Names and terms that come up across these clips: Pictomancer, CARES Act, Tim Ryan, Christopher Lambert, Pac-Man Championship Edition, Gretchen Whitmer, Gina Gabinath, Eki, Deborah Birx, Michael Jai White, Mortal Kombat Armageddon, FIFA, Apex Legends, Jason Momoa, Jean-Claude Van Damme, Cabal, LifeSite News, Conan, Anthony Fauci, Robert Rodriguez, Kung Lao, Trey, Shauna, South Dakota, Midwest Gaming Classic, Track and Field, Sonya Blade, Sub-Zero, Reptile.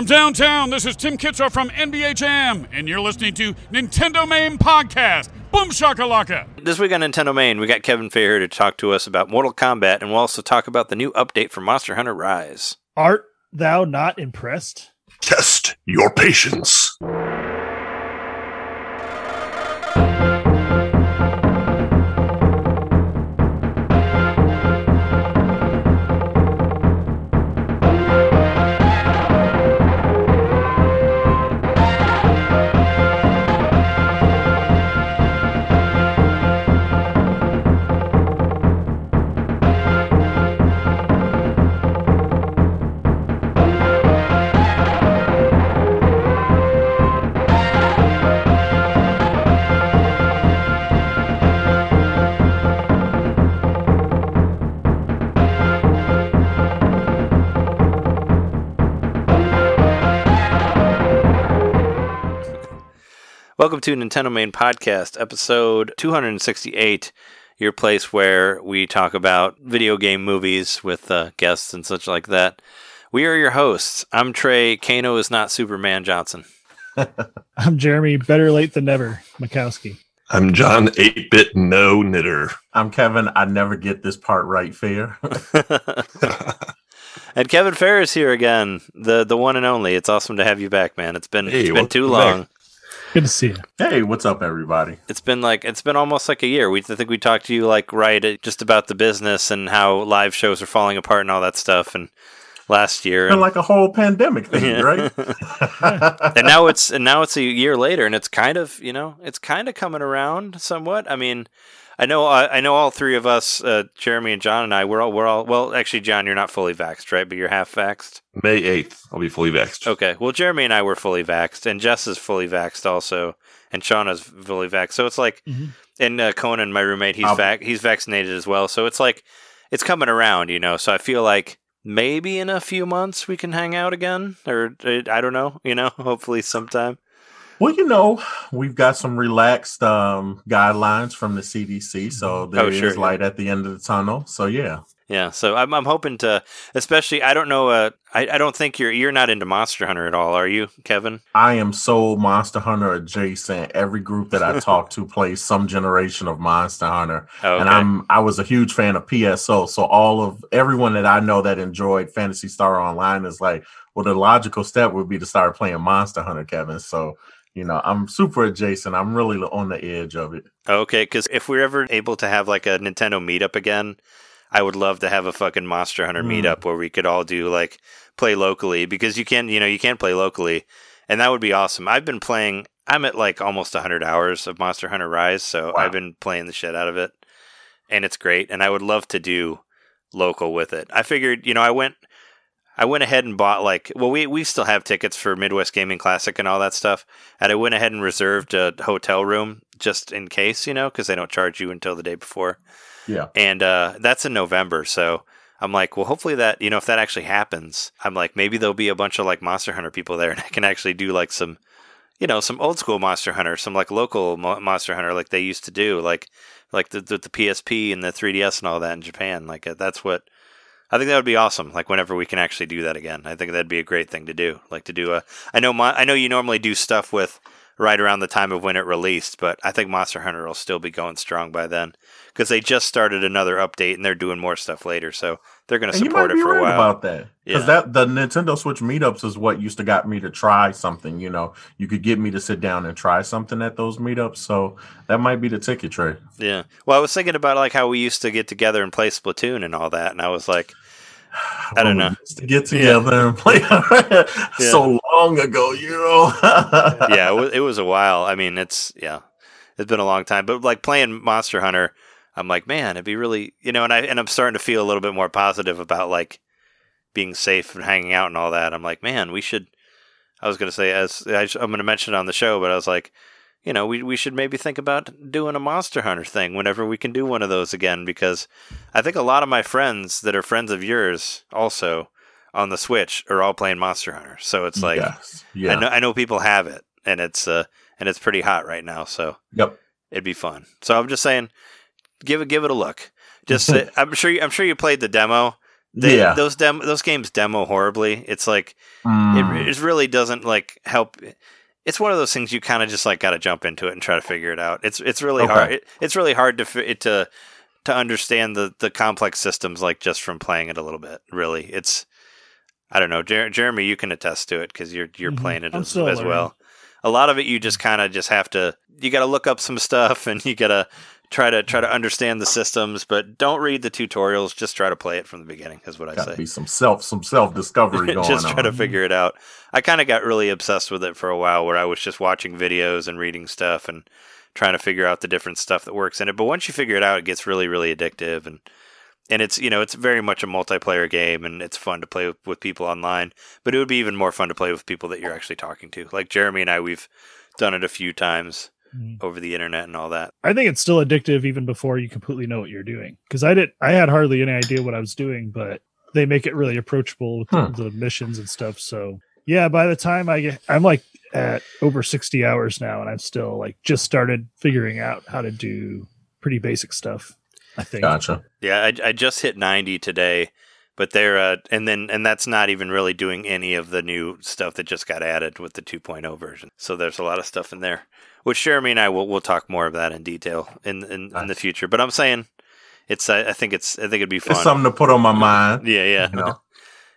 From downtown, this is Tim Kitzer from NBA Jam, and you're listening to Nintendo Main Podcast. Boom shakalaka! This week on Nintendo Main, we got Kevin Fair here to talk to us about Mortal Kombat, and we'll also talk about the new update for Monster Hunter Rise. Art thou not impressed? Test your patience. Welcome to Nintendo Main Podcast, episode 268, your place where we talk about video game movies with guests and such like that. We are your hosts. I'm Trey. Kano is not Superman Johnson. I'm Jeremy. Better late than never. Mikowski. I'm John 8-Bit No Knitter. I'm Kevin. I never get this part right, Fair. And Kevin Fair is here again, the one and only. It's awesome to have you back, man. It's been too long. Back. Good to see you. Hey, what's up, everybody? It's been almost like a year. I think we talked to you just about the business and how live shows are falling apart and all that stuff. And last year, it's been like a whole pandemic thing, yeah. Right? and now it's a year later, and it's kind of coming around somewhat. I mean, I know all three of us, Jeremy and John and I, we're all well, actually, John, you're not fully vaxxed, right? But you're half vaxxed. May 8th, I'll be fully vaxxed. Okay. Well, Jeremy and I were fully vaxxed, and Jess is fully vaxxed also, and Shauna's fully vaxxed. So it's like, mm-hmm. And Conan, my roommate, he's vaccinated as well. So it's like, it's coming around, you know? So I feel like maybe in a few months we can hang out again, or I don't know, you know, hopefully sometime. Well, you know, we've got some relaxed guidelines from the CDC, so there is light at the end of the tunnel. So, yeah. Yeah, so I'm hoping to, especially, I don't know, I don't think you're not into Monster Hunter at all, are you, Kevin? I am so Monster Hunter adjacent. Every group that I talk to plays some generation of Monster Hunter, okay. And I was a huge fan of PSO, so everyone that I know that enjoyed Phantasy Star Online is like, well, the logical step would be to start playing Monster Hunter, Kevin, so... You know, I'm super adjacent. I'm really on the edge of it. Okay, because if we're ever able to have like a Nintendo meetup again, I would love to have a fucking Monster Hunter meetup where we could all do like play locally, because you can play locally, and that would be awesome. I've been playing. I'm at like almost 100 hours of Monster Hunter Rise, so wow. I've been playing the shit out of it, and it's great. And I would love to do local with it. I figured, you know, I went ahead and bought we still have tickets for Midwest Gaming Classic and all that stuff. And I went ahead and reserved a hotel room just in case, you know, because they don't charge you until the day before. Yeah. And that's in November. So I'm like, well, hopefully that, you know, if that actually happens, I'm like, maybe there'll be a bunch of like Monster Hunter people there, and I can actually do like some, you know, some old school Monster Hunter, some like local Monster Hunter like they used to do, like the PSP and the 3DS and all that in Japan. Like that's what. I think that would be awesome. Like whenever we can actually do that again, I think that'd be a great thing to do. Like to do I know you normally do stuff with right around the time of when it released, but I think Monster Hunter will still be going strong by then because they just started another update and they're doing more stuff later, so they're going to support it for a while. You might be right about that because that the Nintendo Switch meetups is what used to got me to try something. You know, you could get me to sit down and try something at those meetups, so that might be the ticket trade. Yeah. Well, I was thinking about like how we used to get together and play Splatoon and all that, and I was like. I don't know. To get together and play so long ago, you know. Yeah, it was a while. I mean, it's been a long time. But like playing Monster Hunter, I'm like, man, it'd be really, you know. And I'm starting to feel a little bit more positive about like being safe and hanging out and all that. I'm like, man, we should. I was gonna say I'm going to mention it on the show, but I was like, you know, we should maybe think about doing a Monster Hunter thing whenever we can do one of those again, because I think a lot of my friends that are friends of yours also on the Switch are all playing Monster Hunter. So it's like, yes. I know people have it, and it's pretty hot right now. So it'd be fun. So I'm just saying, give it a look. Just I'm sure you played the demo. Those games demo horribly. It's like it really doesn't like help. It's one of those things you kind of just like got to jump into it and try to figure it out. It's really hard. It's really hard to understand the complex systems like just from playing it a little bit. Really, it's I don't know, Jeremy. You can attest to it because you're playing it as well. A lot of it you just kind of just have to. You got to look up some stuff and you got to try to understand the systems, but don't read the tutorials. Just try to play it from the beginning is what I say. Got to be some self discovery going on. Just try to figure it out. I kind of got really obsessed with it for a while, where I was just watching videos and reading stuff and trying to figure out the different stuff that works in it. But once you figure it out, it gets really, really addictive, and it's, you know, it's very much a multiplayer game, and it's fun to play with people online. But it would be even more fun to play with people that you're actually talking to. Like Jeremy and I, we've done it a few times over the internet and all that. I think it's still addictive even before you completely know what you're doing, because I had hardly any idea what I was doing, but they make it really approachable with the missions and stuff. So yeah, by the time I'm like at over 60 hours now, and I'm still like just started figuring out how to do pretty basic stuff, I think. Gotcha. Yeah, I just hit 90 today, but they're and that's not even really doing any of the new stuff that just got added with the 2.0 version. So there's a lot of stuff in there, which Jeremy and I will talk more of that in detail in the future. But I'm saying I think it'd be fun. It's something to put on my mind. Yeah. You know?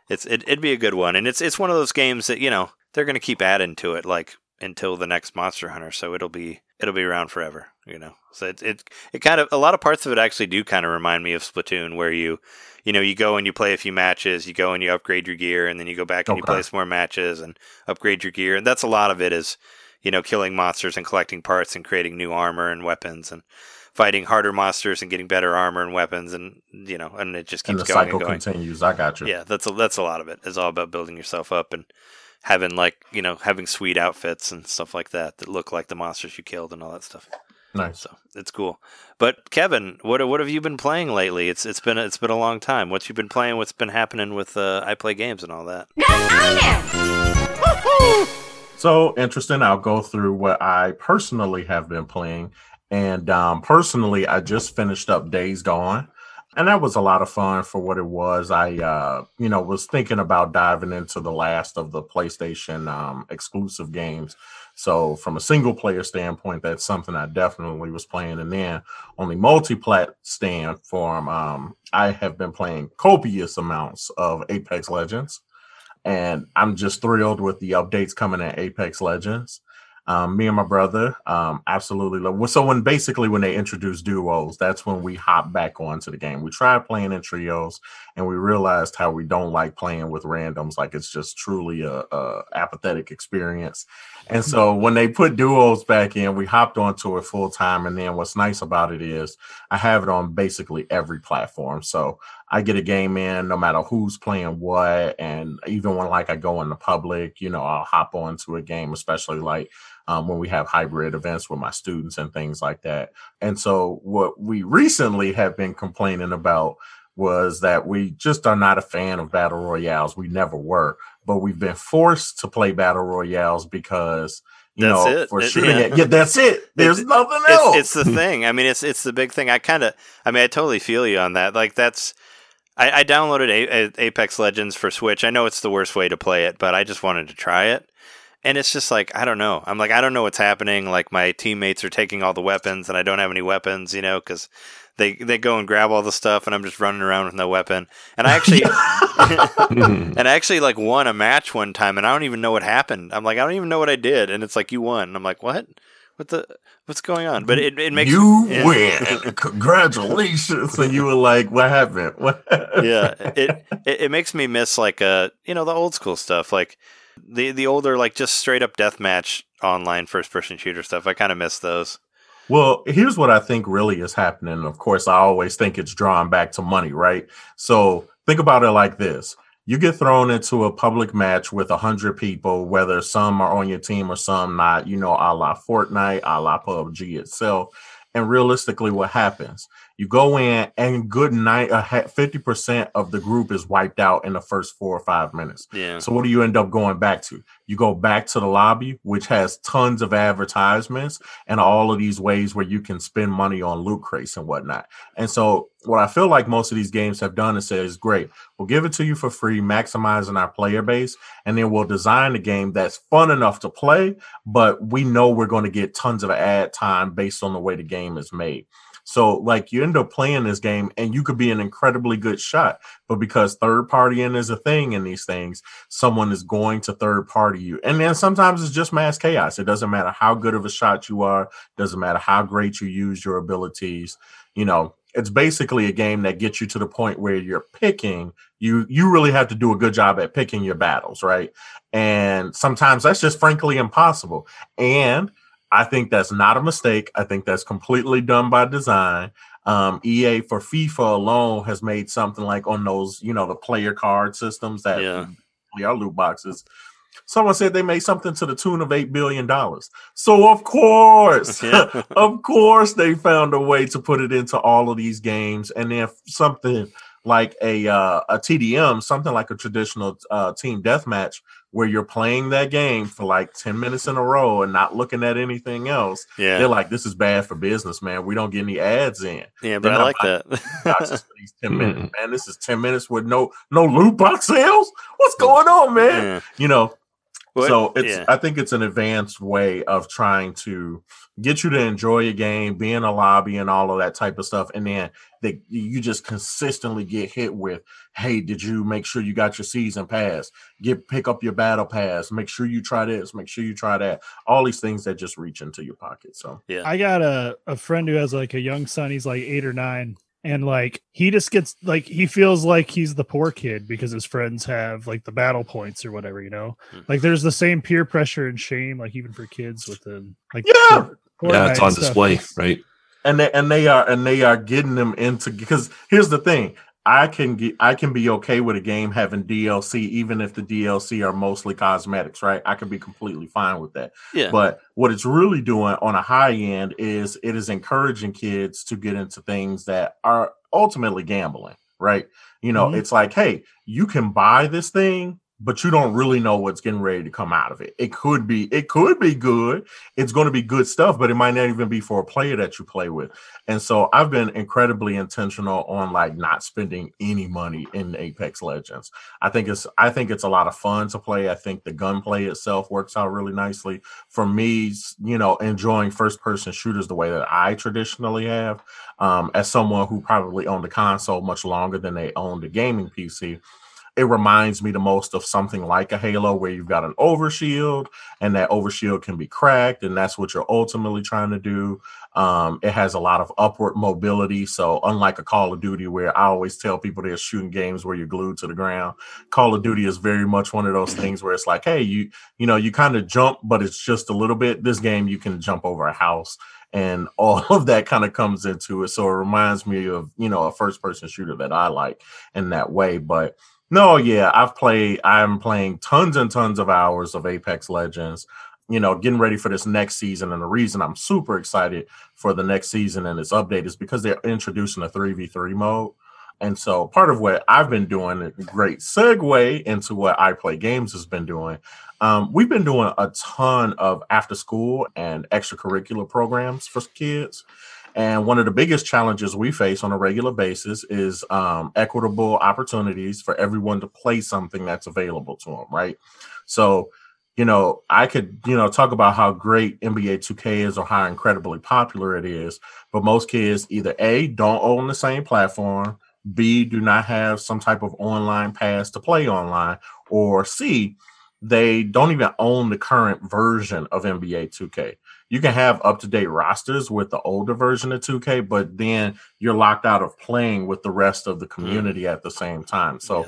It'd be a good one, and it's one of those games that, you know, they're going to keep adding to it like until the next Monster Hunter, so it'll be around forever, you know. So it kind of, a lot of parts of it actually do kind of remind me of Splatoon, where you know, you go and you play a few matches, you go and you upgrade your gear, and then you go back and you play some more matches and upgrade your gear. And that's a lot of it, is, you know, killing monsters and collecting parts and creating new armor and weapons and fighting harder monsters and getting better armor and weapons, and, you know, and it just keeps going. The cycle continues. I got you. Yeah, that's a lot of it. It's all about building yourself up and having, like, you know, having sweet outfits and stuff like that look like the monsters you killed and all that stuff. Nice. So it's cool. But Kevin, what have you been playing lately? It's been a long time. What you been playing? What's been happening with I Play Games and all that? No, I know. So interesting. I'll go through what I personally have been playing, and personally, I just finished up Days Gone. And that was a lot of fun for what it was. I, you know, was thinking about diving into the last of the PlayStation exclusive games. So from a single player standpoint, that's something I definitely was playing. And then on the multi-plat standpoint, I have been playing copious amounts of Apex Legends. And I'm just thrilled with the updates coming in Apex Legends. Me and my brother absolutely love. So when they introduce duos, that's when we hop back onto the game. We tried playing in trios, and we realized how we don't like playing with randoms. Like, it's just truly a apathetic experience. And so when they put duos back in, we hopped onto it full time. And then what's nice about it is I have it on basically every platform. So I get a game in no matter who's playing what. And even when, like, I go in the public, you know, I'll hop onto a game, especially like when we have hybrid events with my students and things like that. And so what we recently have been complaining about was that we just are not a fan of battle royales. We never were, but we've been forced to play battle royales because, you that's know, it. For it, shooting yeah. it. Yeah, that's it. There's it, nothing else. It's the thing. I mean, it's the big thing. I totally feel you on that. Like, that's, I downloaded Apex Legends for Switch. I know it's the worst way to play it, but I just wanted to try it. And it's just like, I don't know. I'm like, I don't know what's happening. Like, my teammates are taking all the weapons, and I don't have any weapons, you know, because they go and grab all the stuff, and I'm just running around with no weapon. And I actually like won a match one time, and I don't even know what happened. I'm like, I don't even know what I did. And it's like, you won. And I'm like, what? What's going on? But it makes you win. Congratulations. And you were like, what happened? What happened? Yeah. It makes me miss, like, you know, the old school stuff, like the older, like, just straight up deathmatch online first person shooter stuff. I kind of miss those. Well, here's what I think really is happening. Of course, I always think it's drawn back to money, right? So think about it like this. You get thrown into a public match with 100 people, whether some are on your team or some not, you know, a la Fortnite, a la PUBG itself. And realistically, what happens You go in and good night, 50% of the group is wiped out in the first 4 or 5 minutes. Yeah. So what do you end up going back to? You go back to the lobby, which has tons of advertisements and all of these ways where you can spend money on loot crates and whatnot. And so what I feel like most of these games have done is says, great, we'll give it to you for free, maximizing our player base, and then we'll design a game that's fun enough to play, but we know we're going to get tons of ad time based on the way the game is made. So, like, you end up playing this game and you could be an incredibly good shot, but because third partying is a thing in these things, someone is going to third party you. And then sometimes it's just mass chaos. It doesn't matter how good of a shot you are. Doesn't matter how great you use your abilities. You know, it's basically a game that gets you to the point where you're picking. You really have to do a good job at picking your battles, right? And sometimes that's just frankly impossible. And I think that's not a mistake. I think that's completely done by design. EA for FIFA alone has made something like on those, you know, the player card systems that are loot boxes. Someone said they made something to the tune of $8 billion. So, of course, they found a way to put it into all of these games. And then something like a TDM, something like a traditional team deathmatch, where you're playing that game for like 10 minutes in a row and not looking at anything else. Yeah. They're like, this is bad for business, man. We don't get any ads in. Yeah, but I like that. For these 10 minutes, man. This is 10 minutes with no loot box sales. What's going on, man? Yeah. You know, what? So it's, I think it's an advanced way of trying to get you to enjoy a game, be in a lobby and all of that type of stuff. And then you just consistently get hit with, hey, did you make sure you got your season pass? Pick up your battle pass. Make sure you try this. Make sure you try that. All these things that just reach into your pocket. So yeah, I got a friend who has like a young son. He's like 8 or 9. And like, he just gets like, he feels like he's the poor kid because his friends have like the battle points or whatever, you know, like there's the same peer pressure and shame, like even for kids within like, it's on display. Right. And they are getting them into, because here's the thing. I can be okay with a game having DLC, even if the DLC are mostly cosmetics, right? I can be completely fine with that. Yeah. But what it's really doing on a high end is it is encouraging kids to get into things that are ultimately gambling, right? You know, it's like, hey, you can buy this thing, but you don't really know what's getting ready to come out of it. It could be good. It's going to be good stuff, but it might not even be for a player that you play with. And so I've been incredibly intentional on like not spending any money in Apex Legends. I think it's a lot of fun to play. I think the gunplay itself works out really nicely for me, you know, enjoying first person shooters the way that I traditionally have, as someone who probably owned a console much longer than they owned a gaming PC. It reminds me the most of something like a Halo where you've got an overshield and that overshield can be cracked. And that's what you're ultimately trying to do. It has a lot of upward mobility. So unlike a Call of Duty where I always tell people they're shooting games where you're glued to the ground, Call of Duty is very much one of those things where it's like, hey, you know, you kind of jump, but it's just a little bit. This game, you can jump over a house. And all of that kind of comes into it. So it reminds me of, you know, a first person shooter that I like in that way. But no, yeah, I'm playing tons and tons of hours of Apex Legends, you know, getting ready for this next season. And the reason I'm super excited for the next season and this update is because they're introducing a 3v3 mode. And so part of what I've been doing, a great segue into what I Play Games has been doing. We've been doing a ton of after school and extracurricular programs for kids. And one of the biggest challenges we face on a regular basis is equitable opportunities for everyone to play something that's available to them, right? So, you know, I could, you know, talk about how great NBA 2K is or how incredibly popular it is, but most kids either A, don't own the same platform, B, do not have some type of online pass to play online, or C, they don't even own the current version of NBA 2K. You can have up-to-date rosters with the older version of 2K, but then you're locked out of playing with the rest of the community at the same time. So,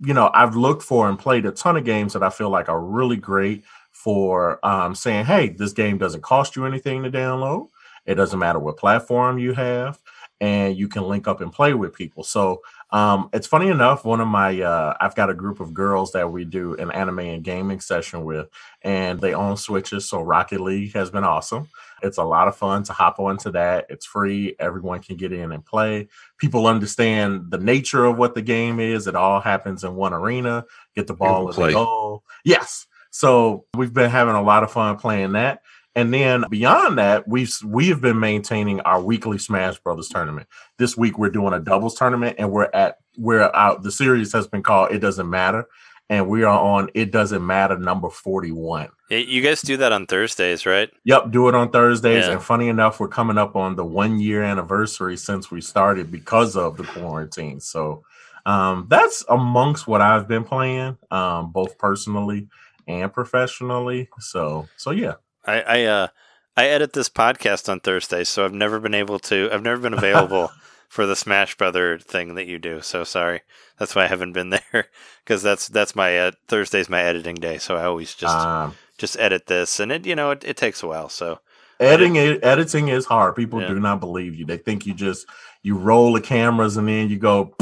you know, I've looked for and played a ton of games that I feel like are really great for saying, hey, this game doesn't cost you anything to download. It doesn't matter what platform you have, and you can link up and play with people. So It's funny enough, one of my, I've got a group of girls that we do an anime and gaming session with, and they own Switches. So Rocket League has been awesome. It's a lot of fun to hop onto that. It's free. Everyone can get in and play. People understand the nature of what the game is. It all happens in one arena. Get the ball and the goal. Yes. So we've been having a lot of fun playing that. And then beyond that, we have been maintaining our weekly Smash Brothers tournament. This week we're doing a doubles tournament, and we're out. The series has been called It Doesn't Matter, and we are on It Doesn't Matter number 41. You guys do that on Thursdays, right? Yep, do it on Thursdays. Yeah. And funny enough, we're coming up on the 1 year anniversary since we started because of the quarantine. So that's amongst what I've been playing, both personally and professionally. So yeah. I edit this podcast on Thursday, so I've never been available for the Smash Brother thing that you do. So sorry, that's why I haven't been there, because that's my Thursday's my editing day. So I always just edit this, and it takes a while. So editing is hard. People do not believe you. They think you roll the cameras and then you go.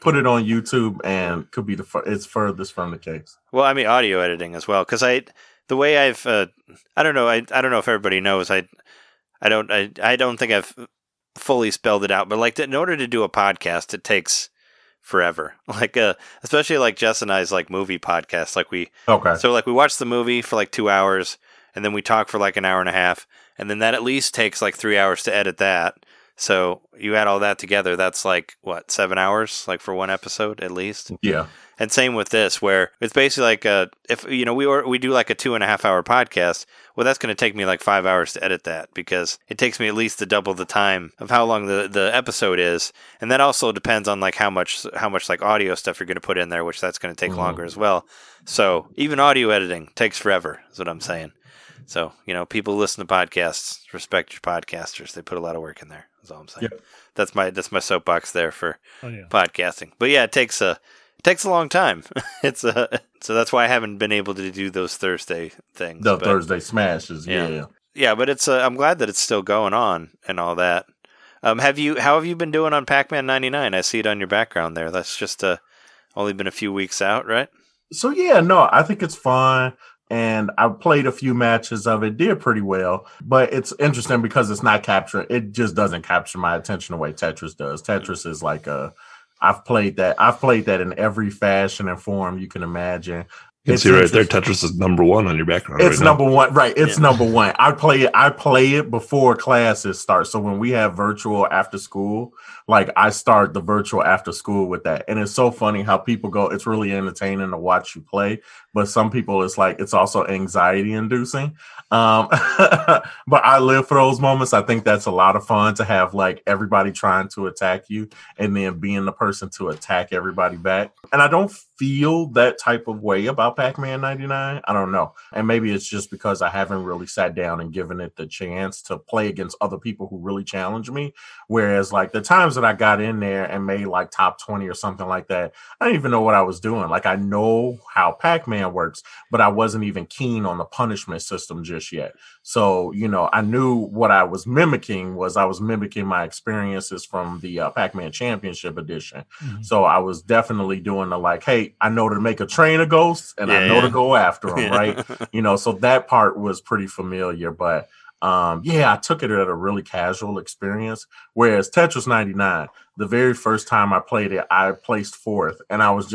Put it on YouTube, and could be it's furthest from the case. Well, I mean, audio editing as well, because I don't know if everybody knows. I don't think I've fully spelled it out, but like in order to do a podcast, it takes forever. Like especially like Jess and I's like movie podcast. Like we watch the movie for like 2 hours, and then we talk for like an hour and a half, and then that at least takes like 3 hours to edit that. So you add all that together, that's like, what, 7 hours, like for one episode at least? Yeah. And same with this, where it's basically like, we do like a 2.5 hour podcast, well, that's going to take me like 5 hours to edit that, because it takes me at least the double the time of how long the episode is. And that also depends on like how much like audio stuff you're going to put in there, which that's going to take longer as well. So even audio editing takes forever, is what I'm saying. So, people listen to podcasts, respect your podcasters. They put a lot of work in there. That's all I'm saying. Yep. That's my soapbox there for podcasting. But yeah, it takes a long time. It's so that's why I haven't been able to do those Thursday things. Thursday smashes. Yeah. Yeah, but it's I'm glad that it's still going on and all that. How have you been doing on Pac-Man 99? I see it on your background there. That's just only been a few weeks out, right? So yeah, no, I think it's fun. And I played a few matches of it, did pretty well. But it's interesting because it just doesn't capture my attention the way Tetris does. Tetris is like I've played that in every fashion and form you can imagine. You can see right there, Tetris is number one on your background. It's right number one, right? It's number one. I play it before classes start. So when we have virtual after school, like I start the virtual after school with that, and it's so funny how people go. It's really entertaining to watch you play, but some people it's like it's also anxiety inducing. But I live for those moments. I think that's a lot of fun to have like everybody trying to attack you, and then being the person to attack everybody back. And I don't feel that type of way about Pac-Man 99. I don't know. And maybe it's just because I haven't really sat down and given it the chance to play against other people who really challenge me. Whereas like the times that I got in there and made like top 20 or something like that, I didn't even know what I was doing. Like I know how Pac-Man works, but I wasn't even keen on the punishment system just yet. So, I knew what I was mimicking was my experiences from the Pac-Man Championship Edition. Mm-hmm. So I was definitely doing the like, hey, I know to make a train of ghosts, and I know to go after them, right? So that part was pretty familiar, but I took it at a really casual experience. Whereas Tetris 99, the very first time I played it, I placed fourth, and I was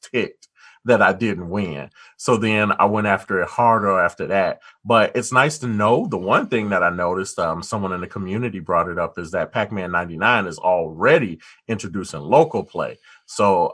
ticked that I didn't win. So then I went after it harder after that. But it's nice to know. The one thing that I noticed, someone in the community brought it up, is that Pac-Man 99 is already introducing local play. So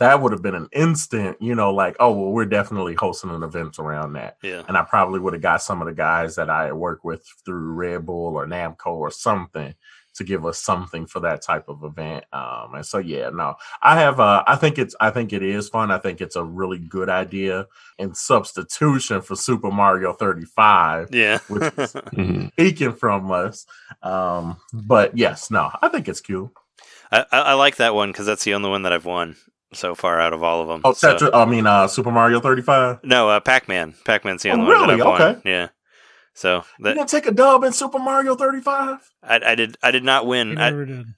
that would have been an instant, like, oh, well, we're definitely hosting an event around that. Yeah. And I probably would have got some of the guys that I work with through Red Bull or Namco or something to give us something for that type of event. And so, yeah, no, I have, I think it is fun. I think it's a really good idea in substitution for Super Mario 35, which is speaking from us. But yes, no, I think it's cute. I like that one because that's the only one that I've won so far out of all of them. Oh, so. Super Mario 35? No, Pac-Man. Pac-Man's the only one that I've won. Yeah. So you gonna take a dub in Super Mario 35? I did not win.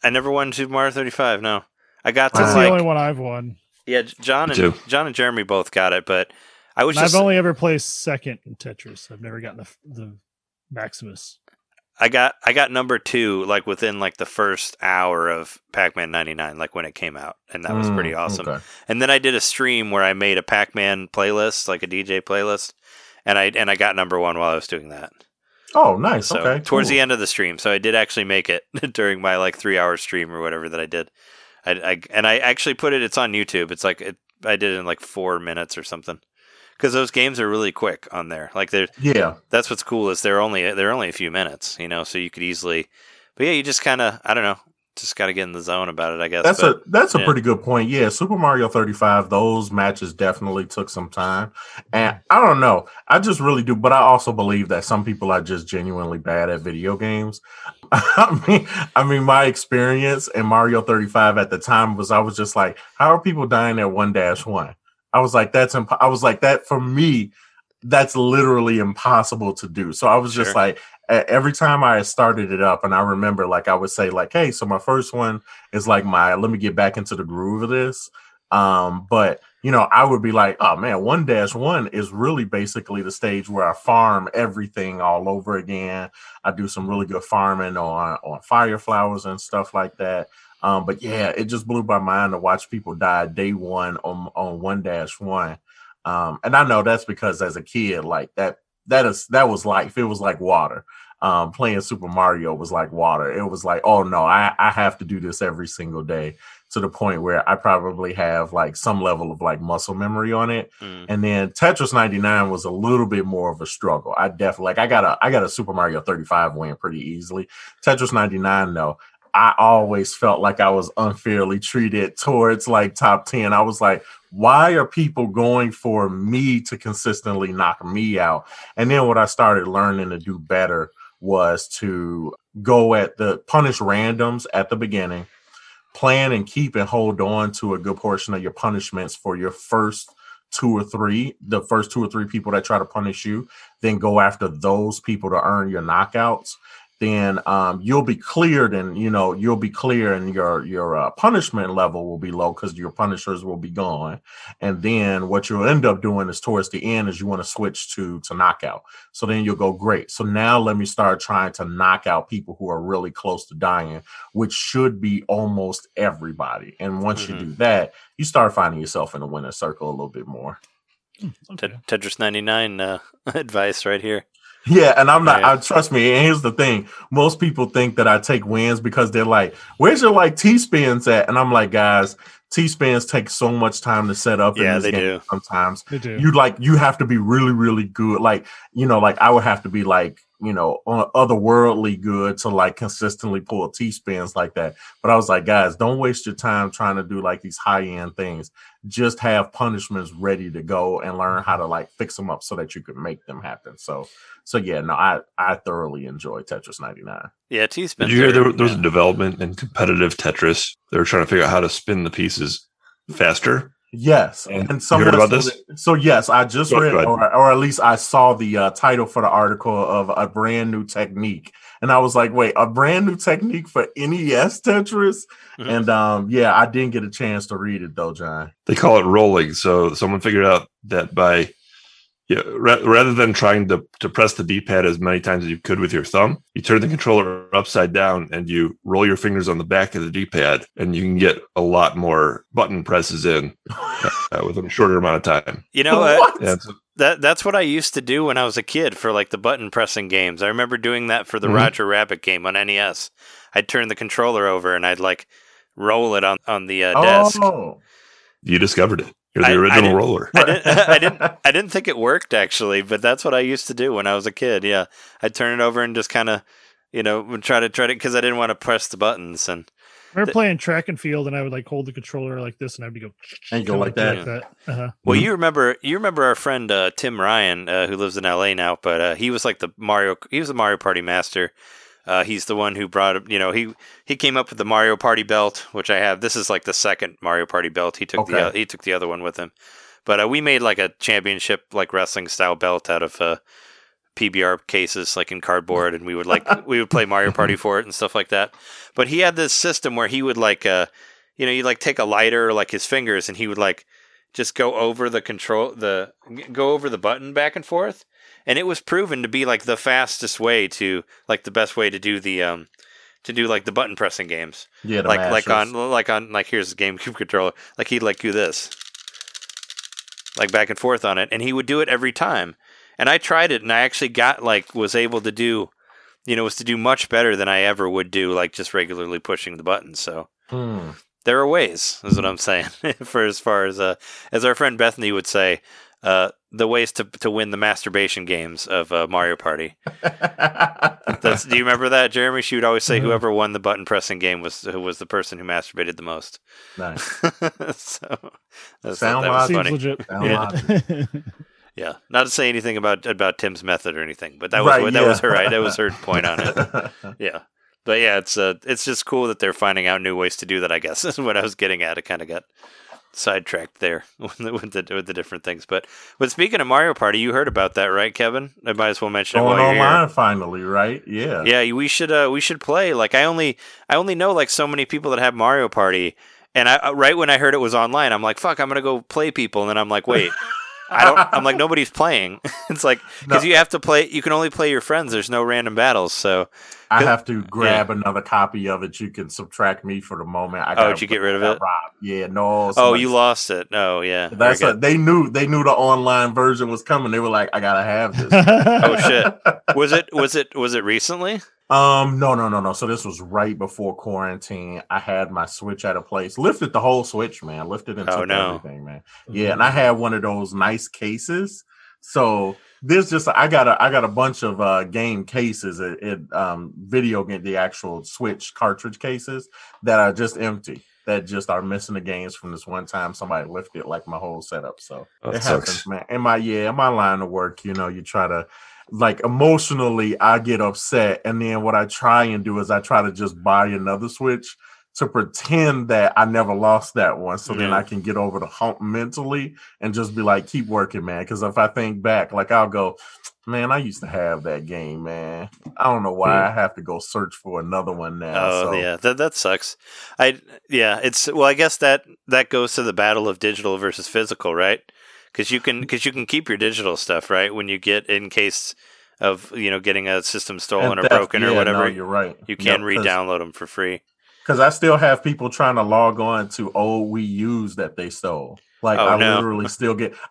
I never won Super Mario 35. No, I got to the only one I've won. Yeah, John and Jeremy both got it, but I was I've only ever placed second in Tetris. I've never gotten the Maximus. I got number 2 like within like the first hour of Pac-Man 99, like when it came out, and that was pretty awesome. Okay. And then I did a stream where I made a Pac-Man playlist, like a DJ playlist, and I got number 1 while I was doing that. Oh, nice. So, okay. Towards the end of the stream. So I did actually make it during my like 3-hour stream or whatever that I did. I actually put it's on YouTube. It's like I did it in like 4 minutes or something. Because those games are really quick on there. Like that's what's cool is they're only a few minutes, you know, so you could easily. But yeah, you just kind of, I don't know, just got to get in the zone about it, I guess. That's a pretty good point. Yeah, Super Mario 35, those matches definitely took some time. And I don't know. I just really do. But I also believe that some people are just genuinely bad at video games. I mean, my experience in Mario 35 at the time was I was just like, how are people dying at 1-1? I was like, that for me, that's literally impossible to do. So I was just like, every time I started it up, and I remember, like, I would say, like, hey, so my first one is like let me get back into the groove of this. But, you know, I would be like, oh, man, 1-1 is really basically the stage where I farm everything all over again. I do some really good farming on fire flowers and stuff like that. But yeah, it just blew my mind to watch people die day one on 1-1. And I know that's because as a kid, like that was life. It was like water. Playing Super Mario was like water. It was like, oh no, I have to do this every single day, to the point where I probably have like some level of like muscle memory on it. And then Tetris 99 was a little bit more of a struggle. I definitely I got a Super Mario 35 win pretty easily. Tetris 99 though, I always felt like I was unfairly treated towards like top 10. I was like, why are people going for me to consistently knock me out? And then what I started learning to do better was to go at the punish randoms at the beginning, plan and keep and hold on to a good portion of your punishments for your first two or three people that try to punish you, then go after those people to earn your knockouts. Then you'll be cleared, and you know you'll be clear, and your punishment level will be low because your punishers will be gone. And then what you'll end up doing is towards the end is you want to switch to knockout. So then you'll go, great, so now let me start trying to knock out people who are really close to dying, which should be almost everybody. And once you do that, you start finding yourself in the winner's circle a little bit more. Okay. Tetris 99 advice right here. Yeah, and I'm not. Trust me. And here's the thing: most people think that I take wins because they're like, "Where's your like T-spins at?" And I'm like, "Guys, T-spins take so much time to set up. Yeah, in this they game do. Sometimes they do. You have to be really, really good. Like, you know, like I would have to be like, you know, otherworldly good to like consistently pull T-spins like that. But I was like, guys, don't waste your time trying to do like these high end things. Just have punishments ready to go and learn how to like fix them up so that you could make them happen." So yeah, no, I thoroughly enjoy Tetris 99. Yeah, T-spin. Did you hear there was a development in competitive Tetris? They were trying to figure out how to spin the pieces faster. Yes, and someone heard about this. So yes, I just read, or at least I saw the title for the article of a brand new technique, and I was like, "Wait, a brand new technique for NES Tetris?" And yeah, I didn't get a chance to read it though, John. They call it rolling. So someone figured out that by rather than trying to press the D-pad as many times as you could with your thumb, you turn the controller upside down and you roll your fingers on the back of the D-pad, and you can get a lot more button presses in with a shorter amount of time. You know, that's what I used to do when I was a kid for like the button pressing games. I remember doing that for the Roger Rabbit game on NES. I'd turn the controller over and I'd like roll it on the desk. You discovered it. You're the original roller. I didn't think it worked actually, but that's what I used to do when I was a kid. Yeah, I'd turn it over and just kind of, you know, try to because I didn't want to press the buttons. And I remember playing track and field, and I would like hold the controller like this, and I would go and go like that. Well, you remember our friend Tim Ryan who lives in LA now, but he was like the Mario Party master. He's the one who brought, you know, he came up with the Mario Party belt, which I have. This is like the second Mario Party belt. He took he took the other one with him, but we made like a championship, like wrestling style belt out of PBR cases, like in cardboard, and we would play Mario Party for it and stuff like that. But he had this system where he would like you know, you'd like take a lighter or like his fingers, and he would like just go over the control, the go over the button back and forth. And it was proven to be like the fastest way to like the best way to do the to do like the button pressing games. Yeah, like here's the GameCube controller. Like he'd like do this, like back and forth on it, and he would do it every time. And I tried it, and I actually got like was able to do, you know, was to do much better than I ever would do like just regularly pushing the buttons. So there are ways, is what I'm saying. For as far as our friend Bethany would say. The ways to win the masturbation games of Mario Party. Do you remember that, Jeremy? She would always say whoever won the button pressing game was the person who masturbated the most. Nice. So that was funny. Legit. Sound yeah. Not to say anything about Tim's method or anything, but that was right, that was her right. That was her point on it. Yeah. But yeah, it's just cool that they're finding out new ways to do that. I guess is what I was getting at. It kind of got sidetracked there with the different things, but speaking of Mario Party, you heard about that, right, Kevin? I might as well mention it. Going online finally, right? Yeah, yeah. We should play. Like I only know like so many people that have Mario Party, and I right when I heard it was online, I'm like, fuck, I'm gonna go play people, and then I'm like, wait, I don't. I'm like, nobody's playing. It's like because you have to play. You can only play your friends. There's no random battles, so I have to grab another copy of it. You can subtract me for the moment. Did you get rid of it? Rob. Yeah, no. Oh, you lost it. Oh, yeah. They knew the online version was coming. They were like, I gotta have this. Oh shit. Was it recently? No. So this was right before quarantine. I had my Switch at a place. Lifted the whole Switch, man. Lifted and took everything, man. Yeah, and I had one of those nice cases. So there's just I got a bunch of game cases video game, the actual Switch cartridge cases that are just empty, that just are missing the games from this one time somebody lifted like my whole setup. So it happens, man. In my line of work, you know, you try to like emotionally I get upset, and then what I try and do is I try to just buy another Switch to pretend that I never lost that one, so then I can get over the hump mentally and just be like, keep working, man. Because if I think back, like I'll go, man, I used to have that game, man. I don't know why I have to go search for another one now. Yeah, that sucks. I guess that goes to the battle of digital versus physical, right? Because you can keep your digital stuff, right? When you get in case of getting a system stolen or broken or whatever, you're right. You can re-download them for free. Because I still have people trying to log on to old Wii U's that they stole. Like literally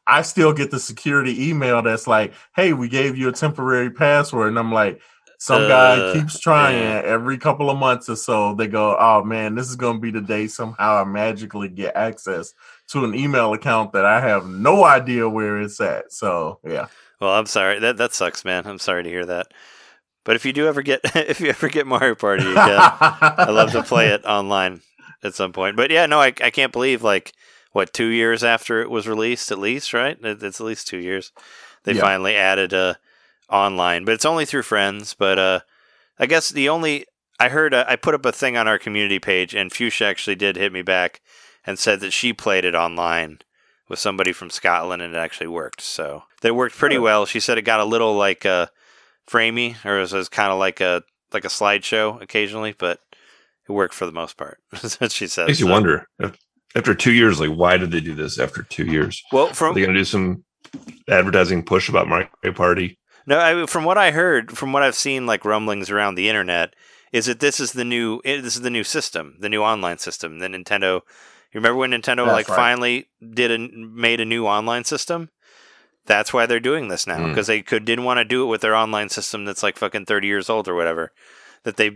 I still get the security email that's like, "Hey, we gave you a temporary password," and I'm like, some guy keeps trying every couple of months or so. They go, "Oh man, this is gonna be the day somehow I magically get access to an email account that I have no idea where it's at." So yeah. Well, I'm sorry that sucks, man. I'm sorry to hear that. But if you ever get Mario Party again, I'd love to play it online at some point. But yeah, no, I can't believe like what 2 years after it was released, at least, right? It's at least 2 years they finally added online, but it's only through friends. But I guess I put up a thing on our community page, and Fuchsia actually did hit me back and said that she played it online with somebody from Scotland, and it actually worked. So they worked pretty well. She said it got a little like framey, or it was kind of like a slideshow occasionally, but it worked for the most part. That's what she said. Makes you wonder after 2 years, like why did they do this after 2 years? Well, are they going to do some advertising push about Mario Party? No, from what I heard, from what I've seen, like rumblings around the internet, is that this is the new system, the new online system. Then Nintendo, you remember when Nintendo finally made a new online system? That's why they're doing this now, because they didn't want to do it with their online system that's like fucking 30 years old or whatever that they've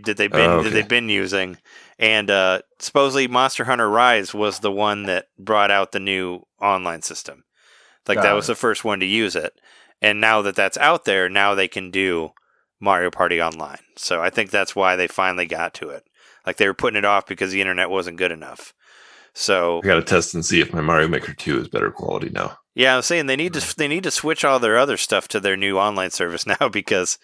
been using. And supposedly Monster Hunter Rise was the one that brought out the new online system. Like that was the first one to use it. And now that that's out there, now they can do Mario Party online. So I think that's why they finally got to it. Like they were putting it off because the internet wasn't good enough. So I got to test and see if my Mario Maker 2 is better quality now. Yeah, I'm saying they need to switch all their other stuff to their new online service now because,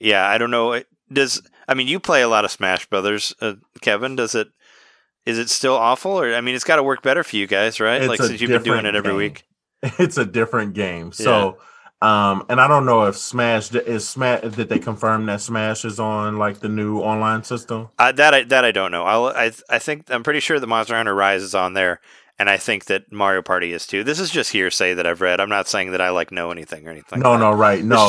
yeah, I don't know. You play a lot of Smash Brothers, Kevin. Is it still awful? Or I mean, it's got to work better for you guys, right? Like since you've been doing it every week. It's a different game. So And I don't know if Smash did they confirm that Smash is on like the new online system? I don't know. I think I'm pretty sure the Monster Hunter Rise is on there, and I think that Mario Party is too. This is just hearsay that I've read. I'm not saying that I like know anything or anything. No,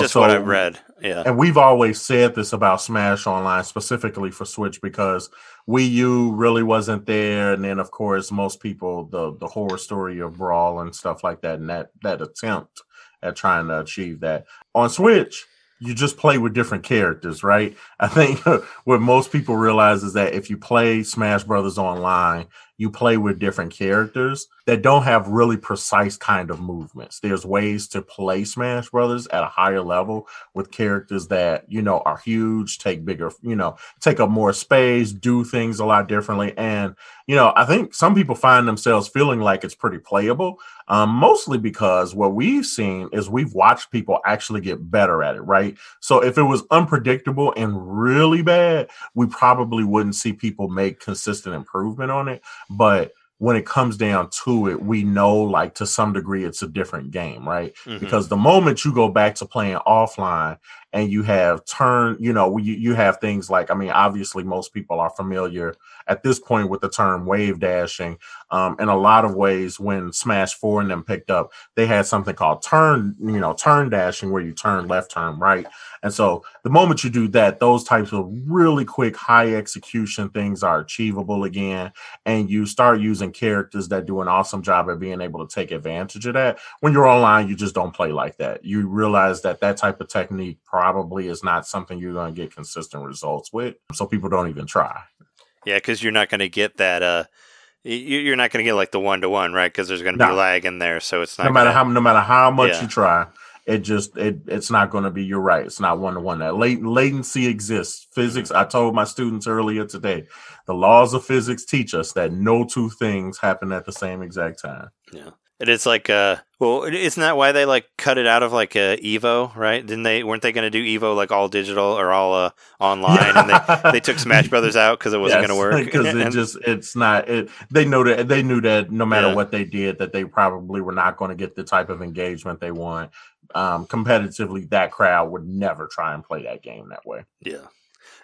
just what I've read. Yeah, and we've always said this about Smash Online specifically for Switch because Wii U really wasn't there, and then of course most people the horror story of Brawl and stuff like that, and that attempt at trying to achieve that. On Switch, you just play with different characters, right? I think what most people realize is that if you play Smash Brothers online, you play with different characters that don't have really precise kind of movements. There's ways to play Smash Brothers at a higher level with characters that, you know, are huge, take bigger, you know, take up more space, do things a lot differently. And, you know, I think some people find themselves feeling like it's pretty playable, mostly because what we've seen is we've watched people actually get better at it, right? So if it was unpredictable and really bad, we probably wouldn't see people make consistent improvement on it. But when it comes down to it, we know, like, to some degree, it's a different game, right? Mm-hmm. Because the moment you go back to playing offline and you have you have things like, I mean, obviously most people are familiar at this point with the term wave dashing. In a lot of ways, when Smash 4 and them picked up, they had something called turn dashing, where you turn left, turn right. And so the moment you do that, those types of really quick, high execution things are achievable again. And you start using characters that do an awesome job at being able to take advantage of that. When you're online, you just don't play like that. You realize that type of technique probably is not something you're going to get consistent results with, so people don't even try. Yeah, because you're not going to get that. You're not going to get like the one-to-one, right? Because there's going to be lag in there, so it's not. No matter how much you try, it's not going to be. You're right. It's not one-to-one. That latency exists. Physics. I told my students earlier today, the laws of physics teach us that no two things happen at the same exact time. Yeah. And it's like, well, isn't that why they like cut it out of like Evo, right? Weren't they going to do Evo like all digital or all online? Yeah. And they took Smash Brothers out because it wasn't going to work. Because they knew that no matter what they did, that they probably were not going to get the type of engagement they want. Competitively, that crowd would never try and play that game that way. Yeah.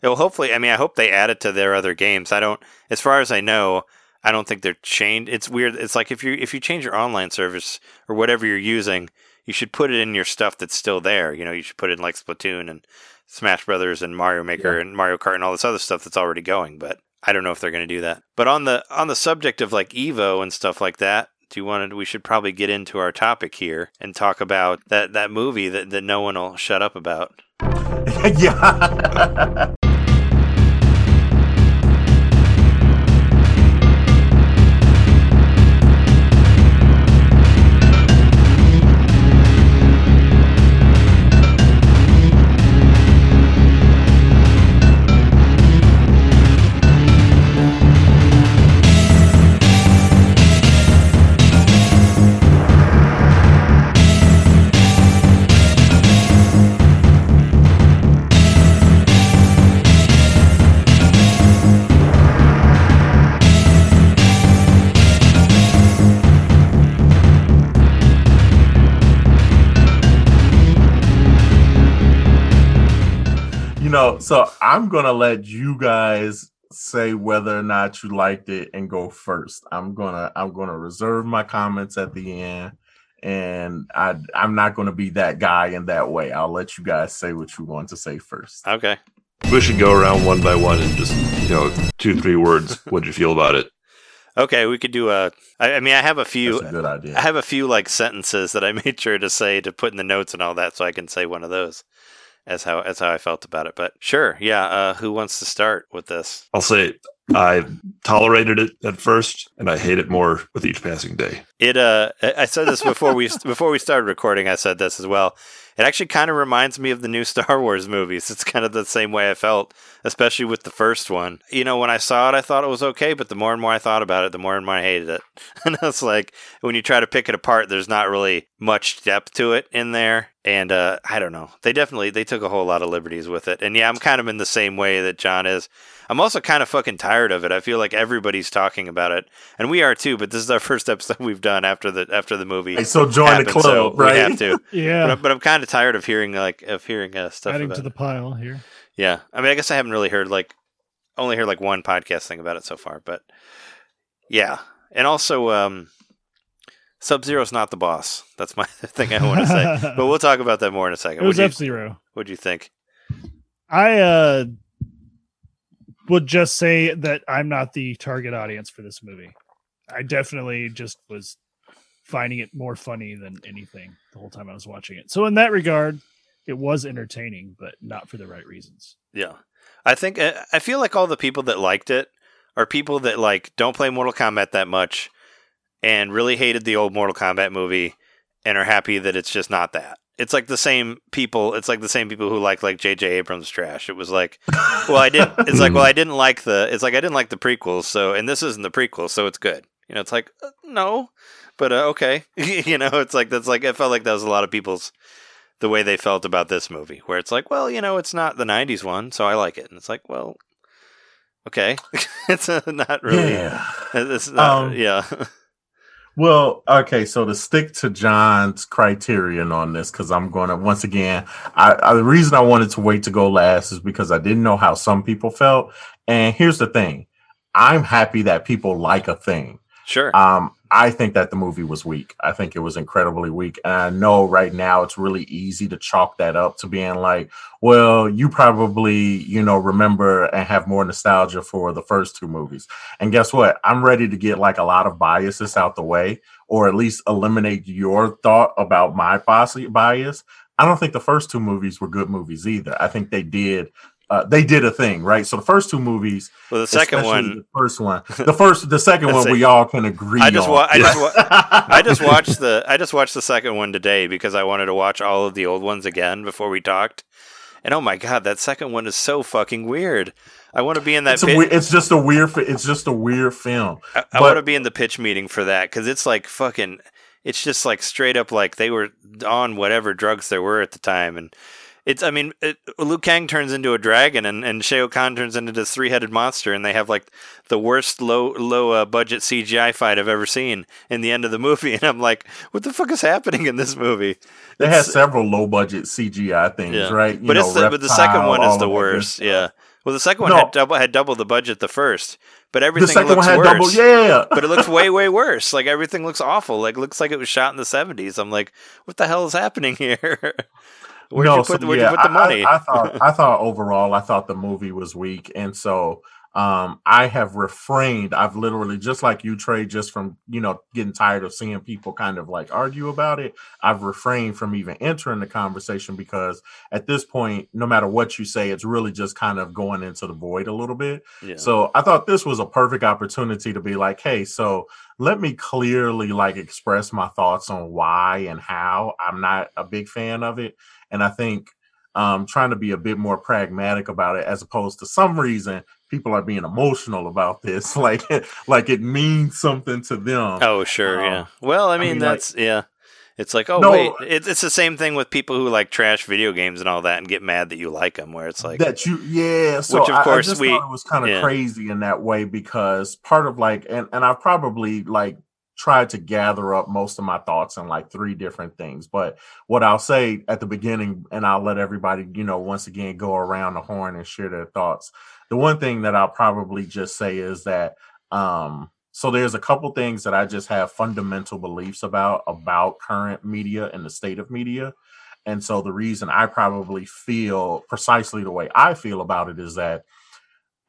Well, hopefully, I mean, I hope they add it to their other games. As far as I know, I don't think they're changed. It's weird. It's like if you change your online service or whatever you're using, you should put it in your stuff that's still there. You know, you should put it in like Splatoon and Smash Brothers and Mario Maker and Mario Kart and all this other stuff that's already going. But I don't know if they're going to do that. But on the subject of like Evo and stuff like that, we should probably get into our topic here and talk about that movie that no one will shut up about. Yeah. So I'm going to let you guys say whether or not you liked it and go first. I'm going to reserve my comments at the end, and I'm not going to be that guy in that way. I'll let you guys say what you want to say first. Okay. We should go around one by one and just, you know, 2-3 words. What'd you feel about it? Okay, we could do I have a few. That's a good idea. I have a few like sentences that I made sure to say to put in the notes and all that, so I can say one of those. That's how I felt about it. But sure, yeah. Who wants to start with this? I'll say I tolerated it at first, and I hate it more with each passing day. It. I said this before we started recording. I said this as well. It actually kind of reminds me of the new Star Wars movies. It's kind of the same way I felt, especially with the first one. You know, when I saw it, I thought it was okay, but the more and more I thought about it, the more and more I hated it. And it's like, when you try to pick it apart, there's not really much depth to it in there. And I don't know. They took a whole lot of liberties with it. And yeah, I'm kind of in the same way that John is. I'm also kind of fucking tired tired of it. I feel like everybody's talking about it, and we are too. But this is our first episode we've done after the movie. I still join the club, so right? We have to, yeah. But I'm kind of tired of hearing stuff. Adding about to the pile here. Yeah, I mean, I guess I haven't really heard one podcast thing about it so far, but yeah, and also Sub-Zero's not the boss. That's my thing I want to say, but we'll talk about that more in a second. It was F-Zero. What'd you think? I would just say that I'm not the target audience for this movie. I definitely just was finding it more funny than anything the whole time I was watching it. So in that regard, it was entertaining, but not for the right reasons. Yeah. I feel like all the people that liked it are people that like don't play Mortal Kombat that much and really hated the old Mortal Kombat movie and are happy that it's just not that. It's like the same people. It's like the same people who like J.J. Abrams trash. It was like, well, I didn't. It's like, well, I didn't like the. It's like I didn't like the prequels. So, and this isn't the prequel, so it's good. You know, it's like no, but okay. You know, it's like that's like I felt like that was a lot of people's the way they felt about this movie, where it's like, well, you know, it's not the '90s one, so I like it, and it's like, well, okay, it's not really. Yeah. It's not, yeah. Well, okay, so to stick to John's criterion on this, because I'm going to, once again, the reason I wanted to wait to go last is because I didn't know how some people felt. And here's the thing. I'm happy that people like a thing. Sure. I think that the movie was weak. I think it was incredibly weak. And I know right now it's really easy to chalk that up to being like, well, you probably, you know, remember and have more nostalgia for the first two movies. And guess what? I'm ready to get like a lot of biases out the way, or at least eliminate your thought about my bias. I don't think the first two movies were good movies either. I think they did a thing, right? So the first two movies, well, the second one, the second one, we all can agree. I just watched the second one today because I wanted to watch all of the old ones again before we talked. And oh my god, that second one is so fucking weird. I want to be in that. It's just a weird film. I want to be in the pitch meeting for that because it's like fucking. It's just like straight up like they were on whatever drugs there were at the time and. Liu Kang turns into a dragon, and Shao Kahn turns into this three-headed monster, and they have like the worst low budget CGI fight I've ever seen in the end of the movie, and I'm like, what the fuck is happening in this movie? They had several low budget CGI things, yeah. Right? But the second one is the worst. Yeah. Well, the second one had double the budget the first, but everything looks worse. But it looks way worse. Like everything looks awful. Like looks like it was shot in the 70s. I'm like, what the hell is happening here? Where'd you put the money? I thought the movie was weak. And so I have refrained. I've literally, just like you, Trey, just from, you know, getting tired of seeing people kind of like argue about it. I've refrained from even entering the conversation because at this point, no matter what you say, it's really just kind of going into the void a little bit. Yeah. So I thought this was a perfect opportunity to be like, hey, so let me clearly like express my thoughts on why and how I'm not a big fan of it. And I think trying to be a bit more pragmatic about it, as opposed to some reason people are being emotional about this, like it means something to them. Oh, sure, yeah. Well, I mean that's like, yeah. It's like, oh no, wait, it's the same thing with people who like trash video games and all that, and get mad that you like them. Where it's like that you, yeah. So which of course I just thought it was kind of crazy in that way because part of like, and I probably like. Tried to gather up most of my thoughts on like three different things. But what I'll say at the beginning, and I'll let everybody, you know, once again, go around the horn and share their thoughts. The one thing that I'll probably just say is that, so there's a couple things that I just have fundamental beliefs about current media and the state of media. And so the reason I probably feel precisely the way I feel about it is that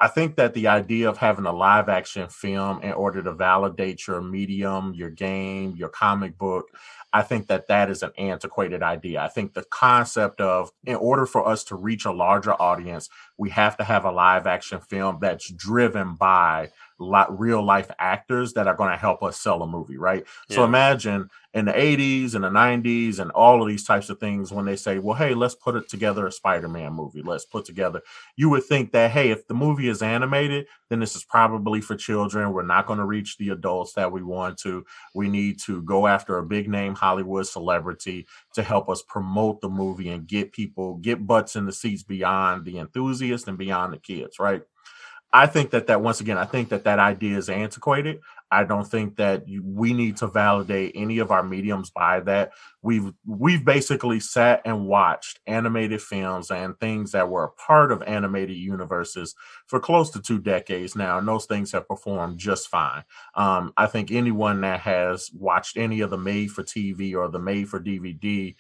I think that the idea of having a live action film in order to validate your medium, your game, your comic book, I think that that is an antiquated idea. I think the concept of, in order for us to reach a larger audience, we have to have a live action film that's driven by real life actors that are going to help us sell a movie, right? Yeah. So imagine in the 80s and the 90s and all of these types of things when they say, well, hey, let's put together a Spider-Man movie. Let's put together. You would think that, hey, if the movie is animated, then this is probably for children. We're not going to reach the adults that we want to. We need to go after a big name Hollywood celebrity to help us promote the movie and get people, get butts in the seats beyond the enthusiasts and beyond the kids, right? I think that once again, I think that idea is antiquated. I don't think that we need to validate any of our mediums by that. We've basically sat and watched animated films and things that were a part of animated universes for close to 2 decades now, and those things have performed just fine. I think anyone that has watched any of the made-for-TV or the made-for-DVD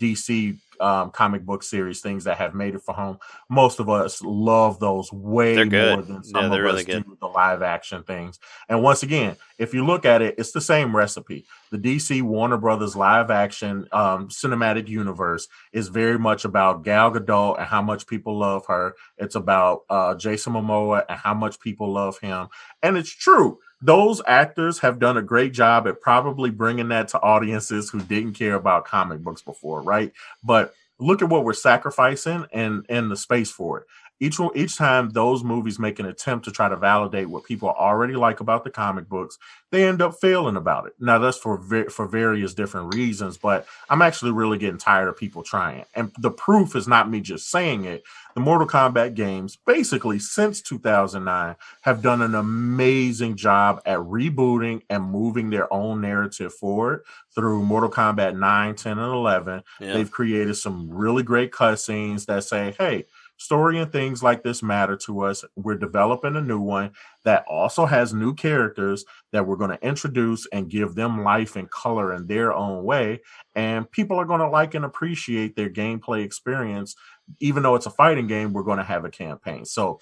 DC comic book series, things that have made it for home, most of us love those way more than some of us do with the live action things. And once again, if you look at it, it's the same recipe. The DC Warner Brothers live action cinematic universe is very much about Gal Gadot and how much people love her. It's about Jason Momoa and how much people love him. And it's true. Those actors have done a great job at probably bringing that to audiences who didn't care about comic books before, right? But look at what we're sacrificing and the space for it. Each time those movies make an attempt to try to validate what people already like about the comic books, they end up failing about it. Now, that's for various different reasons, but I'm actually really getting tired of people trying. And the proof is not me just saying it. The Mortal Kombat games, basically since 2009, have done an amazing job at rebooting and moving their own narrative forward through Mortal Kombat 9, 10, and 11. Yeah. They've created some really great cutscenes that say, hey, story and things like this matter to us. We're developing a new one that also has new characters that we're going to introduce and give them life and color in their own way. And people are going to like and appreciate their gameplay experience. Even though it's a fighting game, we're going to have a campaign. So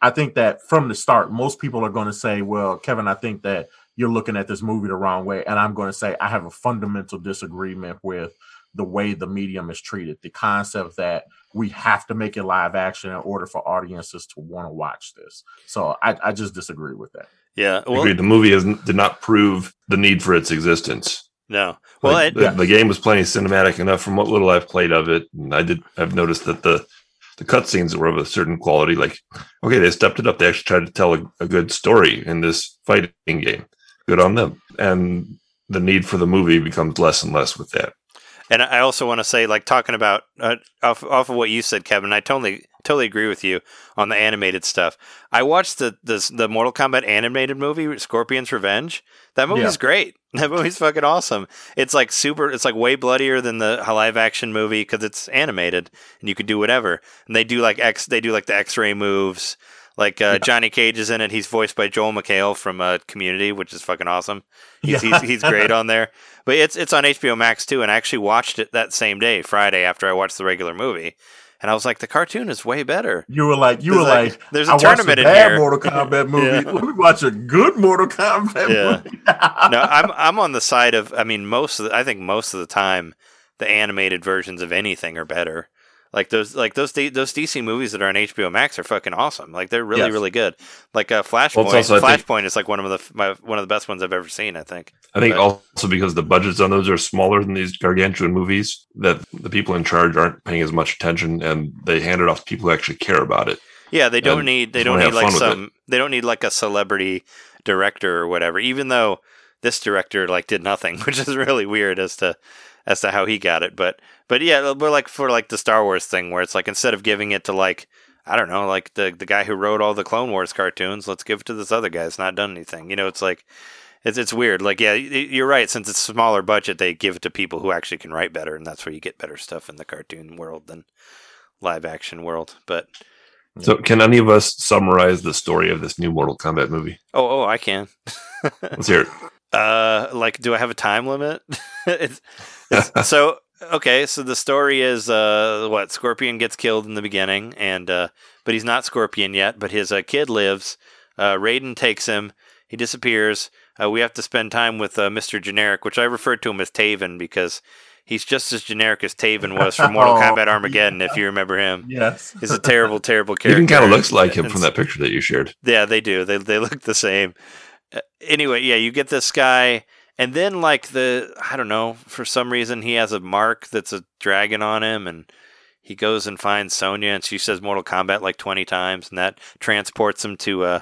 I think that from the start, most people are going to say, well, Kevin, I think that you're looking at this movie the wrong way. And I'm going to say I have a fundamental disagreement with the way the medium is treated, the concept that we have to make it live action in order for audiences to want to watch this. So I just disagree with that. Yeah. Well, I agree. The movie did not prove the need for its existence. No. Well, like, the game was plenty cinematic enough from what little I've played of it. And I've noticed that the cutscenes were of a certain quality. Like, okay, they stepped it up. They actually tried to tell a good story in this fighting game. Good on them. And the need for the movie becomes less and less with that. And I also want to say, like, talking about off of what you said, Kevin, I totally agree with you on the animated stuff. I watched the Mortal Kombat animated movie, Scorpion's Revenge. That movie is great. That movie's fucking awesome. It's like it's like way bloodier than the live action movie because it's animated and you can do whatever. And they do like the X-ray moves. Like Johnny Cage is in it. He's voiced by Joel McHale from Community, which is fucking awesome. He's great on there. But it's on HBO Max too, and I actually watched it that same day, Friday, after I watched the regular movie. And I was like, the cartoon is way better. You were like, there's a tournament in here. I watched a bad Mortal Kombat movie. Yeah. Let me watch a good Mortal Kombat movie. No, I'm on the side of. I mean, I think most of the time, the animated versions of anything are better. Like those DC movies that are on HBO Max are fucking awesome. Like they're really really good. Like Flashpoint. Well, Flashpoint is like one of the best ones I've ever seen. I think also because the budgets on those are smaller than these gargantuan movies, that the people in charge aren't paying as much attention, and they hand it off to people who actually care about it. Yeah, they don't need like a celebrity director or whatever. Even though this director like did nothing, which is really weird as to how he got it. But yeah, we're like for like the Star Wars thing where it's like, instead of giving it to like, I don't know, like the guy who wrote all the Clone Wars cartoons, let's give it to this other guy that's not done anything. You know, it's like, it's weird. Like, yeah, you're right. Since it's a smaller budget, they give it to people who actually can write better. And that's where you get better stuff in the cartoon world than live action world. But so can any of us summarize the story of this new Mortal Kombat movie? Oh, I can. Let's hear it. Like, do I have a time limit? So, okay. So the story is, Scorpion gets killed in the beginning and, but he's not Scorpion yet, but his kid lives, Raiden takes him, he disappears. We have to spend time with, Mr. Generic, which I refer to him as Taven because he's just as generic as Taven was from Mortal Kombat Armageddon, if you remember him. Yes. He's a terrible, terrible character. He even kind of looks like him from that picture that you shared. Yeah, they do. They look the same. Anyway, yeah, you get this guy, and then like I don't know, for some reason he has a mark that's a dragon on him, and he goes and finds Sonya, and she says Mortal Kombat like 20 times, and that transports him to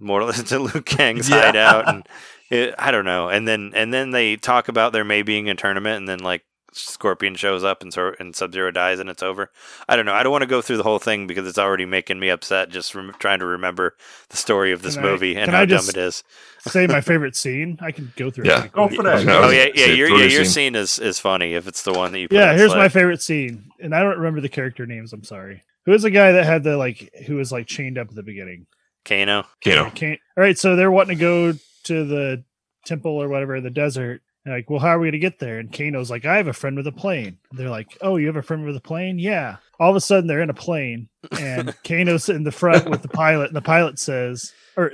to Liu Kang's hideout, and I don't know, and then they talk about there may being a tournament, and then like Scorpion shows up and Sub-Zero dies and it's over. I don't know. I don't want to go through the whole thing because it's already making me upset just trying to remember the story of this movie and how dumb it is. Say my favorite scene. I can go through it. Go for that. Oh, yeah. Your scene is funny if it's the one that you put. Yeah, here's my favorite scene. And I don't remember the character names. I'm sorry. Who is the guy that had the, like, who was, like, chained up at the beginning? Kano. All right, so they're wanting to go to the temple or whatever in the desert. And like, well, how are we going to get there? And Kano's like, I have a friend with a plane. And they're like, oh, you have a friend with a plane? Yeah. All of a sudden, they're in a plane. And Kano's in the front with the pilot. And the pilot says, or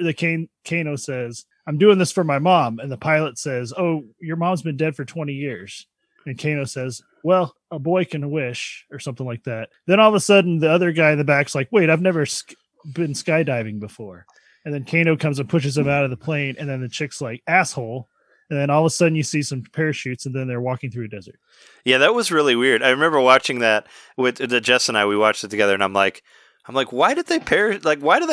Kano says, I'm doing this for my mom. And the pilot says, oh, your mom's been dead for 20 years. And Kano says, well, a boy can wish or something like that. Then all of a sudden, the other guy in the back's like, wait, I've never been skydiving before. And then Kano comes and pushes him out of the plane. And then the chick's like, asshole. And then all of a sudden you see some parachutes and then they're walking through a desert. Yeah, that was really weird. I remember watching that with Jess and I, we watched it together and I'm like, why do they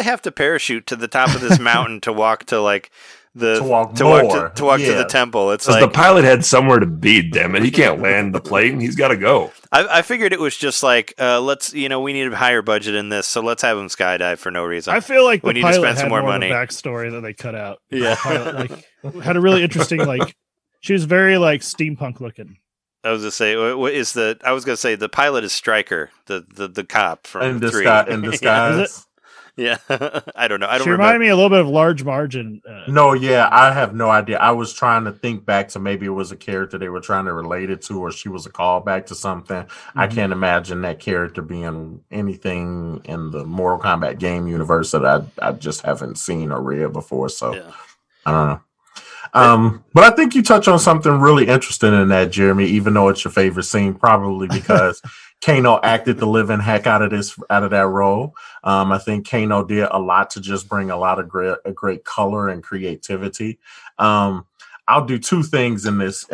have to parachute to the top of this mountain to walk to like the to the temple? It's like the pilot had somewhere to be, damn it. He can't land the plane. He's got to go. I figured it was just like we need a higher budget in this, so let's have him skydive for no reason. I feel like we need to spend some more money. Backstory that they cut out. Yeah, pilot, like, had a really interesting she was very steampunk looking. I was gonna say the pilot is Stryker, the cop from Three. In disguise. Yeah, I don't know. I don't. She reminded me a little bit of Large Margin. I have no idea. I was trying to think back to maybe it was a character they were trying to relate it to, or she was a callback to something. Mm-hmm. I can't imagine that character being anything in the Mortal Kombat game universe that I just haven't seen or read before. So yeah. I don't know. But I think you touch on something really interesting in that, Jeremy, even though it's your favorite scene, probably because Kano acted the living heck out of that role. I think Kano did a lot to just bring a lot of great color and creativity. I'll do two things in this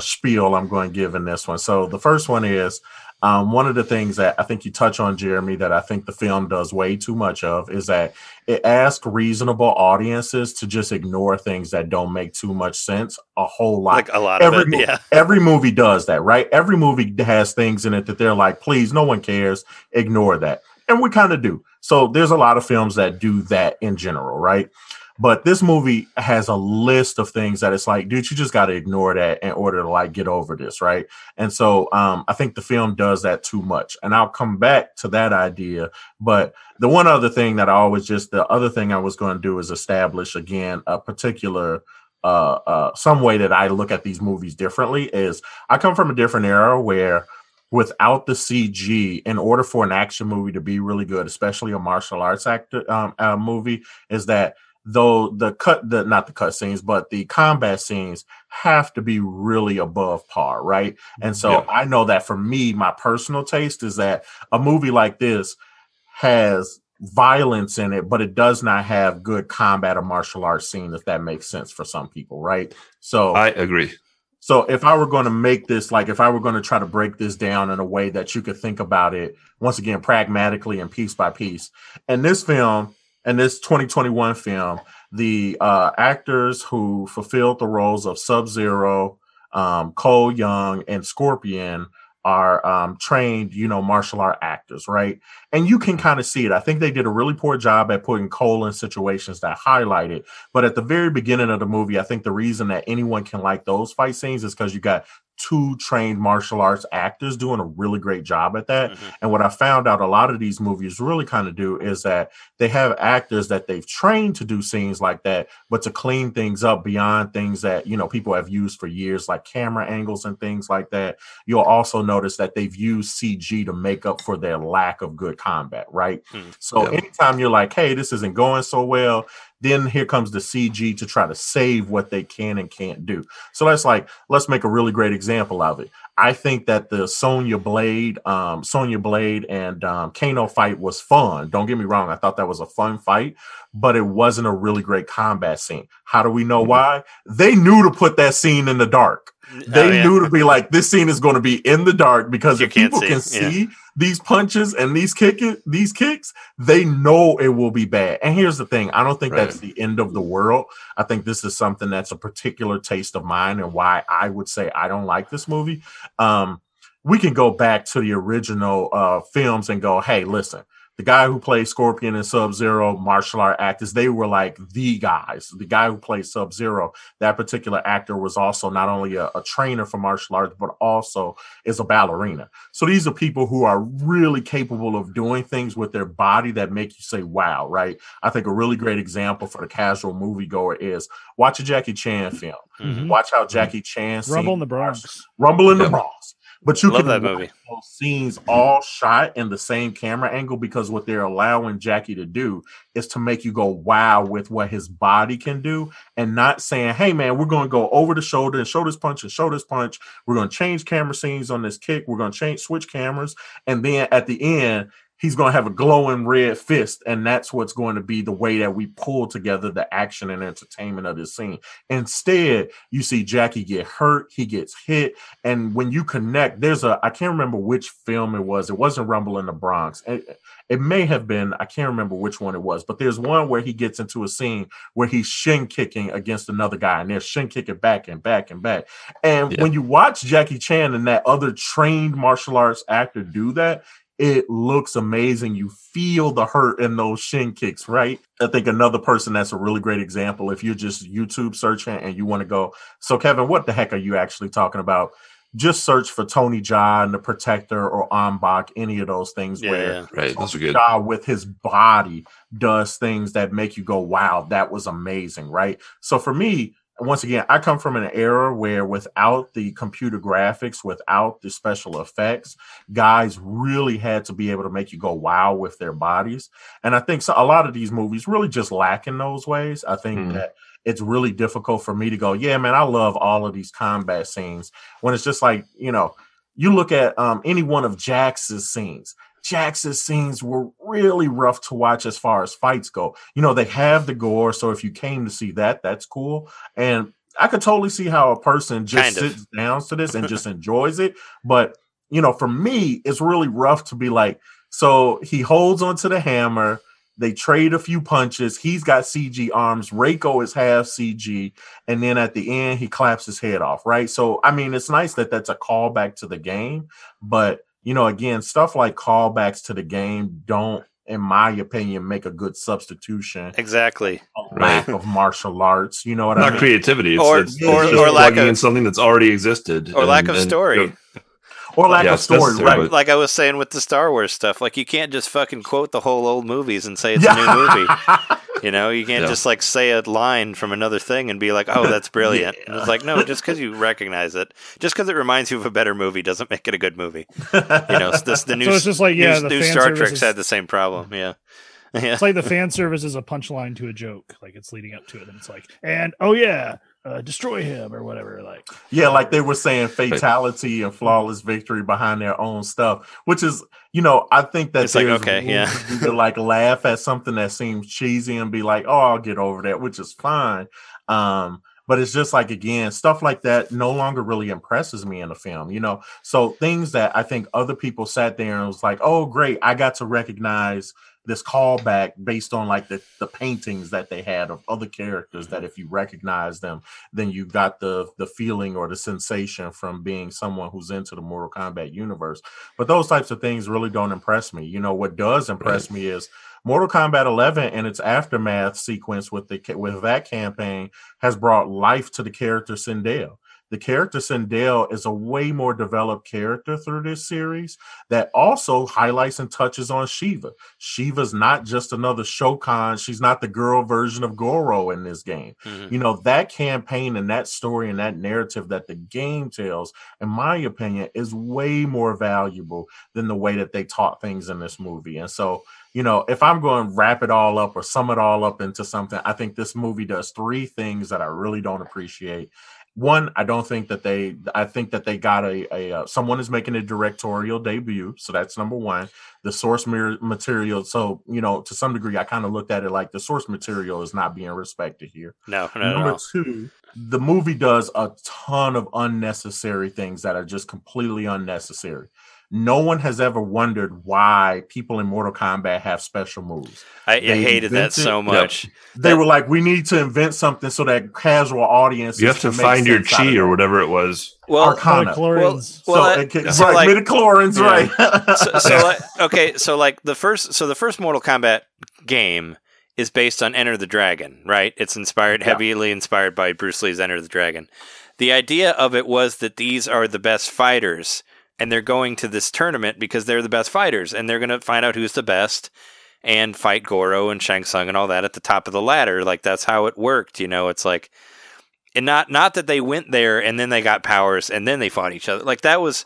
spiel I'm going to give in this one. So the first one is one of the things that I think you touch on, Jeremy, that I think the film does way too much of is that it asks reasonable audiences to just ignore things that don't make too much sense a whole lot. Like a lot of it, yeah. Every movie does that, right? Every movie has things in it that they're like, please, no one cares. Ignore that. And we kind of do. So there's a lot of films that do that in general, right? But this movie has a list of things that it's like, dude, you just got to ignore that in order to get over this. Right. And so I think the film does that too much. And I'll come back to that idea. But the one other thing that the other thing I was going to do is establish, again, a particular some way that I look at these movies differently is I come from a different era where without the CG, in order for an action movie to be really good, especially a martial arts movie, is that though the combat scenes have to be really above par, right? And so I know that for me, my personal taste is that a movie like this has violence in it, but it does not have good combat or martial arts scene, if that makes sense for some people, right? So I agree. So if I were going to make this, if I were going to try to break this down in a way that you could think about it, once again, pragmatically and piece by piece, and this film, in this 2021 film, the actors who fulfilled the roles of Sub-Zero, Cole Young, and Scorpion are trained, martial art actors, right? And you can kind of see it. I think they did a really poor job at putting Cole in situations that highlight it. But at the very beginning of the movie, I think the reason that anyone can like those fight scenes is because you got two trained martial arts actors doing a really great job at that. Mm-hmm. And what I found out a lot of these movies really kind of do is that they have actors that they've trained to do scenes like that, but to clean things up beyond things that, people have used for years, like camera angles and things like that. You'll also notice that they've used CG to make up for their lack of good combat, right? Mm-hmm. So anytime you're like, hey, this isn't going so well, then here comes the CG to try to save what they can and can't do. So that's let's make a really great example of it. I think that the Sonya Blade and Kano fight was fun. Don't get me wrong. I thought that was a fun fight, but it wasn't a really great combat scene. How do we know why? They knew to put that scene in the dark. They knew to be like, this scene is going to be in the dark, because if people can see these punches and these kicks, they know it will be bad. And here's the thing. I don't think that's the end of the world. I think this is something that's a particular taste of mine and why I would say I don't like this movie. We can go back to the original films and go, hey, listen, the guy who played Scorpion and Sub-Zero, martial art actors, they were like the guys. The guy who played Sub-Zero, that particular actor was also not only a trainer for martial arts, but also is a ballerina. So these are people who are really capable of doing things with their body that make you say, wow, right? I think a really great example for the casual moviegoer is watch a Jackie Chan film. Mm-hmm. Watch how Jackie Chan... Rumble in the Bronx. Rumble in the Bronx. But you love that movie. Those scenes all shot in the same camera angle, because what they're allowing Jackie to do is to make you go wow with what his body can do, and not saying, hey man, we're going to go over the shoulder and show this punch and show this punch. We're going to change camera scenes on this kick. We're going to switch cameras. And then at the end, he's going to have a glowing red fist. And that's what's going to be the way that we pull together the action and entertainment of this scene. Instead, you see Jackie get hurt. He gets hit. And when you connect, there's I can't remember which film it was. It wasn't Rumble in the Bronx. It may have been, I can't remember which one it was, but there's one where he gets into a scene where he's shin kicking against another guy, and they're shin kicking back and back and back. And when you watch Jackie Chan and that other trained martial arts actor do that, it looks amazing. You feel the hurt in those shin kicks, right? I think another person that's a really great example, if you're just YouTube searching and you want to go, so Kevin, what the heck are you actually talking about? Just search for Tony Jaa, The Protector, or Ambach, any of those things where Tony Jaa with his body does things that make you go, wow, that was amazing, right? So for me, once again, I come from an era where without the computer graphics, without the special effects, guys really had to be able to make you go wow with their bodies. And I think a lot of these movies really just lack in those ways. I think that it's really difficult for me to go, yeah, man, I love all of these combat scenes, when it's just like, you know, you look at any one of Jax's scenes. Jax's scenes were really rough to watch as far as fights go. You know, they have the gore, so if you came to see that, that's cool. And I could totally see how a person just sits down to this and just enjoys it. But, you know, for me, it's really rough to be like, so he holds onto the hammer, they trade a few punches, he's got CG arms, Reiko is half CG, and then at the end, he claps his head off, right? So, I mean, it's nice that that's a callback to the game, but you know, again, stuff like callbacks to the game don't, in my opinion, make a good substitution. Exactly. Lack of martial arts. You know what I mean? Not creativity. Or lack plugging in something that's already existed. Or lack of story. Or lack of story, right? Like I was saying with the Star Wars stuff. Like, you can't just fucking quote the whole old movies and say it's a new movie. You know, you can't just like say a line from another thing and be like, oh, that's brilliant. And it's like, no, just because you recognize it, just because it reminds you of a better movie doesn't make it a good movie. You know, the new Star Trek's had the same problem. Yeah. It's like the fan service is a punchline to a joke. Like, it's leading up to it. And it's like, destroy him or whatever. Like they were saying fatality and flawless victory behind their own stuff, which is, you know, I think that it's like, to like laugh at something that seems cheesy and be like, oh, I'll get over that, which is fine. But it's just like, again, stuff like that no longer really impresses me in a film, you know? So things that I think other people sat there and was like, oh, great, I got to recognize this callback based on like the paintings that they had of other characters, that if you recognize them, then you got the feeling or the sensation from being someone who's into the Mortal Kombat universe. But those types of things really don't impress me. You know, what does impress me is Mortal Kombat 11 and its aftermath sequence with that campaign has brought life to the character Sindel. The character Sindel is a way more developed character through this series that also highlights and touches on Shiva. Shiva's not just another Shokan. She's not the girl version of Goro in this game. Mm-hmm. You know, that campaign and that story and that narrative that the game tells, in my opinion, is way more valuable than the way that they taught things in this movie. And so, you know, if I'm going to wrap it all up or sum it all up into something, I think this movie does three things that I really don't appreciate. One, I don't think that they – I think that they got a someone is making a directorial debut, so that's number one. The source material, so, you know, to some degree, I kind of looked at it like the source material is not being respected here. Number two, the movie does a ton of unnecessary things that are just completely unnecessary. No one has ever wondered why people in Mortal Kombat have special moves. I hated that so much. Yep. They were like, we need to invent something so that casual audiences you have to find your chi or whatever it was. Midichlorians, right? So the first Mortal Kombat game is based on Enter the Dragon, right? It's heavily inspired by Bruce Lee's Enter the Dragon. The idea of it was that these are the best fighters, and they're going to this tournament because they're the best fighters, and they're going to find out who's the best and fight Goro and Shang Tsung and all that at the top of the ladder. Like, that's how it worked, you know? It's like, and not that they went there and then they got powers and then they fought each other. Like, that was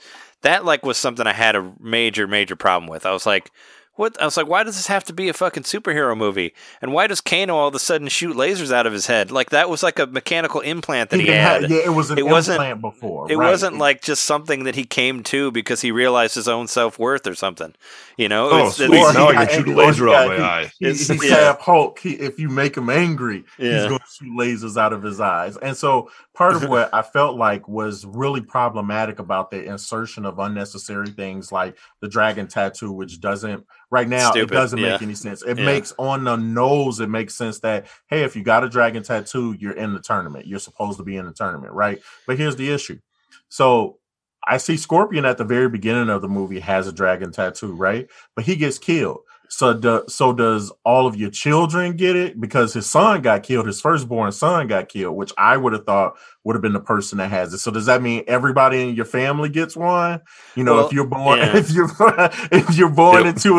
something I had a major, major problem with. I was like, what? I was like, why does this have to be a fucking superhero movie? And why does Kano all of a sudden shoot lasers out of his head? Like, that was like a mechanical implant that he had. Yeah, it was an implant before. It wasn't like just something that he came to because he realized his own self-worth or something. You know? I can shoot a laser out of my eye. He set up Hulk. If you make him angry, he's going to shoot lasers out of his eyes. And so part of what I felt like was really problematic about the insertion of unnecessary things like the dragon tattoo, which doesn't... Right now, It doesn't make any sense. It makes on the nose, it makes sense that, hey, if you got a dragon tattoo, you're in the tournament. You're supposed to be in the tournament, right? But here's the issue. So I see Scorpion at the very beginning of the movie has a dragon tattoo, right? But he gets killed. So does all of your children get it? Because his son got killed, his firstborn son got killed, which I would have thought would have been the person that has it. So does that mean everybody in your family gets one? You know, if you're born into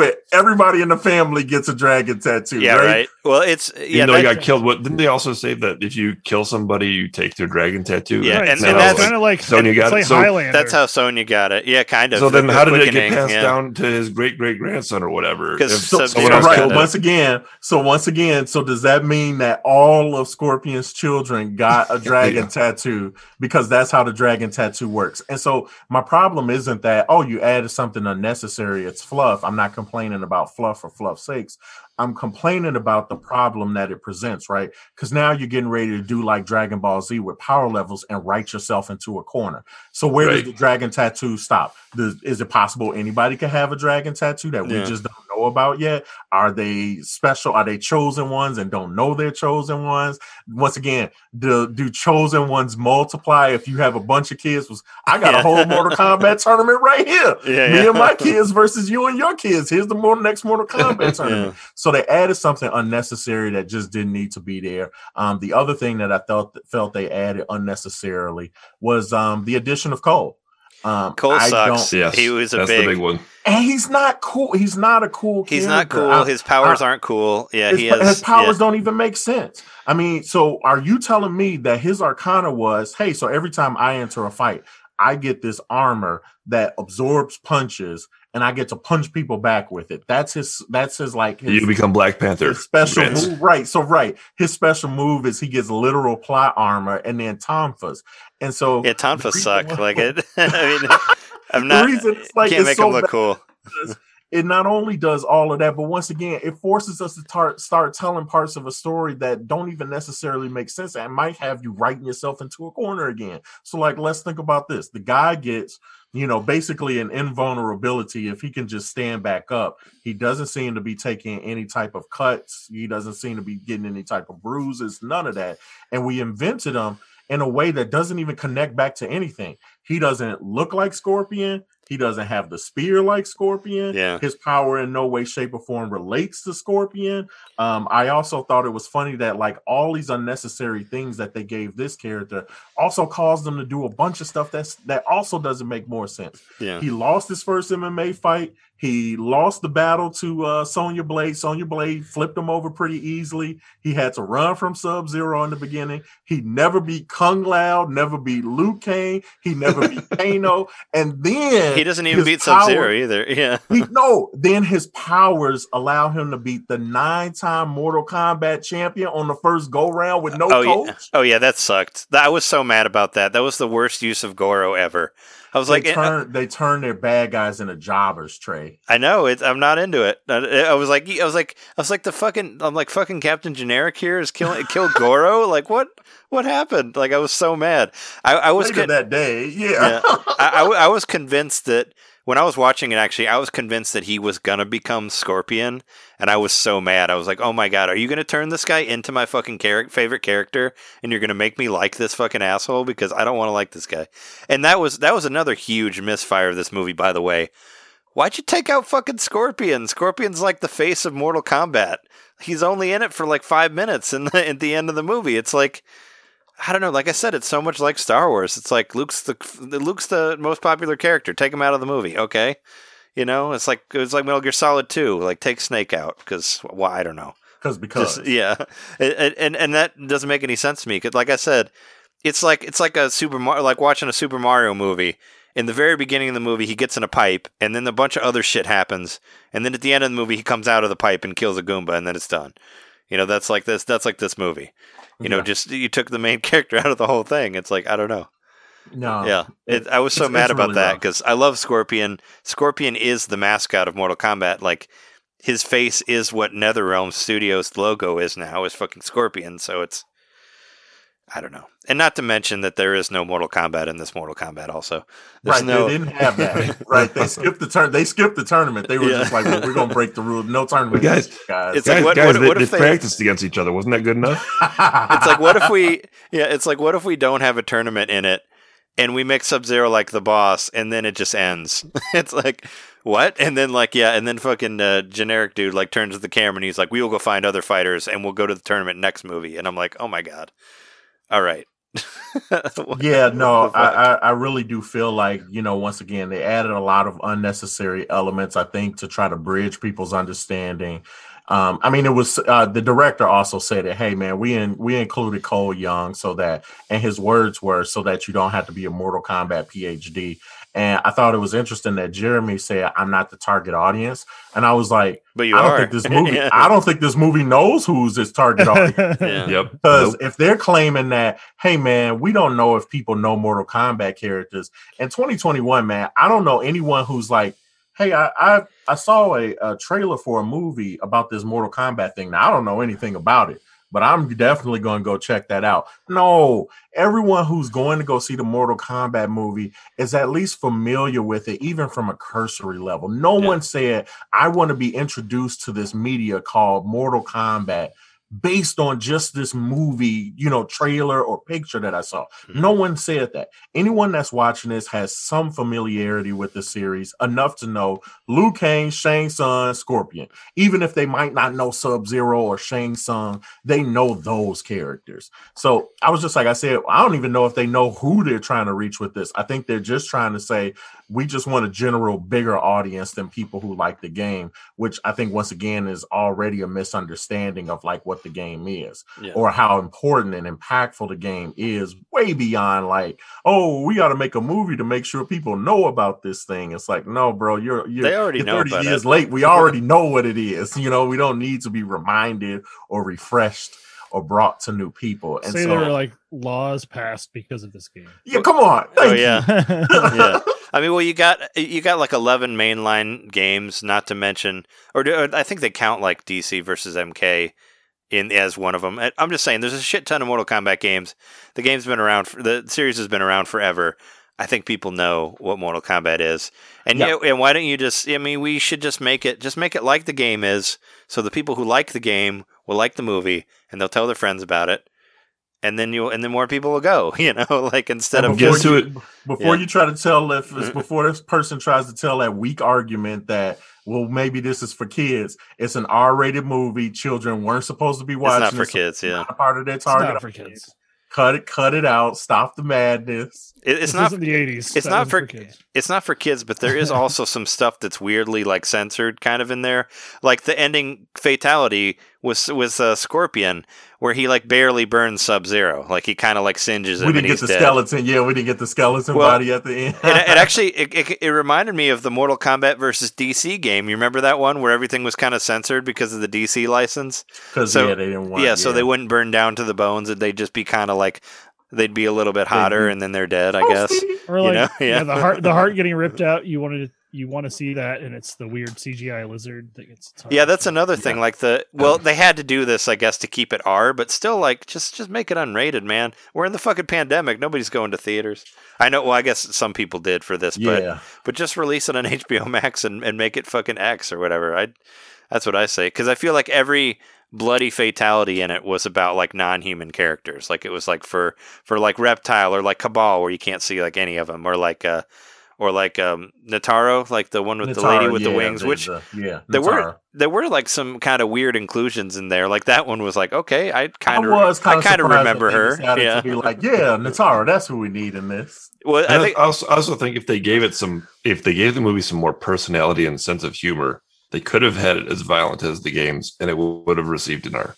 it, everybody in the family gets a dragon tattoo. Yeah, right. Well, you got killed. What didn't they also say that if you kill somebody, you take their dragon tattoo? Yeah, and that's kind of like Sonya got it. So that's how Sonya got it. Yeah, kind of. So then, how did it get passed down to his great great grandson or whatever? So does that mean that all of Scorpion's children got a dragon tattoo? Because that's how the dragon tattoo works. And so my problem isn't that, oh, you added something unnecessary, it's fluff. I'm not complaining about fluff for fluff's sakes. I'm complaining about the problem that it presents, right? Because now you're getting ready to do like Dragon Ball Z with power levels and write yourself into a corner. So where does the dragon tattoo stop? Is it possible anybody can have a dragon tattoo that we just don't know about yet? Are they special? Are they chosen ones and don't know they're chosen ones? Once again, do chosen ones multiply if you have a bunch of kids? I got a whole Mortal Kombat tournament right here. Yeah, Me and my kids versus you and your kids. Here's the next Mortal Kombat tournament. So they added something unnecessary that just didn't need to be there. The other thing that I felt they added unnecessarily was the addition of Cole. Cole sucks. Yes, he was the big one. And he's not cool. He's not a cool character. He's not cool. His powers aren't cool. Yeah, his powers don't even make sense. I mean, so are you telling me that his arcana was, hey, so every time I enter a fight, I get this armor that absorbs punches, and I get to punch people back with it. That's his you become Black Panther. His special move, right? So his special move is he gets literal plot armor, and then tonfas. And so tonfas suck. Like it. I mean, I'm not. The reason it's like, can't make him look cool. It not only does all of that, but once again, it forces us to start telling parts of a story that don't even necessarily make sense and might have you writing yourself into a corner again. So, like, let's think about this. The guy gets, you know, basically an invulnerability if he can just stand back up. He doesn't seem to be taking any type of cuts. He doesn't seem to be getting any type of bruises, none of that. And we invented him in a way that doesn't even connect back to anything. He doesn't look like Scorpion. He doesn't have the spear like Scorpion. Yeah. His power in no way, shape, or form relates to Scorpion. I also thought it was funny that like all these unnecessary things that they gave this character also caused them to do a bunch of stuff that also doesn't make more sense. Yeah. He lost his first MMA fight. He lost the battle to Sonya Blade. Sonya Blade flipped him over pretty easily. He had to run from Sub-Zero in the beginning. He never beat Kung Lao, never beat Liu Kang. He never beat Kano. And then... He doesn't even beat Sub-Zero either. Yeah. Then his powers allow him to beat the 9-time Mortal Kombat champion on the first go-round with no coach. Yeah. Oh, yeah, that sucked. I was so mad about that. That was the worst use of Goro ever. I was they turn their bad guys into jobbers, Trey. I know it. I'm not into it. I was like the fucking. I'm like fucking Captain Generic here is killed Goro. Like what happened? Like I was so mad. I was that day. Yeah. I was convinced that when I was watching it, actually, I was convinced that he was gonna become Scorpion, and I was so mad. I was like, oh my god, are you gonna turn this guy into my fucking favorite character, and you're gonna make me like this fucking asshole because I don't want to like this guy? And that was another huge misfire of this movie, by the way. Why'd you take out fucking Scorpion? Scorpion's like the face of Mortal Kombat. He's only in it for like 5 minutes at the end of the movie. It's like, I don't know. Like I said, it's so much like Star Wars. It's like Luke's the most popular character. Take him out of the movie, okay? You know, it's like Metal Gear Solid 2. Like take Snake out because I don't know. And that doesn't make any sense to me. Cause like I said, it's like a watching a Super Mario movie. In the very beginning of the movie, he gets in a pipe, and then a bunch of other shit happens, and then at the end of the movie, he comes out of the pipe and kills a Goomba, and then it's done. You know, that's like this movie. You know, just you took the main character out of the whole thing. It's like, I don't know. No. Yeah. I was so mad about that because I love Scorpion. Scorpion is the mascot of Mortal Kombat. Like, his face is what NetherRealm Studios' logo is now, is fucking Scorpion. So it's, I don't know. And not to mention that there is no Mortal Kombat in this Mortal Kombat also. They didn't have that. Right, they skipped the turn. They skipped the tournament. They were just like, well, we're going to break the rule. No tournament. Guys, it's like, what if they practiced against each other? Wasn't that good enough? It's like, what if we don't have a tournament in it and we make Sub-Zero like the boss and then it just ends? It's like, what? And then fucking generic dude like turns to the camera and he's like, we will go find other fighters and we'll go to the tournament next movie. And I'm like, oh my God. All right. I really do feel like, you know, once again, they added a lot of unnecessary elements, I think, to try to bridge people's understanding. I mean, it was the director also said that, hey, man, we included Cole Young so that, and his words were, so that you don't have to be a Mortal Kombat PhD. And I thought it was interesting that Jeremy said, I'm not the target audience. And I was like, but I don't think this movie knows who's its target audience. Because if they're claiming that, hey, man, we don't know if people know Mortal Kombat characters. In 2021, man, I don't know anyone who's like, hey, I saw a trailer for a movie about this Mortal Kombat thing. Now, I don't know anything about it, but I'm definitely going to go check that out. No, everyone who's going to go see the Mortal Kombat movie is at least familiar with it, even from a cursory level. No one said, I want to be introduced to this media called Mortal Kombat based on just this movie, you know, trailer or picture that I saw. Mm-hmm. No one said that. Anyone that's watching this has some familiarity with the series, enough to know Liu Kang, Shang Tsung, Scorpion. Even if they might not know Sub-Zero or Shang Tsung, they know those characters. So I was just like I said, I don't even know if they know who they're trying to reach with this. I think they're just trying to say, we just want a general bigger audience than people who like the game, which I think, once again, is already a misunderstanding of like what the game is or how important and impactful the game is, way beyond like, oh, we got to make a movie to make sure people know about this thing. It's like, no, bro, you're 30 years late. We already know what it is. You know, we don't need to be reminded or refreshed or brought to new people. And so there were like laws passed because of this game. Yeah, come on. Thank you. I mean, well, you got like 11 mainline games, not to mention, or I think they count like DC versus MK as one of them. I'm just saying, there's a shit ton of Mortal Kombat games. The game's been around, the series has been around forever. I think people know what Mortal Kombat is, and why don't you just? I mean, we should just make it like the game is, so the people who like the game will like the movie, and they'll tell their friends about it, and then more people will go. You know, like instead of just you try to tell before this person tries to tell that weak argument that, well, maybe this is for kids. It's an R-rated movie. Children weren't supposed to be watching. It's not for kids. Not a part of their target. It's not for kids. Cut it out. Stop the madness. It's not the 80s. It's not for kids. It's not for kids, but there is also some stuff that's weirdly like censored kind of in there. Like the ending fatality was Scorpion, where he like barely burns Sub-Zero. Like he kind of like singes him. We didn't get the skeleton. Yeah, we didn't get the skeleton body at the end. And it actually reminded me of the Mortal Kombat versus DC game. You remember that one where everything was kind of censored because of the DC license? Because they didn't want. Yeah, so they wouldn't burn down to the bones, and they'd just be kind of like. They'd be a little bit hotter, and then they're dead, I guess. Or like, you know? Yeah, the heart getting ripped out. You want to see that, and it's the weird CGI lizard that gets. Yeah, that's another thing. Like they had to do this, I guess, to keep it R, but still, like, just make it unrated, man. We're in the fucking pandemic. Nobody's going to theaters. I know. Well, I guess some people did for this, but just release it on HBO Max and make it fucking X or whatever. That's what I say, because I feel like every bloody fatality in it was about like non-human characters. Like it was like for like Reptile or like Cabal, where you can't see like any of them, or like Nitara, like the one with Nitara, the lady with the wings, there were like some kind of weird inclusions in there. Like that one was like, okay, I kind of remember her. To be like, yeah, Nitara, that's who we need in this. Well, and I also think if they gave the movie some more personality and sense of humor, they could have had it as violent as the games, and it would have received an R.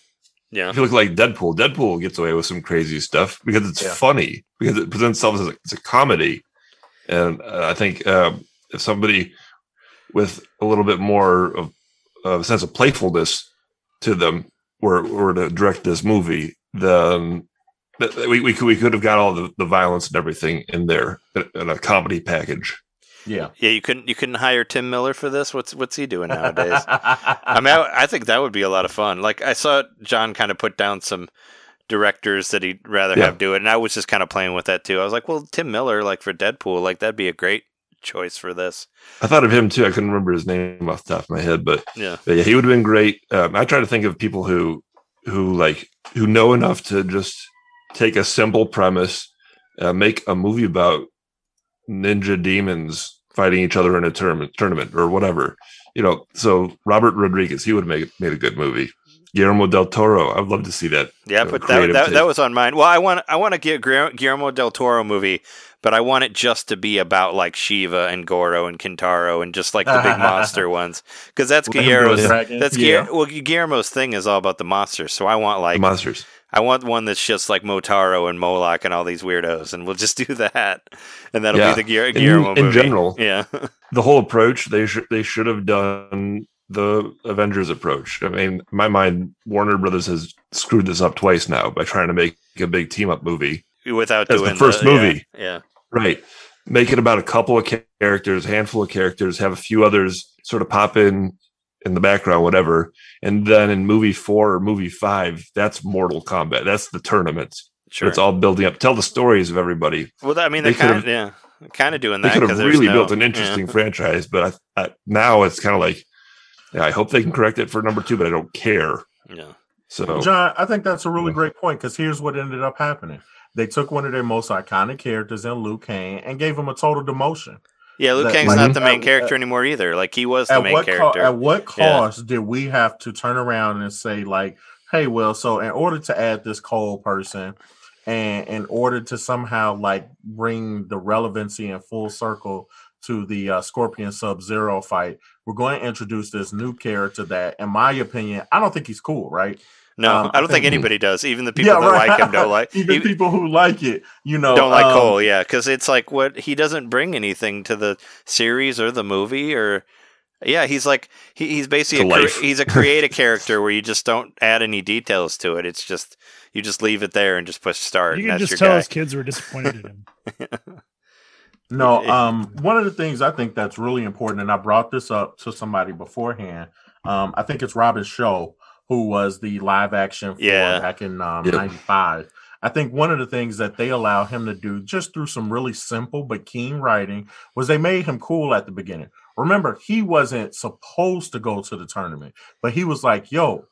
Yeah. If you look like Deadpool gets away with some crazy stuff because it's funny, because it presents itself as it's a comedy. And I think if somebody with a little bit more of a sense of playfulness to them were to direct this movie, then we could have got all the violence and everything in there in a comedy package. Yeah, yeah. You couldn't hire Tim Miller for this. What's he doing nowadays? I mean, I think that would be a lot of fun. Like I saw John kind of put down some directors that he'd rather have do it, and I was just kind of playing with that too. I was like, well, Tim Miller, like for Deadpool, like that'd be a great choice for this. I thought of him too. I couldn't remember his name off the top of my head, but yeah, he would have been great. I try to think of people who know enough to just take a simple premise, make a movie about ninja demons fighting each other in a tournament or whatever, you know. So Robert Rodriguez, he would have made a good movie. Guillermo del Toro, I'd love to see that. Yeah, but that was on mine. Well, I want to get Guillermo del Toro movie, but I want it just to be about like Shiva and Goro and Kintaro and just like the big monster ones, because that's Guillermo's. Guillermo's thing is all about the monsters. So I want like the monsters. I want one that's just like Motaro and Moloch and all these weirdos, and we'll just do that, and that'll be the Guillermo movie. In general, the whole approach they should have done the Avengers approach. I mean, in my mind, Warner Brothers has screwed this up twice now by trying to make a big team up movie without doing the first movie. Yeah, right. Make it about a couple of characters, handful of characters, have a few others sort of pop in the background, whatever. And then in movie 4 or movie 5, that's Mortal Kombat. That's the tournament. Sure. It's all building up. Tell the stories of everybody. Well, I mean, they're kind of doing that. They could have really built an interesting franchise, but now it's kind of like, I hope they can correct it for number 2, but I don't care. Yeah. So, John, I think that's a really great point, because here's what ended up happening. They took one of their most iconic characters in Liu Kang and gave him a total demotion. Yeah, Liu Kang's not the main character anymore either. Like, he was the main character. At what cost did we have to turn around and say, like, hey, well, so in order to add this Cole person, and in order to somehow, like, bring the relevancy in full circle to the Scorpion Sub-Zero fight, we're going to introduce this new character that, in my opinion, I don't think he's cool, right? No, I don't think anybody does. Even the people that like him don't like. Even people who like it, you know, don't like Cole. Yeah, because it's like what he doesn't bring anything to the series or the movie or. Yeah, he's like he's basically he's a creative character where you just don't add any details to it. It's just you just leave it there and just push start. You can just tell his kids were disappointed in him. No, one of the things I think that's really important, and I brought this up to somebody beforehand. I think it's Robin Shaw, who was the live action for back in 95. I think one of the things that they allowed him to do just through some really simple but keen writing was they made him cool at the beginning. Remember, he wasn't supposed to go to the tournament, but he was like, yo,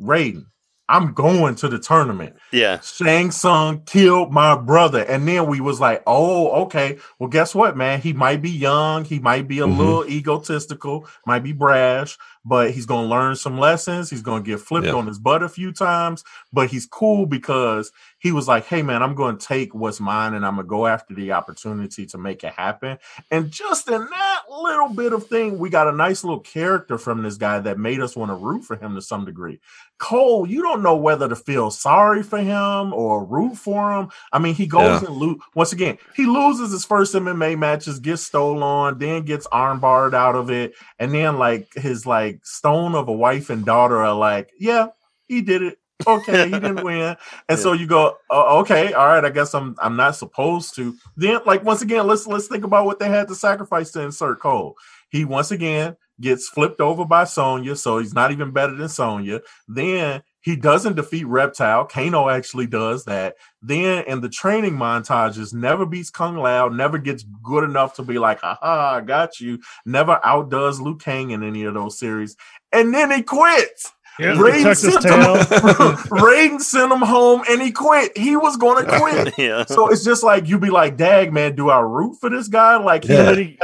Raiden, I'm going to the tournament. Yeah. Shang Tsung killed my brother. And then we was like, oh, okay. Well, guess what, man? He might be young. He might be a little egotistical, might be brash, but he's going to learn some lessons. He's going to get flipped on his butt a few times, but he's cool because he was like, hey, man, I'm going to take what's mine and I'm going to go after the opportunity to make it happen. And just in that little bit of thing, we got a nice little character from this guy that made us want to root for him to some degree. Cole, you don't know whether to feel sorry for him or root for him. I mean, he goes and once again, he loses his first MMA matches, gets stolen, then gets armbarred out of it. And then like his like stone of a wife and daughter are like, yeah, he did it. Okay, he didn't win. And so you go, oh, okay, all right, I guess I'm not supposed to. Then like, once again, let's think about what they had to sacrifice to insert Cole. He once again gets flipped over by Sonya, so he's not even better than Sonya. Then he doesn't defeat Reptile. Kano actually does that. Then in the training montages, never beats Kung Lao, never gets good enough to be like, haha, I got you. Never outdoes Liu Kang in any of those series. And then he quits. Yeah, Raiden sent him home and he quit. He was going to quit. So it's just like, you be like, dag, man, do I root for this guy? Like, he hasn't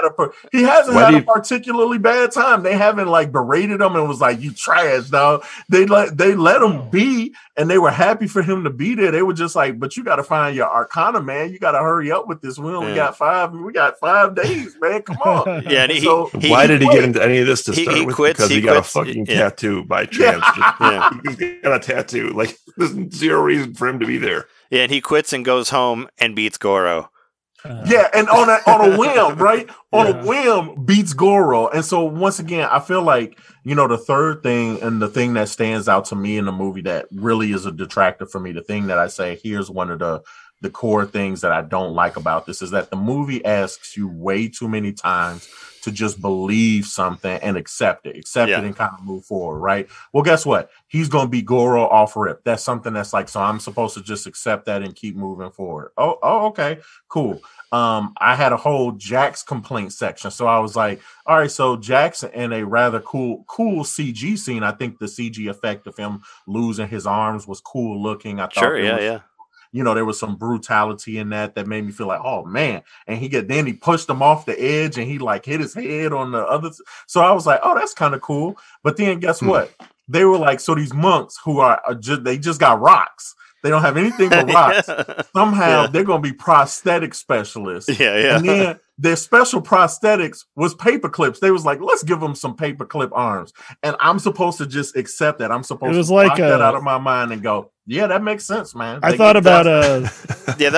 had a particularly bad time. They haven't like berated him and was like, you trash, dog. They let him be and they were happy for him to be there. They were just like, but you got to find your Arcana, man. You got to hurry up with this. We only got five days, man. Come on. Why did he get into any of this to start with? Because he got a fucking tattoo by chance. He's got a tattoo. Like, there's zero reason for him to be there. Yeah, and he quits and goes home and beats Goro. And on a whim, right? On a whim, beats Goro. And so once again, I feel like, you know, the third thing and the thing that stands out to me in the movie that really is a detractor for me, the thing that I say, here's one of the core things that I don't like about this, is that the movie asks you way too many times to just believe something and accept it and kind of move forward, right? Well, guess what? He's going to be Goro off rip. That's something that's like, so I'm supposed to just accept that and keep moving forward. Oh, okay, cool. I had a whole Jax complaint section. So I was like, all right, so Jax in a rather cool CG scene. I think the CG effect of him losing his arms was cool looking. I thought you know, there was some brutality in that made me feel like, oh man. And then he pushed him off the edge and he like hit his head on the other. So I was like, oh, that's kind of cool. But then guess what? They were like, so these monks who they just got rocks. They don't have anything but rocks. Somehow they're going to be prosthetic specialists. And then their special prosthetics was paper clips. They was like, let's give them some paper clip arms. And I'm supposed to just accept that. I'm supposed to block that out of my mind and go, yeah, that makes sense, man. I thought about that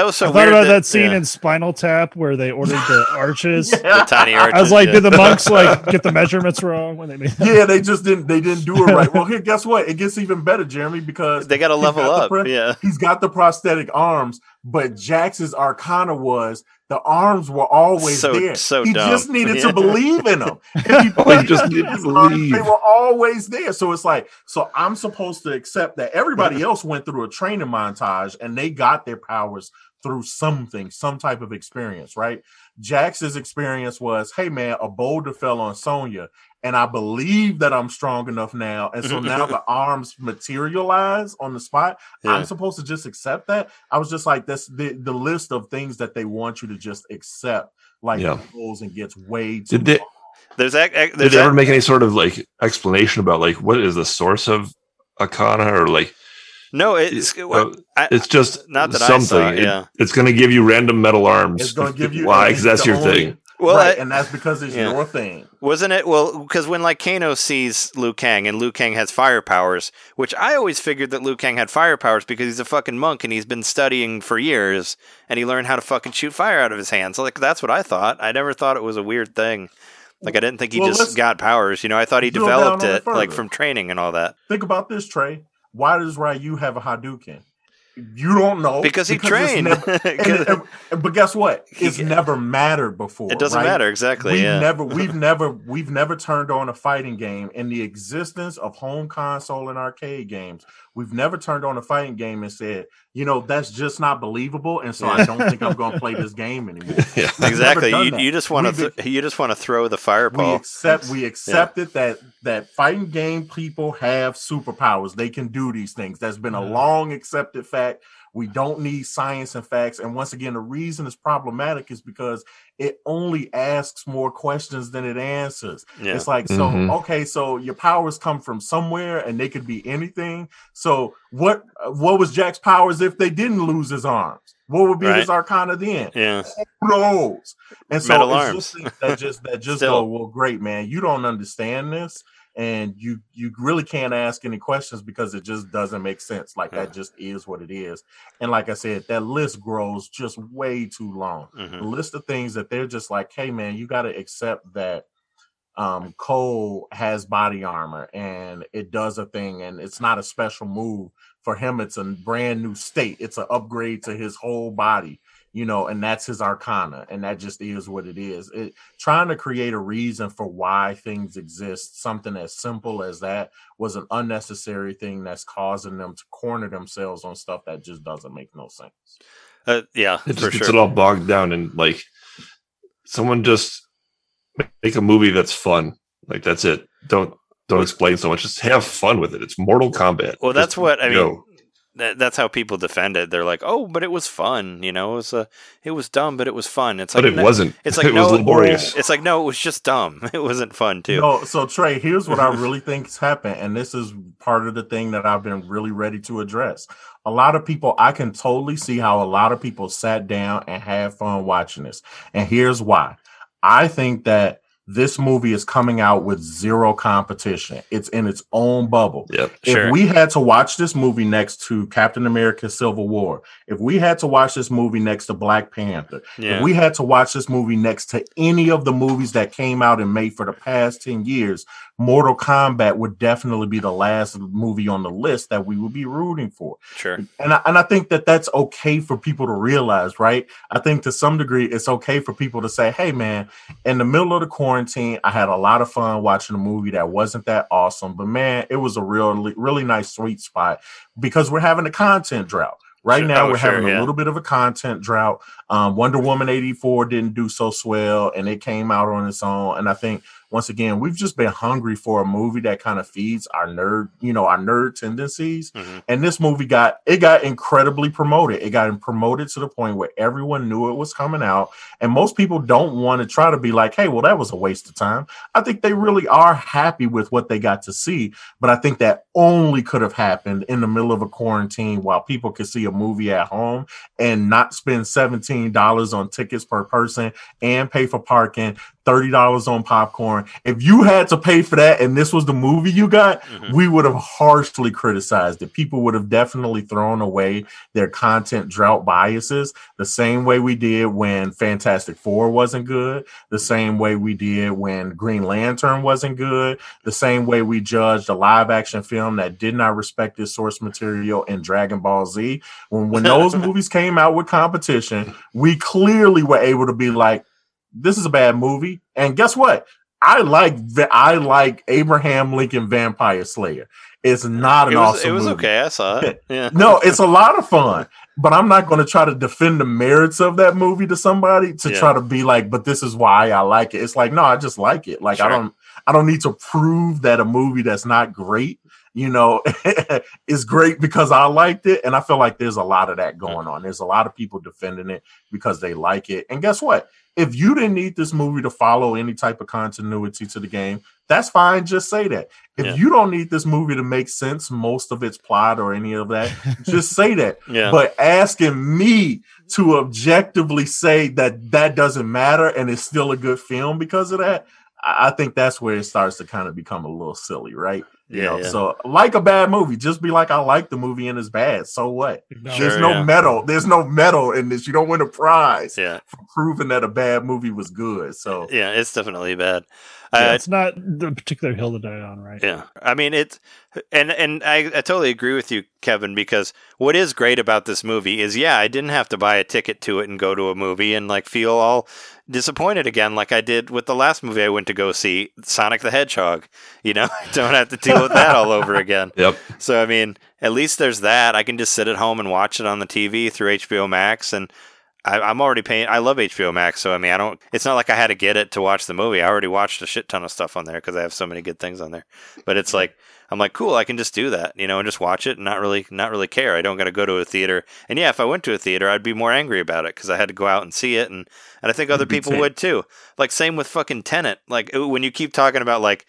was so weird. I thought about that scene in Spinal Tap where they ordered the arches, the tiny arches. I was like, did the monks like get the measurements wrong when they made that? Yeah, they just didn't do it right. Well, here, guess what? It gets even better, Jeremy, because they got to level up. He's got the prosthetic arms, but Jax's Arcana was the arms were always there. He just needed to believe in them. If he believed, they were always there. So it's like, so I'm supposed to accept that everybody else went through a training montage and they got their powers through something, some type of experience, right? Jax's experience was, hey man, a boulder fell on Sonya and I believe that I'm strong enough now. And so now the arms materialize on the spot. Yeah. I'm supposed to just accept that. I was just like, that's the list of things that they want you to just accept, like goals, and gets way too long. Did they ever make any sort of like explanation about like what is the source of Akana or like? No, it's just not that something. I saw, it's going to give you random metal arms. It's going to give you why? Because that's your thing. Well, right, and that's because it's your thing, wasn't it? Well, because when like Kano sees Liu Kang and Liu Kang has fire powers, which I always figured that Liu Kang had fire powers because he's a fucking monk and he's been studying for years and he learned how to fucking shoot fire out of his hands. Like that's what I thought. I never thought it was a weird thing. Like I didn't think he just got powers. You know, I thought he developed it like from training and all that. Think about this, Trey. Why does Ryu have a Hadouken? You don't know. Because he trained. But guess what? It's never mattered before. It doesn't matter, exactly. We've never turned on a fighting game in the existence of home console and arcade games. We've never turned on a fighting game and said, you know, that's just not believable, and so I don't think I'm going to play this game anymore. Yeah. Exactly. You just want to throw the fireball. We accepted that fighting game people have superpowers. They can do these things. That's been a long accepted fact. We don't need science and facts. And once again, the reason it's problematic is because it only asks more questions than it answers. Yeah. It's like, so, okay, so your powers come from somewhere and they could be anything. So what was Jack's powers if they didn't lose his arms? What would be his arcana then? Yeah. Who knows? And so it's just things that just go, well, great, man, you don't understand this. And you really can't ask any questions because it just doesn't make sense. Like that just is what it is. And like I said, that list grows just way too long. The list of things that they're just like, hey man, you got to accept that Cole has body armor and it does a thing, and it's not a special move for him. It's a brand new state. It's an upgrade to his whole body, you know, and that's his arcana, and that just is what it is. It trying to create a reason for why things exist, something as simple as that, was an unnecessary thing that's causing them to corner themselves on stuff that just doesn't make no sense. It's all bogged down in like, someone just make a movie that's fun. Like that's it. Don't explain so much. Just have fun with it. It's Mortal Kombat. Well, that's just, what I mean. That's how people defend it. They're like, "Oh, but it was fun, you know. It was dumb, but it was fun." It's like, but it wasn't. It's like it was laborious. It's like, no, it was just dumb. It wasn't fun too. No, so Trey, here's what I really think has happened, and this is part of the thing that I've been really ready to address. A lot of people, I can totally see how a lot of people sat down and had fun watching this, and here's why. I think that this movie is coming out with zero competition. It's in its own bubble. Yep, if we had to watch this movie next to Captain America: Civil War, if we had to watch this movie next to Black Panther, if we had to watch this movie next to any of the movies that came out in May for the past 10 years, Mortal Kombat would definitely be the last movie on the list that we would be rooting for. Sure. And I think that that's okay for people to realize, right? I think to some degree, it's okay for people to say, hey man, in the middle of the quarantine, I had a lot of fun watching a movie that wasn't that awesome, but man, it was a really, really nice sweet spot because we're having a content drought. Right now, we're having a little bit of a content drought. Wonder Woman 84 didn't do so swell, and it came out on its own. And I think, once again, we've just been hungry for a movie that kind of feeds our nerd, you know, our nerd tendencies. And this movie got incredibly promoted. It got promoted to the point where everyone knew it was coming out. And most people don't want to try to be like, hey, well, that was a waste of time. I think they really are happy with what they got to see. But I think that only could have happened in the middle of a quarantine while people could see a movie at home and not spend $17 on tickets per person and pay for parking, $30 on popcorn. If you had to pay for that and this was the movie you got, we would have harshly criticized it. People would have definitely thrown away their content drought biases the same way we did when Fantastic Four wasn't good, the same way we did when Green Lantern wasn't good, the same way we judged a live action film that did not respect its source material in Dragon Ball Z. When those movies came out with competition, we clearly were able to be like, this is a bad movie. And guess what? I like Abraham Lincoln Vampire Slayer. It's not awesome movie. It was okay. I saw it. Yeah. No, it's a lot of fun. But I'm not going to try to defend the merits of that movie to somebody to try to be like, but this is why I like it. It's like, no, I just like it. Like, I don't need to prove that a movie that's not great, you know, is great because I liked it. And I feel like there's a lot of that going on. There's a lot of people defending it because they like it. And guess what? If you didn't need this movie to follow any type of continuity to the game, that's fine. Just say that. If you don't need this movie to make sense, most of its plot or any of that, just say that. But asking me to objectively say that doesn't matter and it's still a good film because of that, I think that's where it starts to kind of become a little silly, right? You know? So like a bad movie, just be like, I like the movie and it's bad. So what? There's no medal. There's no medal in this. You don't win a prize for proving that a bad movie was good. So yeah, it's definitely bad. It's not the particular hill to die on, right? Yeah. I mean, it's, and I totally agree with you, Kevin, because what is great about this movie is, I didn't have to buy a ticket to it and go to a movie and like feel all disappointed again, like I did with the last movie I went to go see, Sonic the Hedgehog. You know, I don't have to deal with that all over again. Yep. So, I mean, at least there's that. I can just sit at home and watch it on the TV through HBO Max. And I'm already paying. I love HBO Max, so I mean, I don't. It's not like I had to get it to watch the movie. I already watched a shit ton of stuff on there because I have so many good things on there. But it's like, I'm like, cool, I can just do that, you know, and just watch it and not really care. I don't got to go to a theater. And yeah, if I went to a theater, I'd be more angry about it because I had to go out and see it, and I think other people would too. Like same with fucking Tenet. Like when you keep talking about like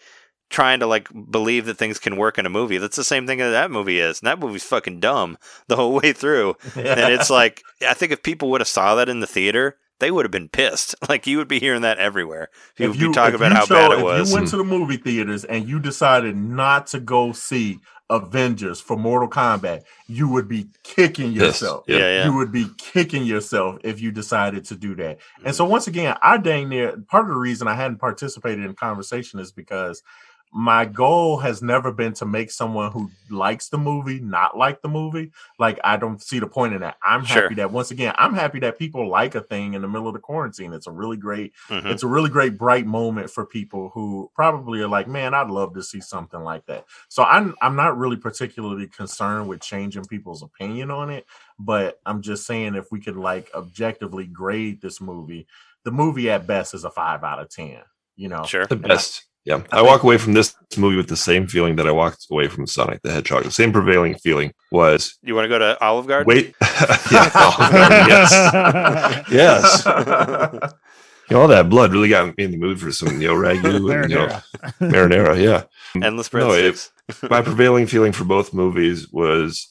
trying to like believe that things can work in a movie, that's the same thing that movie is, and that movie's fucking dumb the whole way through. And it's like, I think if people would have saw that in the theater, they would have been pissed. Like you would be hearing that everywhere. People would be talking about how bad it was. If you went to the movie theaters and you decided not to go see Avengers for Mortal Kombat, you would be kicking yourself. Yes. Yeah. You would be kicking yourself if you decided to do that. Mm-hmm. And so once again, I dang near, part of the reason I hadn't participated in the conversation is because my goal has never been to make someone who likes the movie not like the movie. Like, I don't see the point in that. I'm happy that, once again, I'm happy that people like a thing in the middle of the quarantine. It's a really great, it's a really great bright moment for people who probably are like, man, I'd love to see something like that. So I'm not really particularly concerned with changing people's opinion on it, but I'm just saying if we could like objectively grade this movie, the movie at best is a 5 out of 10, you know? The best. Yeah, I walk away from this movie with the same feeling that I walked away from Sonic the Hedgehog. The same prevailing feeling was... You want to go to Olive Garden? Wait. Yes. You know, all that blood really got me in the mood for some ragu and marinara. Yeah. Endless breadsticks. No, my prevailing feeling for both movies was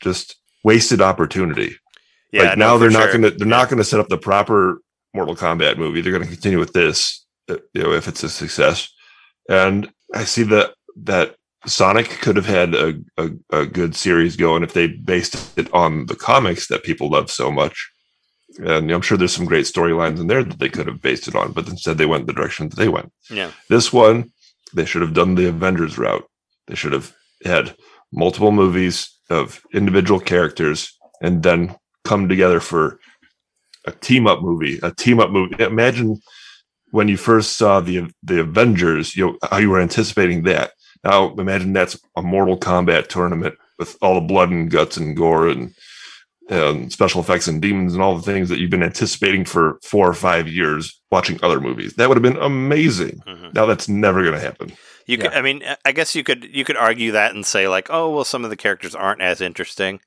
just wasted opportunity. Yeah, like now they're not going to set up the proper Mortal Kombat movie. They're going to continue with this, if it's a success. And I see that Sonic could have had a good series going if they based it on the comics that people love so much. And I'm sure there's some great storylines in there that they could have based it on, but instead they went the direction that they went. Yeah. This one, they should have done the Avengers route. They should have had multiple movies of individual characters and then come together for a team-up movie. Imagine... when you first saw the Avengers, how you were anticipating that. Now imagine that's a Mortal Kombat tournament with all the blood and guts and gore and special effects and demons and all the things that you've been anticipating for 4 or 5 years watching other movies. That would have been amazing. Mm-hmm. Now that's never going to happen. You could, I mean, I guess you could argue that and say like, oh, well, some of the characters aren't as interesting,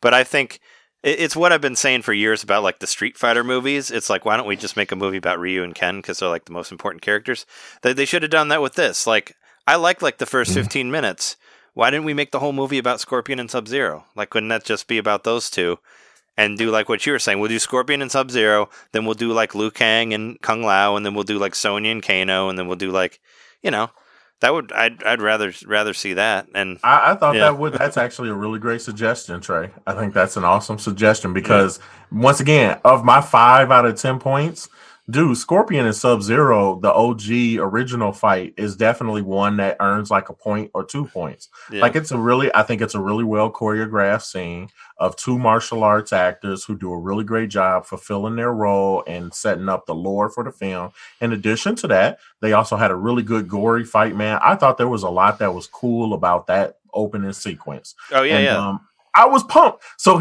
but I think it's what I've been saying for years about like the Street Fighter movies. It's like, why don't we just make a movie about Ryu and Ken because they're like the most important characters? They should have done that with this. Like, I like the first 15 minutes. Why didn't we make the whole movie about Scorpion and Sub-Zero? Like, couldn't that just be about those two? And do like what you were saying. We'll do Scorpion and Sub-Zero. Then we'll do like Liu Kang and Kung Lao. And then we'll do like Sonya and Kano. And then we'll do like, I'd rather see that. And I thought that's actually a really great suggestion, Trey. I think that's an awesome suggestion because once again, of my 5 out of 10 points, dude, Scorpion and Sub-Zero, the OG original fight, is definitely one that earns like a point or 2 points. Yeah. Like I think it's a really well choreographed scene of two martial arts actors who do a really great job fulfilling their role and setting up the lore for the film. In addition to that, they also had a really good gory fight, man. I thought there was a lot that was cool about that opening sequence. Oh, yeah, and, yeah. I was pumped. So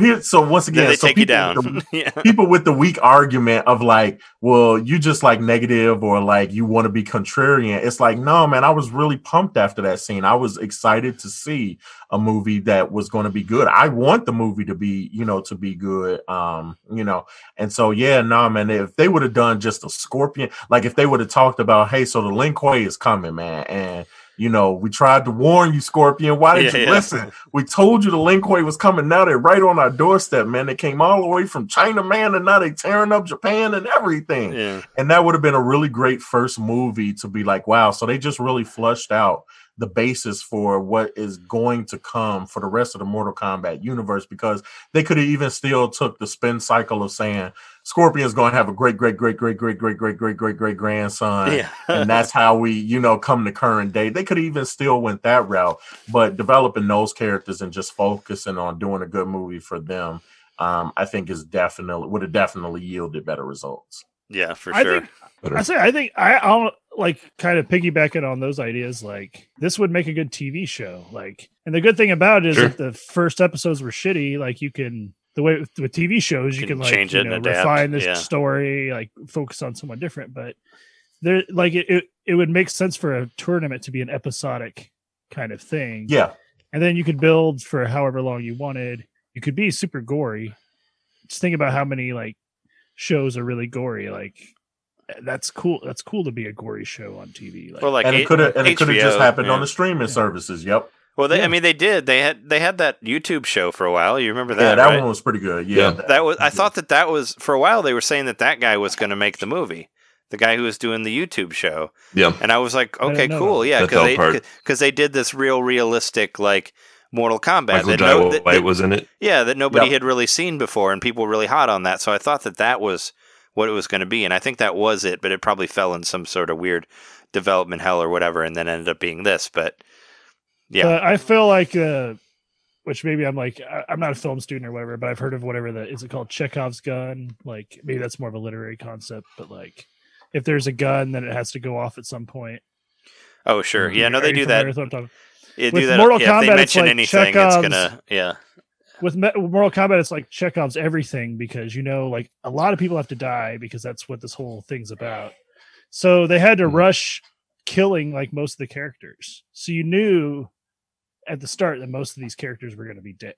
once again, they take you down. People with the weak argument of like, well, you just like negative or like you want to be contrarian. It's like, no, man, I was really pumped after that scene. I was excited to see a movie that was going to be good. I want the movie to be, to be good. And so, man, if they would have done just a Scorpion, like if they would have talked about, hey, so the Lin Kuei is coming, man. And, we tried to warn you, Scorpion. Why didn't you listen? We told you the Lin Kuei was coming. Now they're right on our doorstep, man. They came all the way from China, man, and now they're tearing up Japan and everything. Yeah. And that would have been a really great first movie to be like, wow. So they just really flushed out the basis for what is going to come for the rest of the Mortal Kombat universe, because they could have even still took the spin cycle of saying Scorpion's going to have a great, great, great, great, great, great, great, great, great, great grandson. Yeah. And that's how we, come to current day. They could have even still went that route, but developing those characters and just focusing on doing a good movie for them, I think is would have definitely yielded better results. Yeah, for sure. I think I'll like kind of piggybacking on those ideas. Like this would make a good TV show. Like, and the good thing about it is if the first episodes were shitty, like you can the way with TV shows, you can like change it, and refine this story, like focus on someone different. But there, like it would make sense for a tournament to be an episodic kind of thing. Yeah, and then you could build for however long you wanted. You could be super gory. Just think about how many like shows are really gory. Like that's cool. That's cool to be a gory show on TV. Like, and it could have just happened on the streaming services. Yep. Well, I mean, they did. They had that YouTube show for a while. You remember that? Yeah, that one was pretty good. Yeah, that was. I thought that was for a while. They were saying that guy was going to make the movie. The guy who was doing the YouTube show. Yeah. And I was like, okay, cool. Yeah, because they did this real realistic like Mortal Kombat. Michael Jai White was in it. Yeah, that nobody had really seen before, and people were really hot on that. So I thought that was what it was going to be, and I think that was it. But it probably fell in some sort of weird development hell or whatever, and then ended up being this. But yeah, I feel like, which maybe I'm like, I'm not a film student or whatever, but I've heard of whatever that is. It called Chekhov's gun. Like maybe that's more of a literary concept, but like if there's a gun, then it has to go off at some point. Oh sure, yeah, no, they do that. With Mortal Kombat, it's like anything, it's gonna, yeah. With Mortal Kombat, it's like Chekhov's everything because like a lot of people have to die because that's what this whole thing's about. So they had to rush killing like most of the characters. So you knew at the start that most of these characters were going to be dead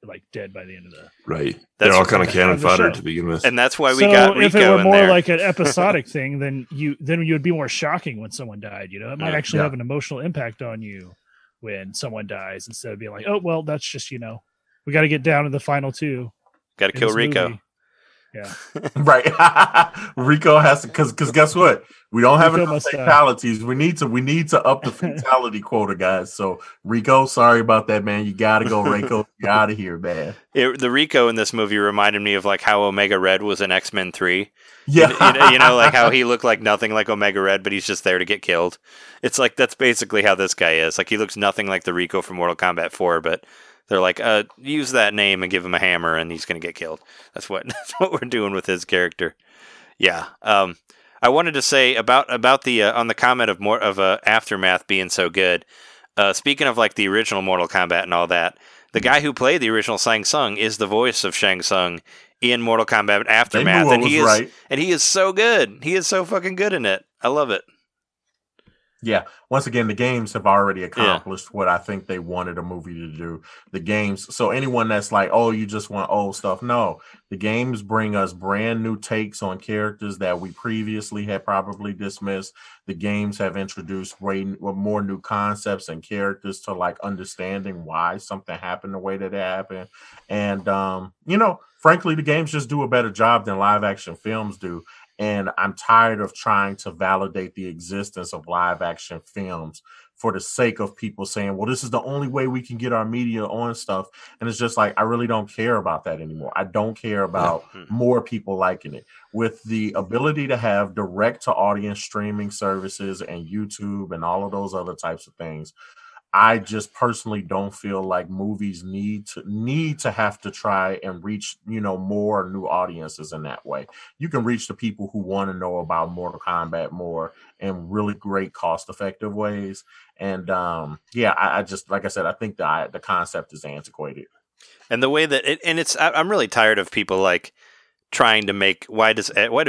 by the end of the right. They're all kind of cannon fodder to begin with, and that's why we got Rico. If it were more like an episodic thing, then you would be more shocking when someone died. It might actually have an emotional impact on you when someone dies instead of being like, oh well, that's just we got to get down to the final two. Got to kill Rico. Movie. Yeah. Right. Rico has to, because guess what? We don't have enough fatalities. We need to up the fatality quota, guys. So Rico, sorry about that, man. You gotta go, Rico. Get out of here, man. The Rico in this movie reminded me of like how Omega Red was in X-Men 3. Yeah. Like how he looked like nothing like Omega Red, but he's just there to get killed. It's like that's basically how this guy is. Like he looks nothing like the Rico from Mortal Kombat 4, but they're like, use that name and give him a hammer, and he's going to get killed. That's what we're doing with his character. Yeah. I wanted to say about the on the comment of more of Aftermath being so good. Speaking of like the original Mortal Kombat and all that, the guy who played the original Shang Tsung is the voice of Shang Tsung in Mortal Kombat Aftermath, and he is so good. He is so fucking good in it. I love it. Yeah. Once again, the games have already accomplished what I think they wanted a movie to do. The games. So anyone that's like, oh, you just want old stuff. No, the games bring us brand new takes on characters that we previously had probably dismissed. The games have introduced way more new concepts and characters to like understanding why something happened the way that it happened. And, frankly, the games just do a better job than live action films do. And I'm tired of trying to validate the existence of live action films for the sake of people saying, well, this is the only way we can get our media on stuff. And it's just like, I really don't care about that anymore. I don't care about more people liking it. With the ability to have direct to audience streaming services and YouTube and all of those other types of things, I just personally don't feel like movies need to have to try and reach, more new audiences in that way. You can reach the people who want to know about Mortal Kombat more in really great cost-effective ways. And I just, like I said, I think the concept is antiquated. And the way that I'm really tired of people like trying to make, why do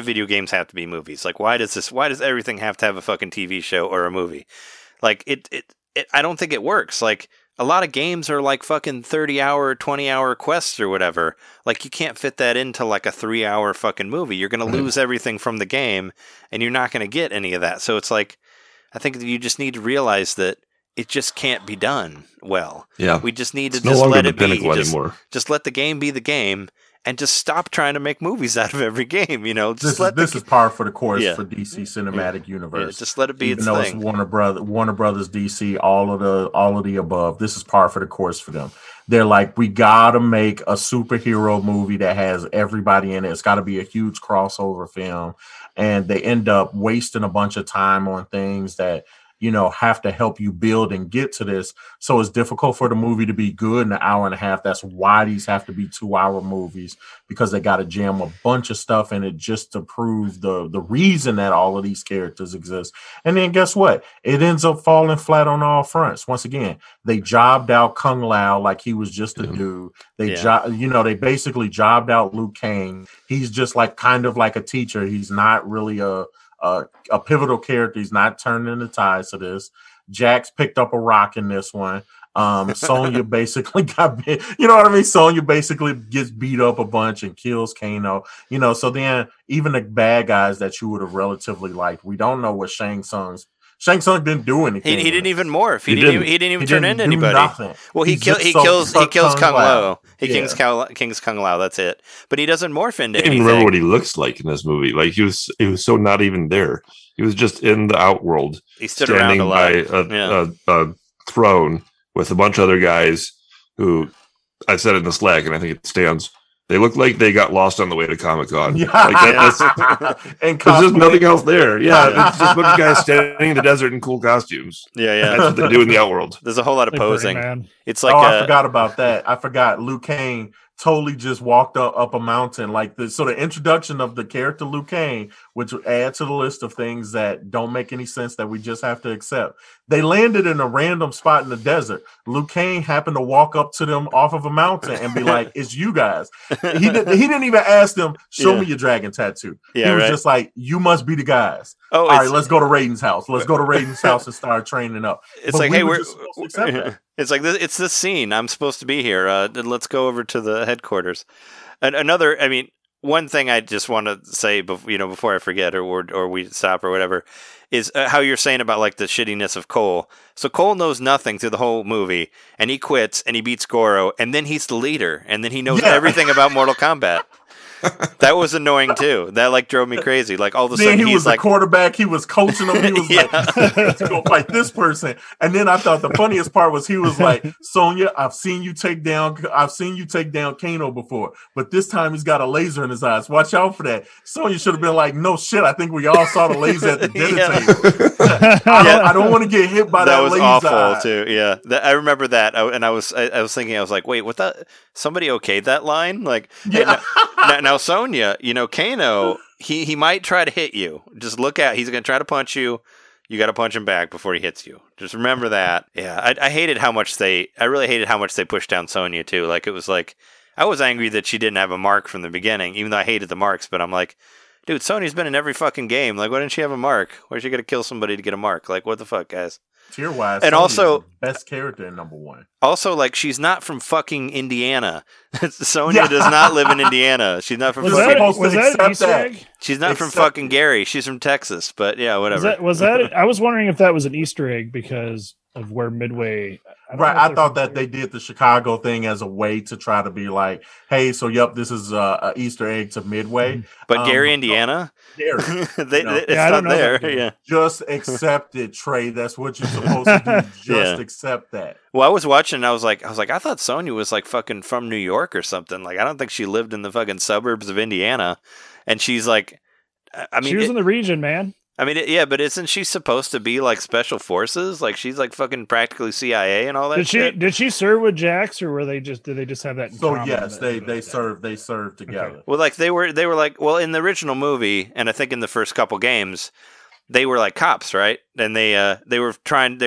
video games have to be movies? Like, why does everything have to have a fucking TV show or a movie? Like I don't think it works. Like a lot of games are like fucking 30-hour, 20-hour quests or whatever. Like you can't fit that into like a 3-hour fucking movie. You're going to lose everything from the game and you're not going to get any of that. So it's like, I think you just need to realize that it just can't be done well. Yeah. We just need to just let it be. Just let the game be the game. And just stop trying to make movies out of every game, This is par for the course for DC Cinematic Universe. Just let it be its thing. Even though it's Warner Brothers, DC, all of the above. This is par for the course for them. They're like, we gotta make a superhero movie that has everybody in it. It's gotta be a huge crossover film, and they end up wasting a bunch of time on things that you know, have to help you build and get to this. So it's difficult for the movie to be good in an hour and a half. That's why these have to be 2-hour movies, because they got to jam a bunch of stuff in it just to prove the reason that all of these characters exist. And then guess what? It ends up falling flat on all fronts. Once again, they jobbed out Kung Lao like he was just a dude. They basically jobbed out Liu Kang. He's just like kind of like a teacher. He's not really a pivotal character. He's not turning the tides to this. Jax picked up a rock in this one. Sonya basically got bit. You know what I mean? Sonya basically gets beat up a bunch and kills Kano. You know, so then even the bad guys that you would have relatively liked, we don't know what Shang Tsung didn't do anything. He didn't even morph. He didn't even turn into anybody. Nothing. Well, he kills Kung Lao. He kings Kung Lao. That's it. But he doesn't morph into anything. I even remember what he looks like in this movie. Like he was so not even there. He was just in the outworld. He stood standing around by a throne with a bunch of other guys who I said in the Slack, and I think it stands. They look like they got lost on the way to Comic-Con. Yeah. Like there's just nothing else there. Yeah, it's just a bunch of guys standing in the desert in cool costumes. Yeah. That's what they do in the outworld. There's a whole lot of posing. It's like I forgot about that. I forgot Liu Kang totally just walked up a mountain like this. So the introduction of the character Liu Kang, which adds to the list of things that don't make any sense that we just have to accept. They landed in a random spot in the desert. Liu Kang happened to walk up to them off of a mountain and be like, "It's you guys." He didn't even ask them, "Show me your dragon tattoo." Yeah, he was just like, "You must be the guys." Oh, all right, let's go to Raiden's house. Let's go to Raiden's house and start training up. It's but like, we hey, we're just supposed to accept that. It's like this, it's this scene. I'm supposed to be here. Let's go over to the headquarters. And another, I mean, one thing I just want to say, before I forget or we stop or whatever, is how you're saying about like the shittiness of Cole. So Cole knows nothing through the whole movie, and he quits, and he beats Goro, and then he's the leader, and then he knows everything about Mortal Kombat. That was annoying too. That like drove me crazy. Like all of a sudden, he was like the quarterback. He was coaching them. He was like, "Let's go fight this person." And then I thought the funniest part was he was like, "Sonya, I've seen you take down Kano before, but this time he's got a laser in his eyes. Watch out for that." Sonya should have been like, "No shit, I think we all saw the laser at the dinner table. I don't want to get hit by that laser." That was awful too. Yeah, I remember that. I was thinking, I was like, "Wait, what? That somebody okayed that line?" Like, yeah. Now, Sonya, you know, Kano, he might try to hit you. Just look out. He's going to try to punch you. You got to punch him back before he hits you. Just remember that. Yeah, I really hated how much they pushed down Sonya, too. Like, it was like, I was angry that she didn't have a mark from the beginning, even though I hated the marks. But I'm like, dude, Sonya's been in every fucking game. Like, why didn't she have a mark? Why is she going to kill somebody to get a mark? Like, what the fuck, guys? Tier-wise, and Sonya's also best character in number one. Also, like, she's not from fucking Indiana. Sonya does not live in Indiana. She's not from. Was that an Easter egg? She's not from fucking Gary. She's from Texas. But yeah, whatever. Was that? I was wondering if that was an Easter egg because of where Midway. Right, I thought that they did the Chicago thing as a way to try to be like, hey, so this is a Easter egg to Midway. But Gary, Indiana? Gary. It's not there. Yeah. Just accept it, Trey. That's what you're supposed to do. Just accept that. Well, I was watching and I was like, I thought Sonya was like fucking from New York or something. Like, I don't think she lived in the fucking suburbs of Indiana. And she's like, I mean, she was in the region, man. I mean, but isn't she supposed to be like special forces? Like she's like fucking practically CIA and all that. Did she serve with Jax, or were they just? Did they just have that? So yes, they served together. Okay. Well, like they were like, well, in the original movie, and I think in the first couple games, they were like cops, right? And they were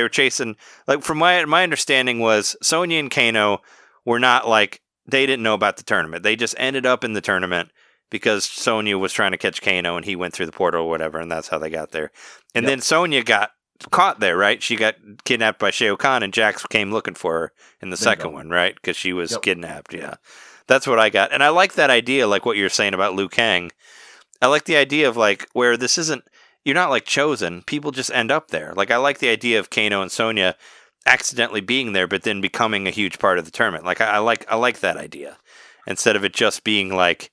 chasing. Like from my understanding was Sonya and Kano were not like they didn't know about the tournament. They just ended up in the tournament. Because Sonya was trying to catch Kano and he went through the portal or whatever, and that's how they got there. And then Sonya got caught there, right? She got kidnapped by Shao Kahn, and Jax came looking for her in the second one, right? Because she was kidnapped, yeah. That's what I got. And I like that idea, like what you're saying about Liu Kang. I like the idea of like where this isn't, you're not like chosen, people just end up there. Like I like the idea of Kano and Sonya accidentally being there, but then becoming a huge part of the tournament. Like I like that idea. Instead of it just being like,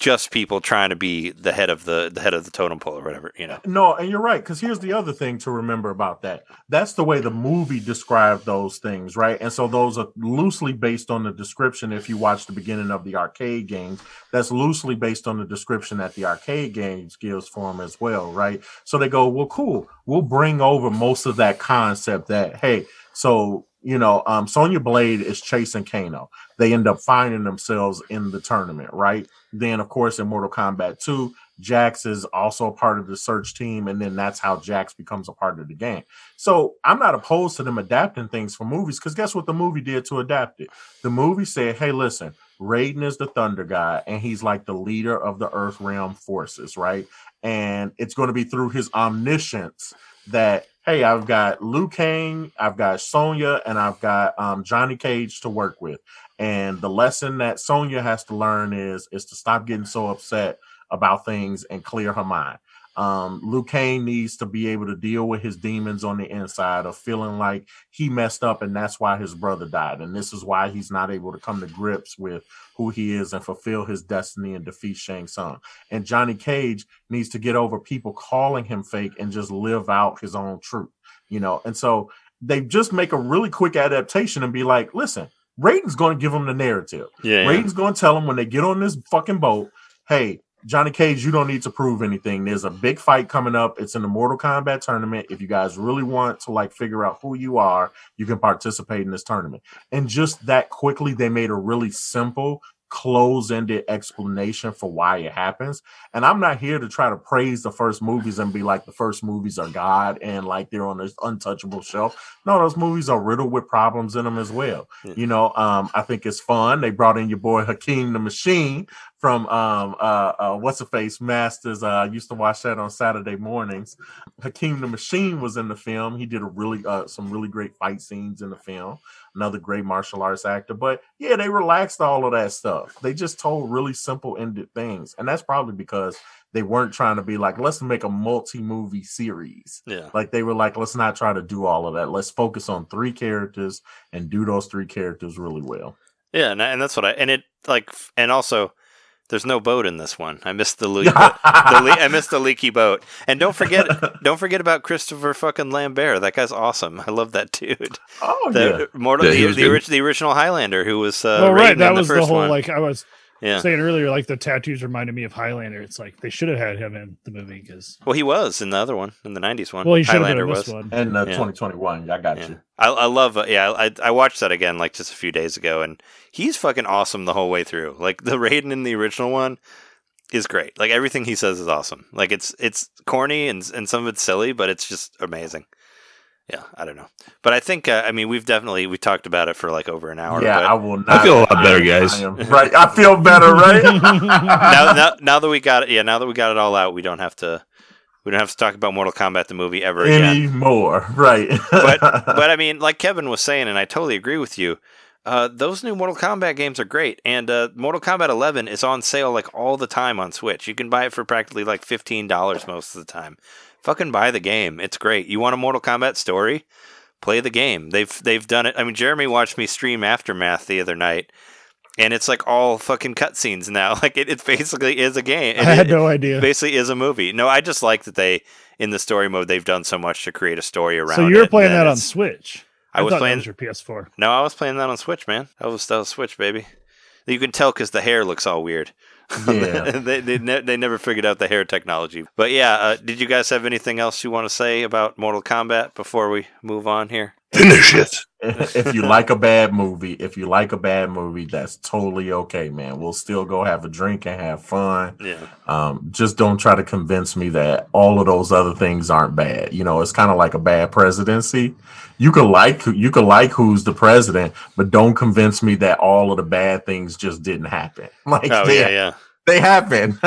just people trying to be the head of the head of the totem pole or whatever, you know. No, and you're right, because here's the other thing to remember about that. That's the way the movie described those things, right? And so those are loosely based on the description. If you watch the beginning of the arcade games, that's loosely based on the description that the arcade games gives for them as well, right? So they go, well, cool. We'll bring over most of that concept that, hey, so, you know, Sonya Blade is chasing Kano. They end up finding themselves in the tournament, right? Then, of course, in Mortal Kombat 2, Jax is also a part of the search team, and then that's how Jax becomes a part of the game. So I'm not opposed to them adapting things for movies, because guess what the movie did to adapt it? The movie said, hey, listen, Raiden is the thunder guy, and he's like the leader of the Earth Realm forces, right? And it's going to be through his omniscience that, hey, I've got Liu Kang, I've got Sonya, and I've got Johnny Cage to work with. And the lesson that Sonya has to learn is to stop getting so upset about things and clear her mind. Liu Kang needs to be able to deal with his demons on the inside of feeling like he messed up and that's why his brother died. And this is why he's not able to come to grips with who he is and fulfill his destiny and defeat Shang Tsung. And Johnny Cage needs to get over people calling him fake and just live out his own truth, you know? And so they just make a really quick adaptation and be like, listen, Raiden's going to give him the narrative. Yeah, Raiden's going to tell him when they get on this fucking boat, hey, Johnny Cage, you don't need to prove anything. There's a big fight coming up. It's in the Mortal Kombat tournament. If you guys really want to like figure out who you are, you can participate in this tournament. And just that quickly, they made a really simple, close-ended explanation for why it happens. And I'm not here to try to praise the first movies and be like the first movies are God and like they're on this untouchable shelf. No, those movies are riddled with problems in them as well. You know, I think it's fun. They brought in your boy Hakeem the Machine from What's-A-Face Masters. I used to watch that on Saturday mornings. Hakeem the Machine was in the film. He did a really some really great fight scenes in the film. Another great martial arts actor. But yeah, they relaxed all of that stuff. They just told really simple-ended things. And that's probably because they weren't trying to be like, let's make a multi-movie series. Yeah. Like they were like, let's not try to do all of that. Let's focus on three characters and do those three characters really well. Yeah, and that's what I... And it like... And also... There's no boat in this one. I missed the leaky boat. I missed the leaky boat. And don't forget about Christopher fucking Lambert. That guy's awesome. I love that dude. Oh the, yeah, Mortal, yeah, the original Highlander who was. Oh right, that was the whole one. Like I was saying earlier. Like the tattoos reminded me of Highlander. It's like they should have had him in the movie because. Well, he was in the other one, in the '90s one. Well, he should have been in this one. And 2021, I got you. I love. Yeah, I watched that again like just a few days ago, and he's fucking awesome the whole way through. Like the Raiden in the original one is great. Like everything he says is awesome. Like it's corny and some of it's silly, but it's just amazing. Yeah, I don't know, but I think I mean we talked about it for like over an hour. Yeah, but I will not. I feel a lot better, guys. Right, I feel better, right? Now that we got it, yeah. Now that we got it all out, we don't have to. We don't have to talk about Mortal Kombat the movie ever again. Anymore, right. but I mean, like Kevin was saying, and I totally agree with you, those new Mortal Kombat games are great. And Mortal Kombat 11 is on sale like all the time on Switch. You can buy it for practically like $15 most of the time. Fucking buy the game. It's great. You want a Mortal Kombat story? Play the game. They've done it. I mean, Jeremy watched me stream Aftermath the other night. And it's like all fucking cutscenes now. Like it basically is a game. I had no idea. It basically is a movie. No, I just like that they, in the story mode, they've done so much to create a story around it. So you were playing that on Switch. I was playing that on your PS4. No, I was playing that on Switch, man. That was Switch, baby. You can tell because the hair looks all weird. Yeah. they never figured out the hair technology. But yeah, did you guys have anything else you want to say about Mortal Kombat before we move on here? Finish it. If you like a bad movie, that's totally okay, man. We'll still go have a drink and have fun. Yeah. Just don't try to convince me that all of those other things aren't bad. You know, it's kind of like a bad presidency. You could like who's the president, but don't convince me that all of the bad things just didn't happen. Like, they happen.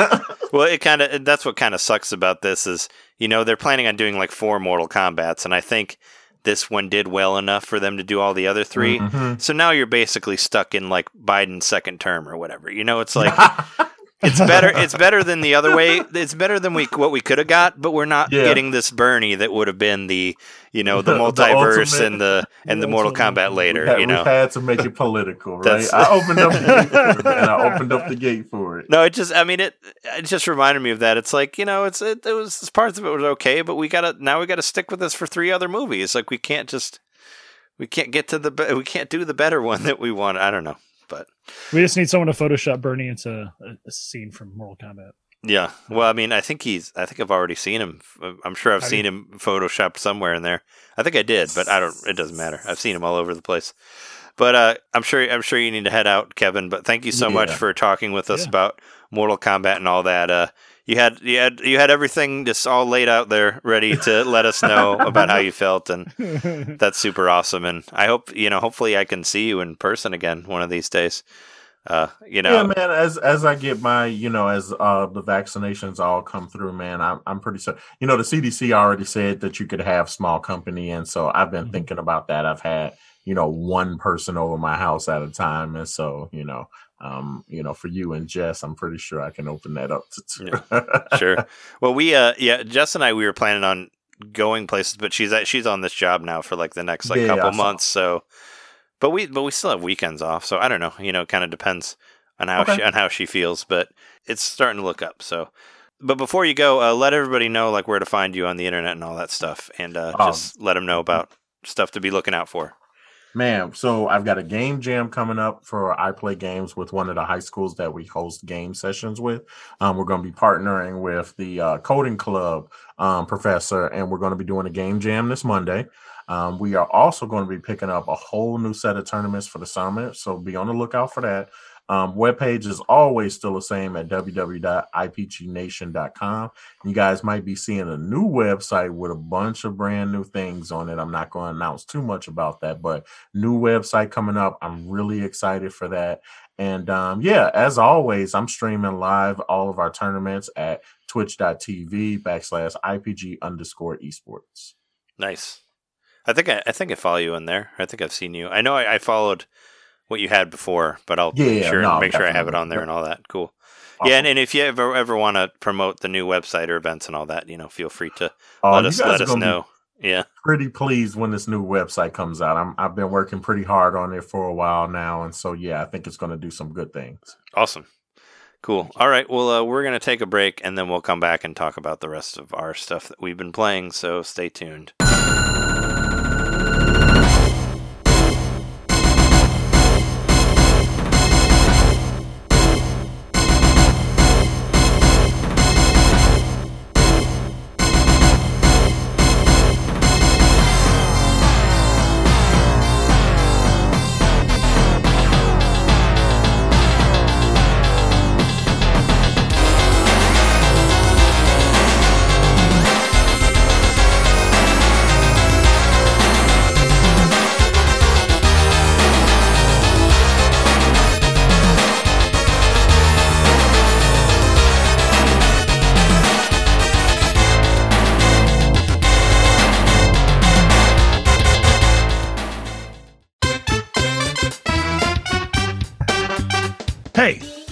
Well, that's what kind of sucks about this is, you know, they're planning on doing like 4 Mortal Kombats, and I think this one did well enough for them to do all the other 3. Mm-hmm. So now you're basically stuck in like Biden's second term or whatever. You know, it's like It's better. It's better than the other way. It's better than what we could have got, but we're not getting this Bernie that would have been the, you know, the multiverse the ultimate, and the Mortal Kombat later. We had to make it political, right? I opened up the gate for it. No, it just. I mean, it just reminded me of that. It's like, you know, it was parts of it was okay, but we gotta stick with this for 3 other movies. Like we can't do the better one that we want. I don't know. But we just need someone to Photoshop Bernie into a scene from Mortal Kombat. Yeah. Well, I mean, I think I've already seen him. I'm sure I've seen him Photoshopped somewhere in there. I think I did, but it doesn't matter. I've seen him all over the place, but I'm sure you need to head out, Kevin, but thank you so much for talking with us about Mortal Kombat and all that. You had everything just all laid out there, ready to let us know about how you felt, and that's super awesome. And I hope hopefully I can see you in person again one of these days. Man. As I get my, the vaccinations all come through, man, I'm pretty sure. The CDC already said that you could have small company, and so I've been thinking about that. I've had one person over my house at a time, and so for you and Jess, I'm pretty sure I can open that up to 2. Yeah, sure. Well, we, Jess and I, we were planning on going places, but she's on this job now for like the next couple months. So, but we still have weekends off. So I don't know, kind of depends on how she feels, but it's starting to look up. So, but before you go, let everybody know like where to find you on the internet and all that stuff, and just let them know about stuff to be looking out for. Man, so I've got a game jam coming up for I Play Games with one of the high schools that we host game sessions with. We're going to be partnering with the Coding Club professor, and we're going to be doing a game jam this Monday. We are also going to be picking up a whole new set of tournaments for the summit, so be on the lookout for that. Webpage is always still the same at www.ipgnation.com. You guys might be seeing a new website with a bunch of brand new things on it. I'm not going to announce too much about that, but new website coming up. I'm really excited for that. And as always, I'm streaming live all of our tournaments at twitch.tv/IPG_esports. Nice. I think I follow you in there. I think I've seen you. I know I followed what you had before, but I'll make sure I have it on there and all that. Cool. Awesome. Yeah, and if you ever want to promote the new website or events and all that, feel free to let us know. Yeah, pretty pleased when this new website comes out. I've been working pretty hard on it for a while now, and so I think it's going to do some good things. Awesome, cool. All right, well, we're going to take a break, and then we'll come back and talk about the rest of our stuff that we've been playing. So stay tuned.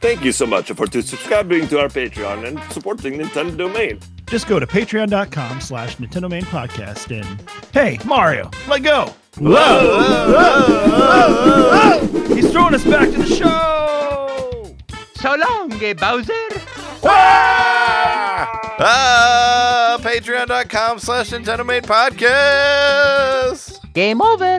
Thank you so much for subscribing to our Patreon and supporting Nintendo Main. Just go to patreon.com/Nintendo Main Podcast and hey, Mario, let go. Whoa, whoa, whoa, whoa, whoa. He's throwing us back to the show. So long, Bowser. Patreon.com/Nintendo Main Podcast. Game over.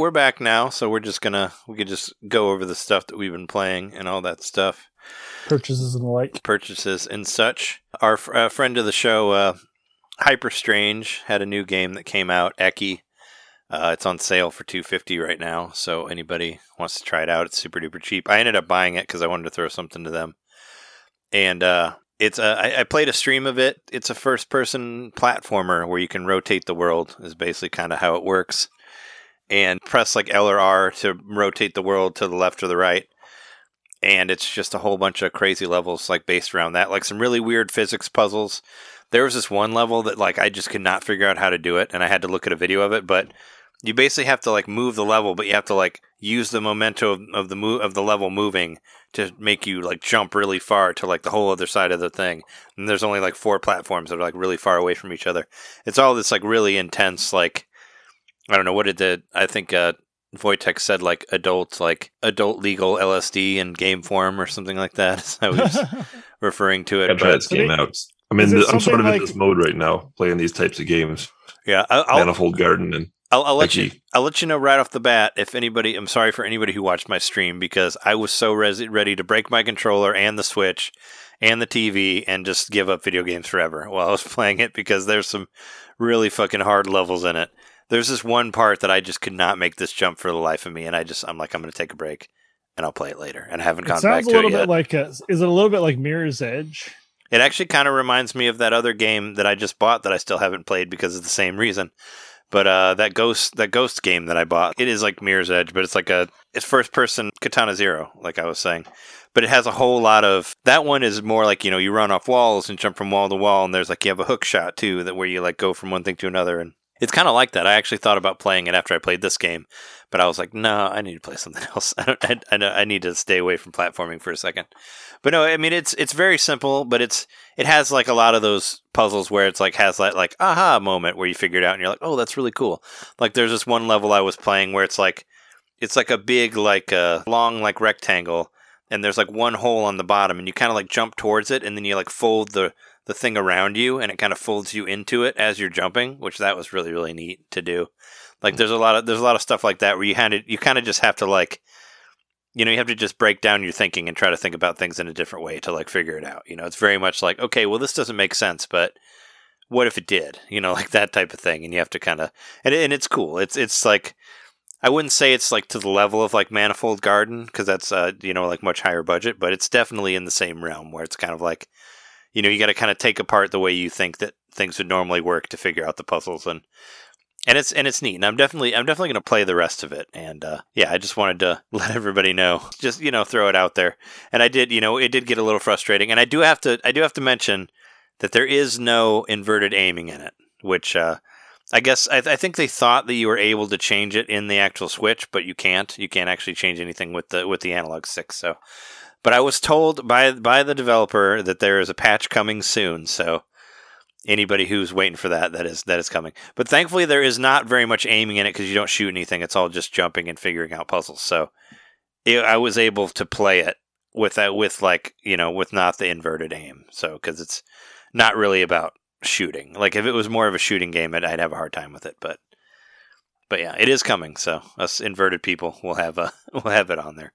we're back now, so we're just gonna we could just go over the stuff that we've been playing and all that stuff. Purchases and the like. Purchases and such. Our friend of the show, Hyperstrange, had a new game that came out, Eki. It's on sale for $2.50 right now, so anybody wants to try it out, it's super duper cheap. I ended up buying it because I wanted to throw something to them. And I played a stream of it. It's a first-person platformer where you can rotate the world, is basically kind of how it works. And press like L or R to rotate the world to the left or the right. And it's just a whole bunch of crazy levels like based around that. Like some really weird physics puzzles. There was this one level that like I just could not figure out how to do it, and I had to look at a video of it, but you basically have to like move the level, but you have to like use the momentum of the level moving to make you like jump really far to like the whole other side of the thing. And there's only like four platforms that are like really far away from each other. It's all this like really intense, like, I don't know, what did Wojtek said, like adult legal LSD in game form or something like that. So I was referring to it. I'm sort of in this mode right now, playing these types of games. Yeah, Manifold Garden and. I'll let you know right off the bat if anybody. I'm sorry for anybody who watched my stream because I was so ready to break my controller and the Switch and the TV and just give up video games forever while I was playing it because there's some really fucking hard levels in it. There's this one part that I just could not make this jump for the life of me, and I'm going to take a break and I'll play it later. And I haven't gone back to it yet. Is it a little bit like Mirror's Edge? It actually kind of reminds me of that other game that I just bought that I still haven't played because of the same reason. But that ghost game that I bought, it is like Mirror's Edge, but it's first person Katana Zero, like I was saying. But it has a whole lot of, that one is more like, you know, you run off walls and jump from wall to wall, and there's like, you have a hook shot too, that where you like go from one thing to another. And it's kind of like that. I actually thought about playing it after I played this game, but I was like, no, I need to play something else. I need to stay away from platforming for a second. But no, I mean, it's very simple, but it has like a lot of those puzzles where it's like has that like aha moment where you figure it out and you're like, oh, that's really cool. Like there's this one level I was playing where it's like a big like a long like rectangle, and there's like one hole on the bottom, and you kind of like jump towards it, and then you like fold the thing around you, and it kind of folds you into it as you're jumping, which that was really really neat to do. Like there's a lot of stuff like that where you kind of just have to like, you know, you have to just break down your thinking and try to think about things in a different way to like figure it out. You know, it's very much like, okay, well this doesn't make sense, but what if it did? You know, like that type of thing. And you have to kind of and it's cool. It's like, I wouldn't say it's like to the level of like Manifold Garden because that's you know, like much higher budget, but it's definitely in the same realm where it's kind of like, you know, you got to kind of take apart the way you think that things would normally work to figure out the puzzles, and it's neat. And I'm definitely going to play the rest of it. And I just wanted to let everybody know, just, you know, throw it out there. And I did, you know, it did get a little frustrating. And I do have to mention that there is no inverted aiming in it, which I guess I think they thought that you were able to change it in the actual Switch, but you can't. You can't actually change anything with the analog stick. So. But I was told by the developer that there is a patch coming soon, so anybody who's waiting for that is coming. But thankfully, there is not very much aiming in it because you don't shoot anything. It's all just jumping and figuring out puzzles. So I was able to play it with not the inverted aim. So because it's not really about shooting. Like if it was more of a shooting game, I'd have a hard time with it. But yeah, it is coming. So us inverted people will have it on there.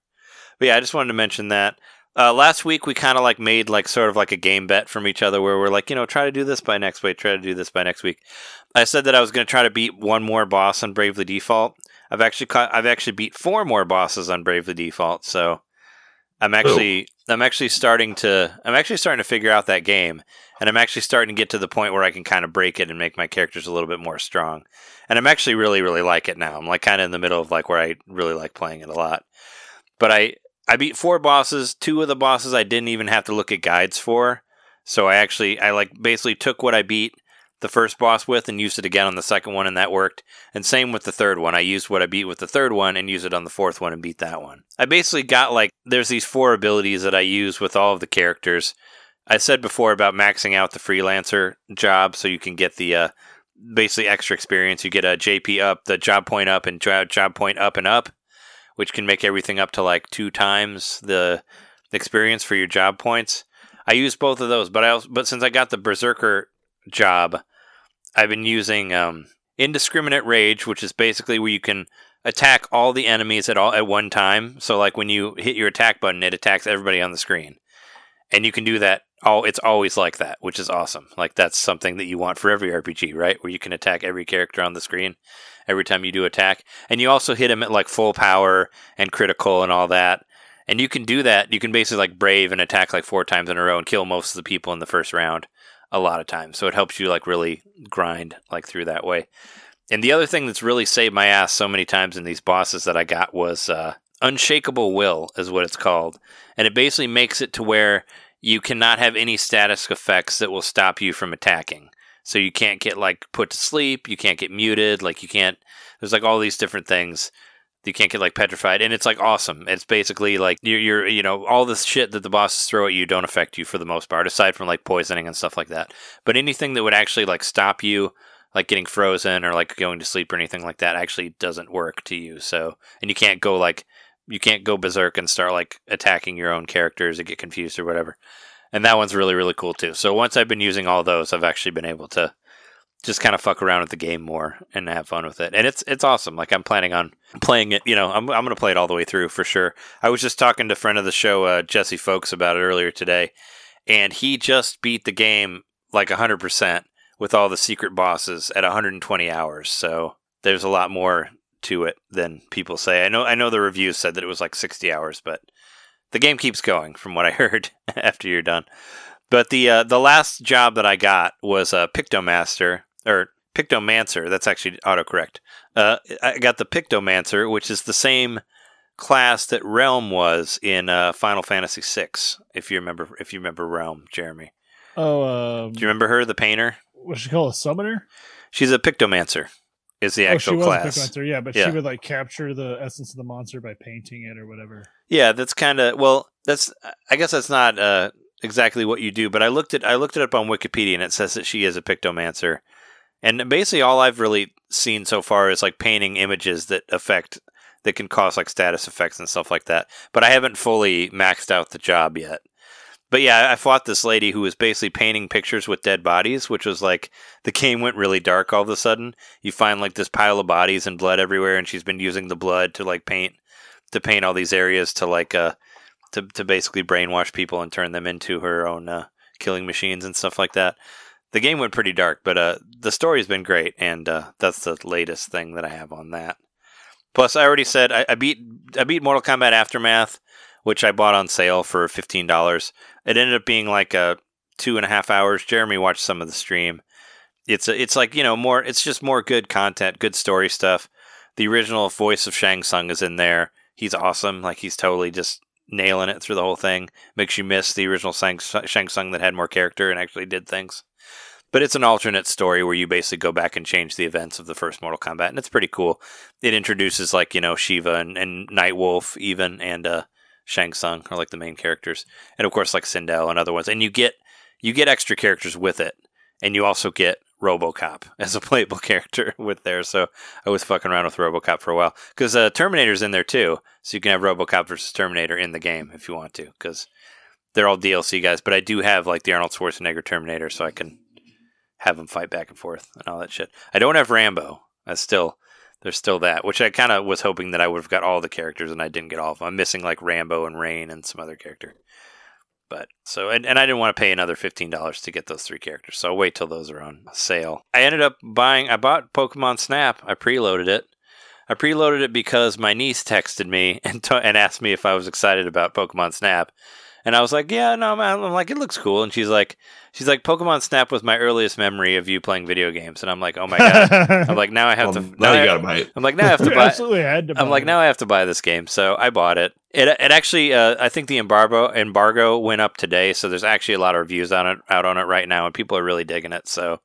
But yeah, I just wanted to mention that. Last week, we kind of like made like sort of like a game bet from each other where we're like, you know, try to do this by next week, try to do this by next week. I said that I was going to try to beat one more boss on Bravely Default. I've actually beat four more bosses on Bravely Default, so I'm actually starting to figure out that game, and I'm actually starting to get to the point where I can kind of break it and make my characters a little bit more strong. And I'm actually really really like it now. I'm like kind of in the middle of like where I really like playing it a lot. But I beat four bosses. Two of the bosses I didn't even have to look at guides for. So I like basically took what I beat the first boss with and used it again on the second one, and that worked. And same with the third one. I used what I beat with the third one and used it on the fourth one and beat that one. I basically got like, there's these four abilities that I use with all of the characters. I said before about maxing out the freelancer job so you can get the basically extra experience. You get a JP up, the job point up, and job point up and up, which can make everything up to like 2 times the experience for your job points. I use both of those, but since I got the Berserker job, I've been using Indiscriminate Rage, which is basically where you can attack all the enemies at one time. So like when you hit your attack button, it attacks everybody on the screen, and you can do that. It's always like that, which is awesome. Like that's something that you want for every RPG, right? Where you can attack every character on the screen every time you do attack, and you also hit them at like full power and critical and all that. And you can do that. You can basically like brave and attack like 4 times in a row and kill most of the people in the first round a lot of times. So it helps you like really grind like through that way. And the other thing that's really saved my ass so many times in these bosses that I got was Unshakable Will is what it's called. And it basically makes it to where you cannot have any status effects that will stop you from attacking. So you can't get like put to sleep. You can't get muted. Like you can't, there's like all these different things. You can't get like petrified, and it's like awesome. It's basically like you're you know, all this shit that the bosses throw at you don't affect you for the most part, aside from like poisoning and stuff like that. But anything that would actually like stop you, like getting frozen or like going to sleep or anything like that, actually doesn't work to you. So, and you can't go berserk and start like attacking your own characters and get confused or whatever. And that one's really, really cool too. So once I've been using all those, I've actually been able to just kind of fuck around with the game more and have fun with it. And it's awesome. Like I'm planning on playing it, you know, I'm going to play it all the way through for sure. I was just talking to a friend of the show, Jesse Folks, about it earlier today, and he just beat the game like 100% with all the secret bosses at 120 hours. So there's a lot more to it than people say. I know the reviews said that it was like 60 hours, but the game keeps going from what I heard after you're done. But the last job that I got was a Pictomaster, or Pictomancer, that's actually autocorrect. I got the Pictomancer, which is the same class that Realm was in Final Fantasy VI, if you remember Realm, Jeremy. Oh, do you remember her, the painter? Was she called a summoner? She's a Pictomancer, is the actual class. A Pictomancer, yeah, but yeah. She would like capture the essence of the monster by painting it or whatever. Yeah, that's kind of, well, that's, I guess that's not exactly what you do, but I looked it up on Wikipedia, and it says that she is a Pictomancer. And basically all I've really seen so far is like painting images that can cause like status effects and stuff like that. But I haven't fully maxed out the job yet. But yeah, I fought this lady who was basically painting pictures with dead bodies, which was like, the game went really dark all of a sudden. You find like this pile of bodies and blood everywhere, and she's been using the blood to like paint all these areas to like to basically brainwash people and turn them into her own killing machines and stuff like that. The game went pretty dark, but the story's been great, and that's the latest thing that I have on that. Plus, I already said I beat Mortal Kombat Aftermath, which I bought on sale for $15. It ended up being like 2.5 hours. Jeremy watched some of the stream. It's like, you know, more. It's just more good content, good story stuff. The original voice of Shang Tsung is in there. He's awesome. Like he's totally just nailing it through the whole thing. Makes you miss the original Shang Tsung that had more character and actually did things. But it's an alternate story where you basically go back and change the events of the first Mortal Kombat, and it's pretty cool. It introduces, like, you know, Shiva and Nightwolf even, and Shang Tsung are like the main characters, and of course like Sindel and other ones. And you get extra characters with it, and you also get RoboCop as a playable character with there. So I was fucking around with RoboCop for a while because Terminator's in there too, so you can have RoboCop versus Terminator in the game if you want to, because they're all DLC guys. But I do have like the Arnold Schwarzenegger Terminator, so I can have them fight back and forth and all that shit. I don't have Rambo. There's still that, which I kind of was hoping that I would have got all the characters, and I didn't get all of them. I'm missing like Rambo and Rain and some other character. But so, and I didn't want to pay another $15 to get those 3 characters, so I'll wait till those are on sale. I bought Pokemon Snap. I preloaded it because my niece texted me and asked me if I was excited about Pokemon Snap. And I was like, yeah, no, man. I'm like, it looks cool. And she's like, Pokemon Snap was my earliest memory of you playing video games. And I'm like, oh my god. I'm like, now I have to. Now you gotta buy it. I'm like, now I have to buy. Absolutely had to buy. I'm like, now I have to buy this game. So I bought it. It actually, I think the embargo went up today, so there's actually a lot of reviews out on it right now, and people are really digging it. So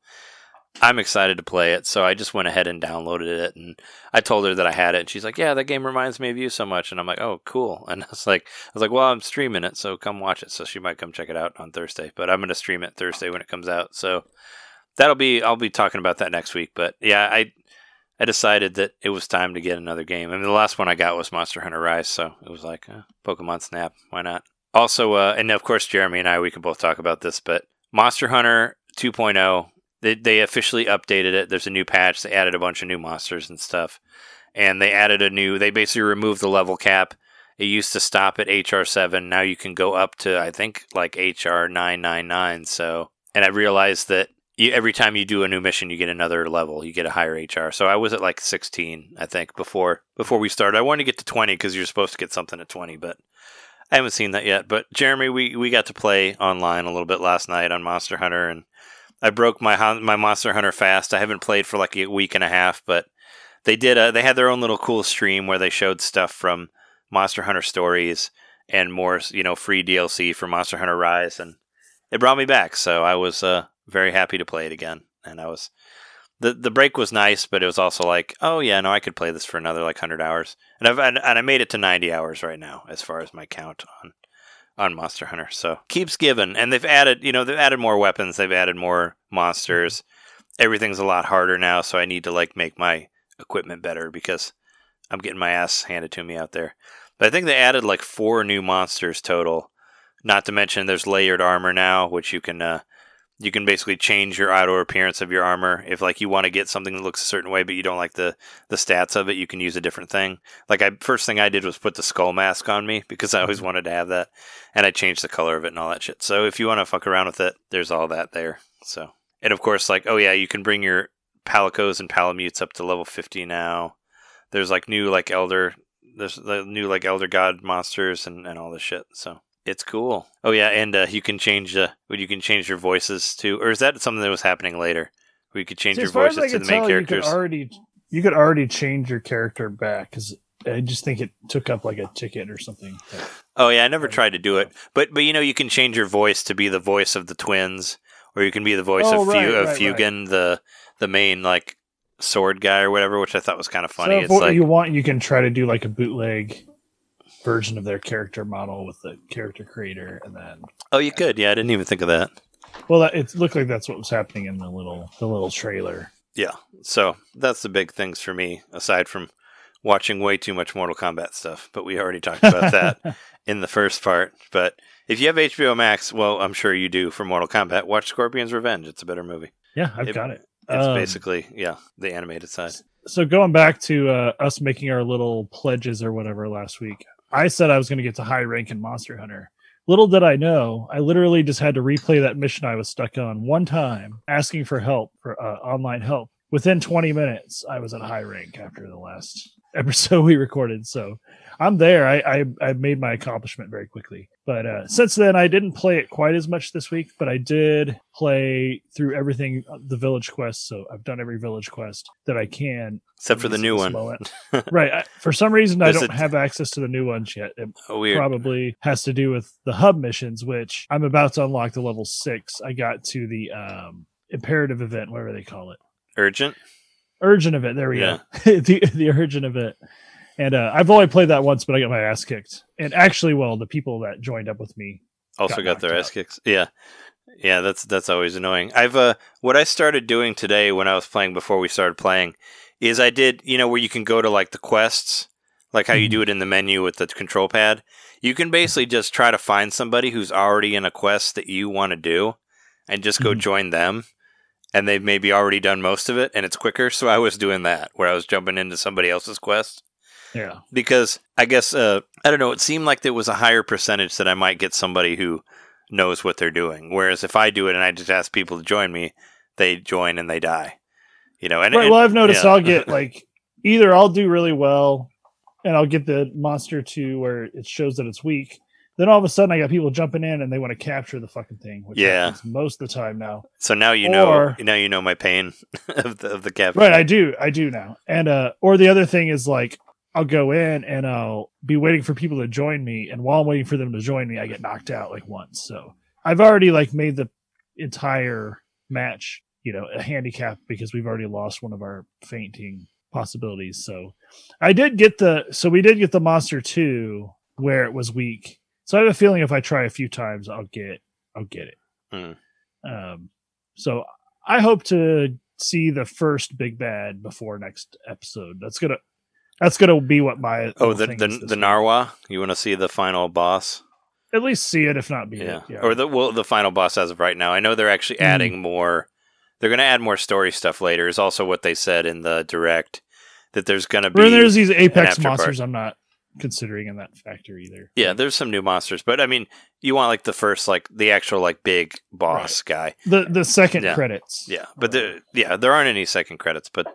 I'm excited to play it. So I just went ahead and downloaded it, and I told her that I had it, and she's like, yeah, that game reminds me of you so much. And I'm like, oh, cool. And I was like, well, I'm streaming it, so come watch it. So she might come check it out on Thursday, but I'm going to stream it Thursday when it comes out. So I'll be talking about that next week. But yeah, I decided that it was time to get another game. I mean, the last one I got was Monster Hunter Rise. So it was like Pokemon Snap. Why not? Also, and of course, Jeremy and I, we can both talk about this, but Monster Hunter 2.0, they officially updated it. There's a new patch. They added a bunch of new monsters and stuff. and they added a new, they basically removed the level cap. It used to stop at HR7. Now you can go up to, I think, like HR999. So, and I realized that every time you do a new mission, you get another level. You get a higher HR. So I was at like 16, I think, before we started. I wanted to get to 20 because you're supposed to get something at 20, but I haven't seen that yet. But Jeremy, we got to play online a little bit last night on Monster Hunter, and I broke my Monster Hunter fast. I haven't played for like a week and a half, but they had their own little cool stream where they showed stuff from Monster Hunter Stories and more, you know, free DLC for Monster Hunter Rise, and it brought me back. So I was very happy to play it again, and I was the break was nice, but it was also like, oh yeah, no, I could play this for another like 100 hours, and I made it to 90 hours right now as far as my count on Monster Hunter. So keeps giving, and they've added more weapons, they've added more monsters. Everything's a lot harder now, so I need to like make my equipment better because I'm getting my ass handed to me out there. But I think they added like 4 new monsters total. Not to mention there's layered armor now, which you can basically change your auto appearance of your armor. If like you want to get something that looks a certain way, but you don't like the stats of it, you can use a different thing. Like first thing I did was put the skull mask on me because I always wanted to have that, and I changed the color of it and all that shit. So if you want to fuck around with it, there's all that there. So, and of course, like, oh yeah, you can bring your Palicos and Palamutes up to level 50 now. There's like new elder god monsters and all this shit. So it's cool. Oh yeah, and you can change your voices too, or is that something that was happening later? Where you could change your voices to the main characters. You could already change your character back because I just think it took up like a ticket or something. Oh yeah, I never tried to do it, but you know you can change your voice to be the voice of the twins, or you can be the voice of Fugen, the main like sword guy or whatever, which I thought was kind of funny. So it's like, you want, you can try to do like a bootleg version of their character model with the character creator, and then you could. Yeah, I didn't even think of that. Well, it looked like that's what was happening in the little trailer. Yeah, so that's the big things for me, aside from watching way too much Mortal Kombat stuff, but we already talked about that in the first part. But if you have HBO Max, well, I'm sure you do, for Mortal Kombat, watch Scorpion's Revenge. It's a better movie. Yeah, I've got it. It's basically, the animated side. So going back to us making our little pledges or whatever last week, I said I was going to get to high rank in Monster Hunter. Little did I know, I literally just had to replay that mission I was stuck on one time, asking for help, for online help. Within 20 minutes, I was at high rank after the last episode we recorded. So I'm there. I made my accomplishment very quickly. But since then, I didn't play it quite as much this week, but I did play through everything, the village quest. So I've done every village quest that I can. Except for the new one. Right. For some reason, I don't have access to the new ones yet. It probably has to do with the hub missions, which I'm about to unlock to level 6. I got to the imperative event, whatever they call it. Urgent event. There we go. the urgent event. And I've only played that once, but I got my ass kicked. And actually, well, the people that joined up with me also got their ass kicked. Yeah. Yeah, that's always annoying. I've what I started doing today when I was playing before we started playing is I did, you know, where you can go to like the quests, like how you do it in the menu with the control pad. You can basically just try to find somebody who's already in a quest that you want to do and just go join them. And they've maybe already done most of it, and it's quicker. So I was doing that, where I was jumping into somebody else's quest. Yeah. Because I guess, I don't know, it seemed like there was a higher percentage that I might get somebody who knows what they're doing. Whereas if I do it and I just ask people to join me, they join and they die. You know, and well, I've noticed I'll get, like, either I'll do really well, and I'll get the monster to where it shows that it's weak. Then all of a sudden I got people jumping in and they want to capture the fucking thing, which happens most of the time now. So now you know my pain of the capture. Right, I do now. And or the other thing is like I'll go in and I'll be waiting for people to join me, and while I'm waiting for them to join me, I get knocked out like once. So I've already like made the entire match, you know, a handicap because we've already lost one of our fainting possibilities. So we did get the monster too where it was weak. So I have a feeling if I try a few times, I'll get it. Mm. So I hope to see the first big bad before next episode. That's gonna be what my the Narwa. You want to see the final boss? At least see it, if not beat it. Yeah. Or the final boss as of right now. I know they're actually adding more. They're gonna add more story stuff later. Is also what they said in the direct. that there's going to be. There's these Apex monsters part. I'm not considering in that factor either. Yeah, there's some new monsters, but I mean, you want like the first, like the actual like big boss guy. The second credits. Yeah, but there aren't any second credits, but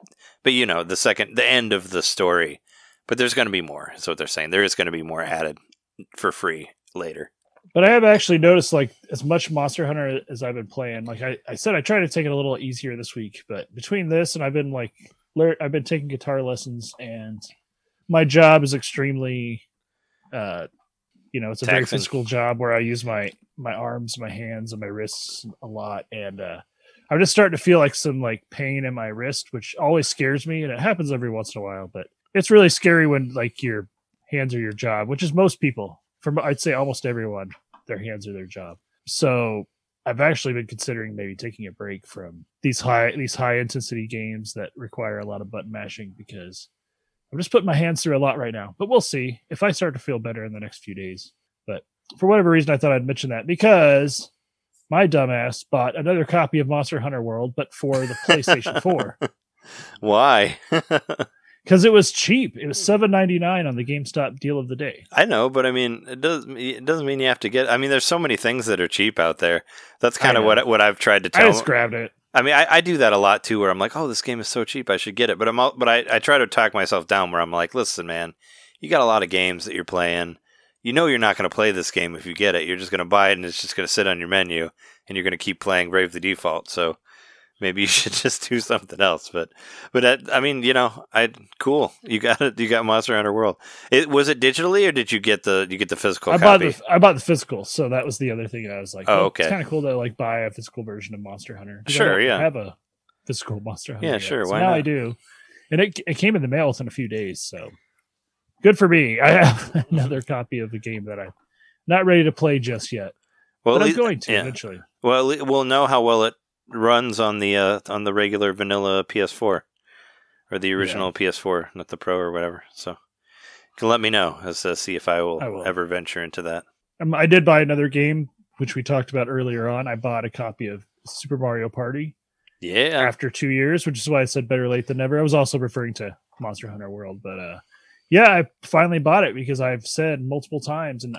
you know, the end of the story. But there's going to be more. Is what they're saying. There is going to be more added for free later. But I have actually noticed, like, as much Monster Hunter as I've been playing, like I said, I try to take it a little easier this week, but between this and I've been taking guitar lessons, and my job is extremely, it's a very physical job where I use my arms, my hands, and my wrists a lot. And I'm just starting to feel like some like pain in my wrist, which always scares me. And it happens every once in a while, but it's really scary when like your hands are your job, which is most people. I'd say almost everyone, their hands are their job. So I've actually been considering maybe taking a break from these high intensity games that require a lot of button mashing, because I'm just putting my hands through a lot right now. But we'll see if I start to feel better in the next few days. But for whatever reason, I thought I'd mention that because my dumbass bought another copy of Monster Hunter World, but for the PlayStation 4. Why? Because it was cheap. It was $7.99 on the GameStop deal of the day. I know, but I mean, it doesn't mean you have to get. I mean, there's so many things that are cheap out there. That's kind of what I've tried to tell. I just grabbed it. I mean, I do that a lot too, where I'm like, "Oh, this game is so cheap, I should get it." But I try to talk myself down, where I'm like, "Listen, man, you got a lot of games that you're playing. You know, you're not going to play this game if you get it. You're just going to buy it, and it's just going to sit on your menu, and you're going to keep playing Brave the Default." So. Maybe you should just do something else, cool. You got Monster Hunter World. Was it digitally, or did you get the physical copy? I bought the physical, so that was the other thing. I was like, oh, okay, it's kind of cool to like buy a physical version of Monster Hunter. Sure, I have a physical Monster Hunter. Yeah, sure. So why now not? I do, and it came in the mail within a few days. So good for me. I have another copy of the game that I'm not ready to play just yet, well, but I'm going to eventually. Well, we'll know how well it runs on the regular vanilla PS4 or the original PS4, not the Pro or whatever. So you can let me know as to see if I will ever venture into that. I did buy another game, which we talked about earlier on. I bought a copy of Super Mario Party. Yeah. After 2 years, which is why I said better late than never. I was also referring to Monster Hunter World, but I finally bought it because I've said multiple times, and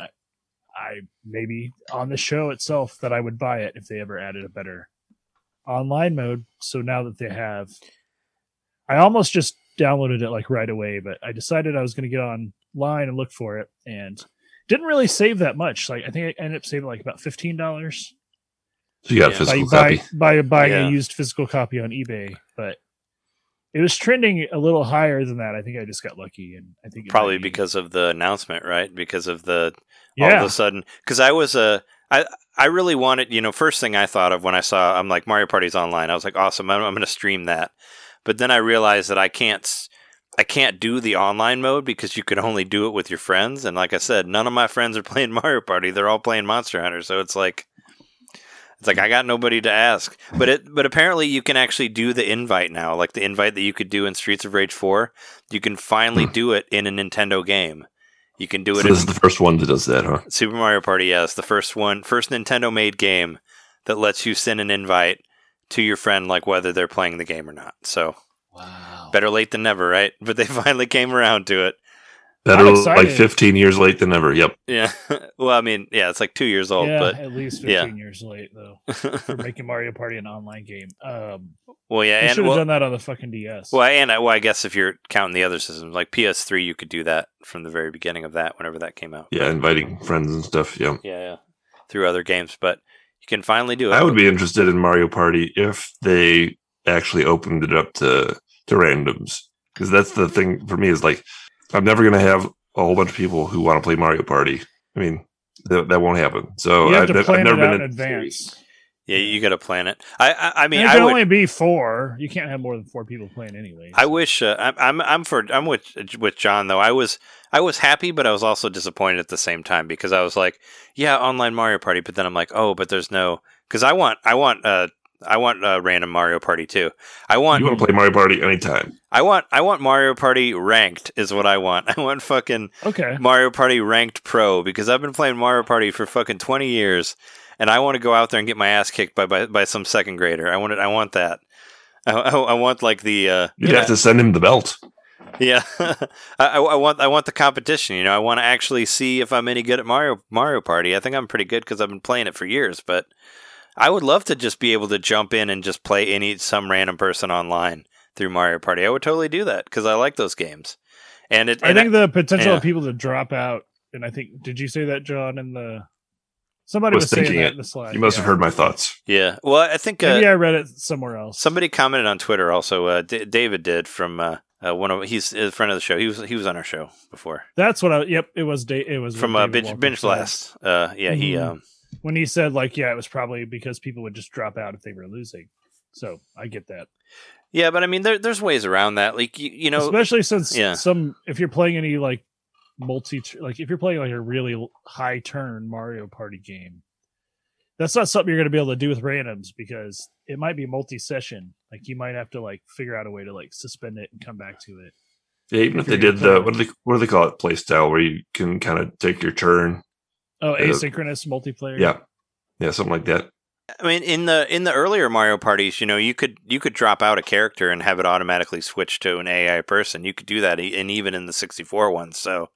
I maybe on the show itself, that I would buy it if they ever added a better online mode. So now that they have, I almost just downloaded it like right away, but I decided I was going to get online and look for it, and didn't really save that much. Like I think I ended up saving like about $15. So you got a physical copy by buying a used physical copy on eBay, but it was trending a little higher than that. I think I just got lucky, and I think probably because of the announcement, right? Because of the all of a sudden, because I was I really wanted, first thing I thought of when I saw, I'm like, Mario Party's online. I was like, awesome, I'm going to stream that. But then I realized that I can't do the online mode because you can only do it with your friends. And like I said, none of my friends are playing Mario Party. They're all playing Monster Hunter. So it's like I got nobody to ask. But apparently you can actually do the invite now, like the invite that you could do in Streets of Rage 4. You can finally do it in a Nintendo game. You can do it. So this is the first one that does that, huh? Super Mario Party, yes, the first Nintendo-made game that lets you send an invite to your friend, like whether they're playing the game or not. So, wow, better late than never, right? But they finally came around to it. Better like 15 years late than never. Yep. Yeah. Well, I mean, yeah, it's like 2 years old, but at least 15 years late though for making Mario Party an online game. You should have done that on the fucking DS. Well, I guess if you're counting the other systems, like PS3, you could do that from the very beginning of that, whenever that came out. Yeah, inviting friends and stuff. Yeah. Yeah. Through other games, but you can finally do it. I would be interested in Mario Party if they actually opened it up to randoms, because that's the thing for me is like, I'm never going to have a whole bunch of people who want to play Mario Party. I mean, that won't happen. So I've never been in advance. Yeah, you got to plan it. I mean, it can only be four. You can't have more than four people playing anyway. So. I wish. I'm with John though. I was happy, but I was also disappointed at the same time because I was like, yeah, online Mario Party. But then I'm like, oh, but there's no, because I want random Mario Party too. You want to play Mario Party anytime. I want Mario Party ranked is what I want. I want fucking Mario Party ranked pro, because I've been playing Mario Party for fucking 20 years and I want to go out there and get my ass kicked by some second grader. I want that. I want like the... You'd have to send him the belt. Yeah, I want the competition. You know, I want to actually see if I'm any good at Mario Party. I think I'm pretty good because I've been playing it for years. But I would love to just be able to jump in and just play some random person online through Mario Party. I would totally do that because I like those games. And I think the potential of people to drop out. And I think, did you say that, John? Somebody was saying that in the slide. You must have heard my thoughts. Yeah. Well, I think maybe I read it somewhere else. Somebody commented on Twitter also. David did from he's a friend of the show. He was on our show before. That's what I. Yep, it was. It was from Binge Blast. Yeah, mm-hmm. He when he said it was probably because people would just drop out if they were losing. So I get that. Yeah, but I mean, there's ways around that. Like you know, especially since if you're playing any if you're playing a really high turn Mario Party game, that's not something you're going to be able to do with randoms because it might be multi-session. Like you might have to figure out a way to suspend it and come back to it. Yeah, even if they did the what do they call it, playstyle where you can kind of take your turn. Oh, asynchronous multiplayer. Yeah, something like that. I mean, in the earlier Mario parties, you know, you could drop out a character and have it automatically switch to an AI person. You could do that, and even in the 64 ones. So,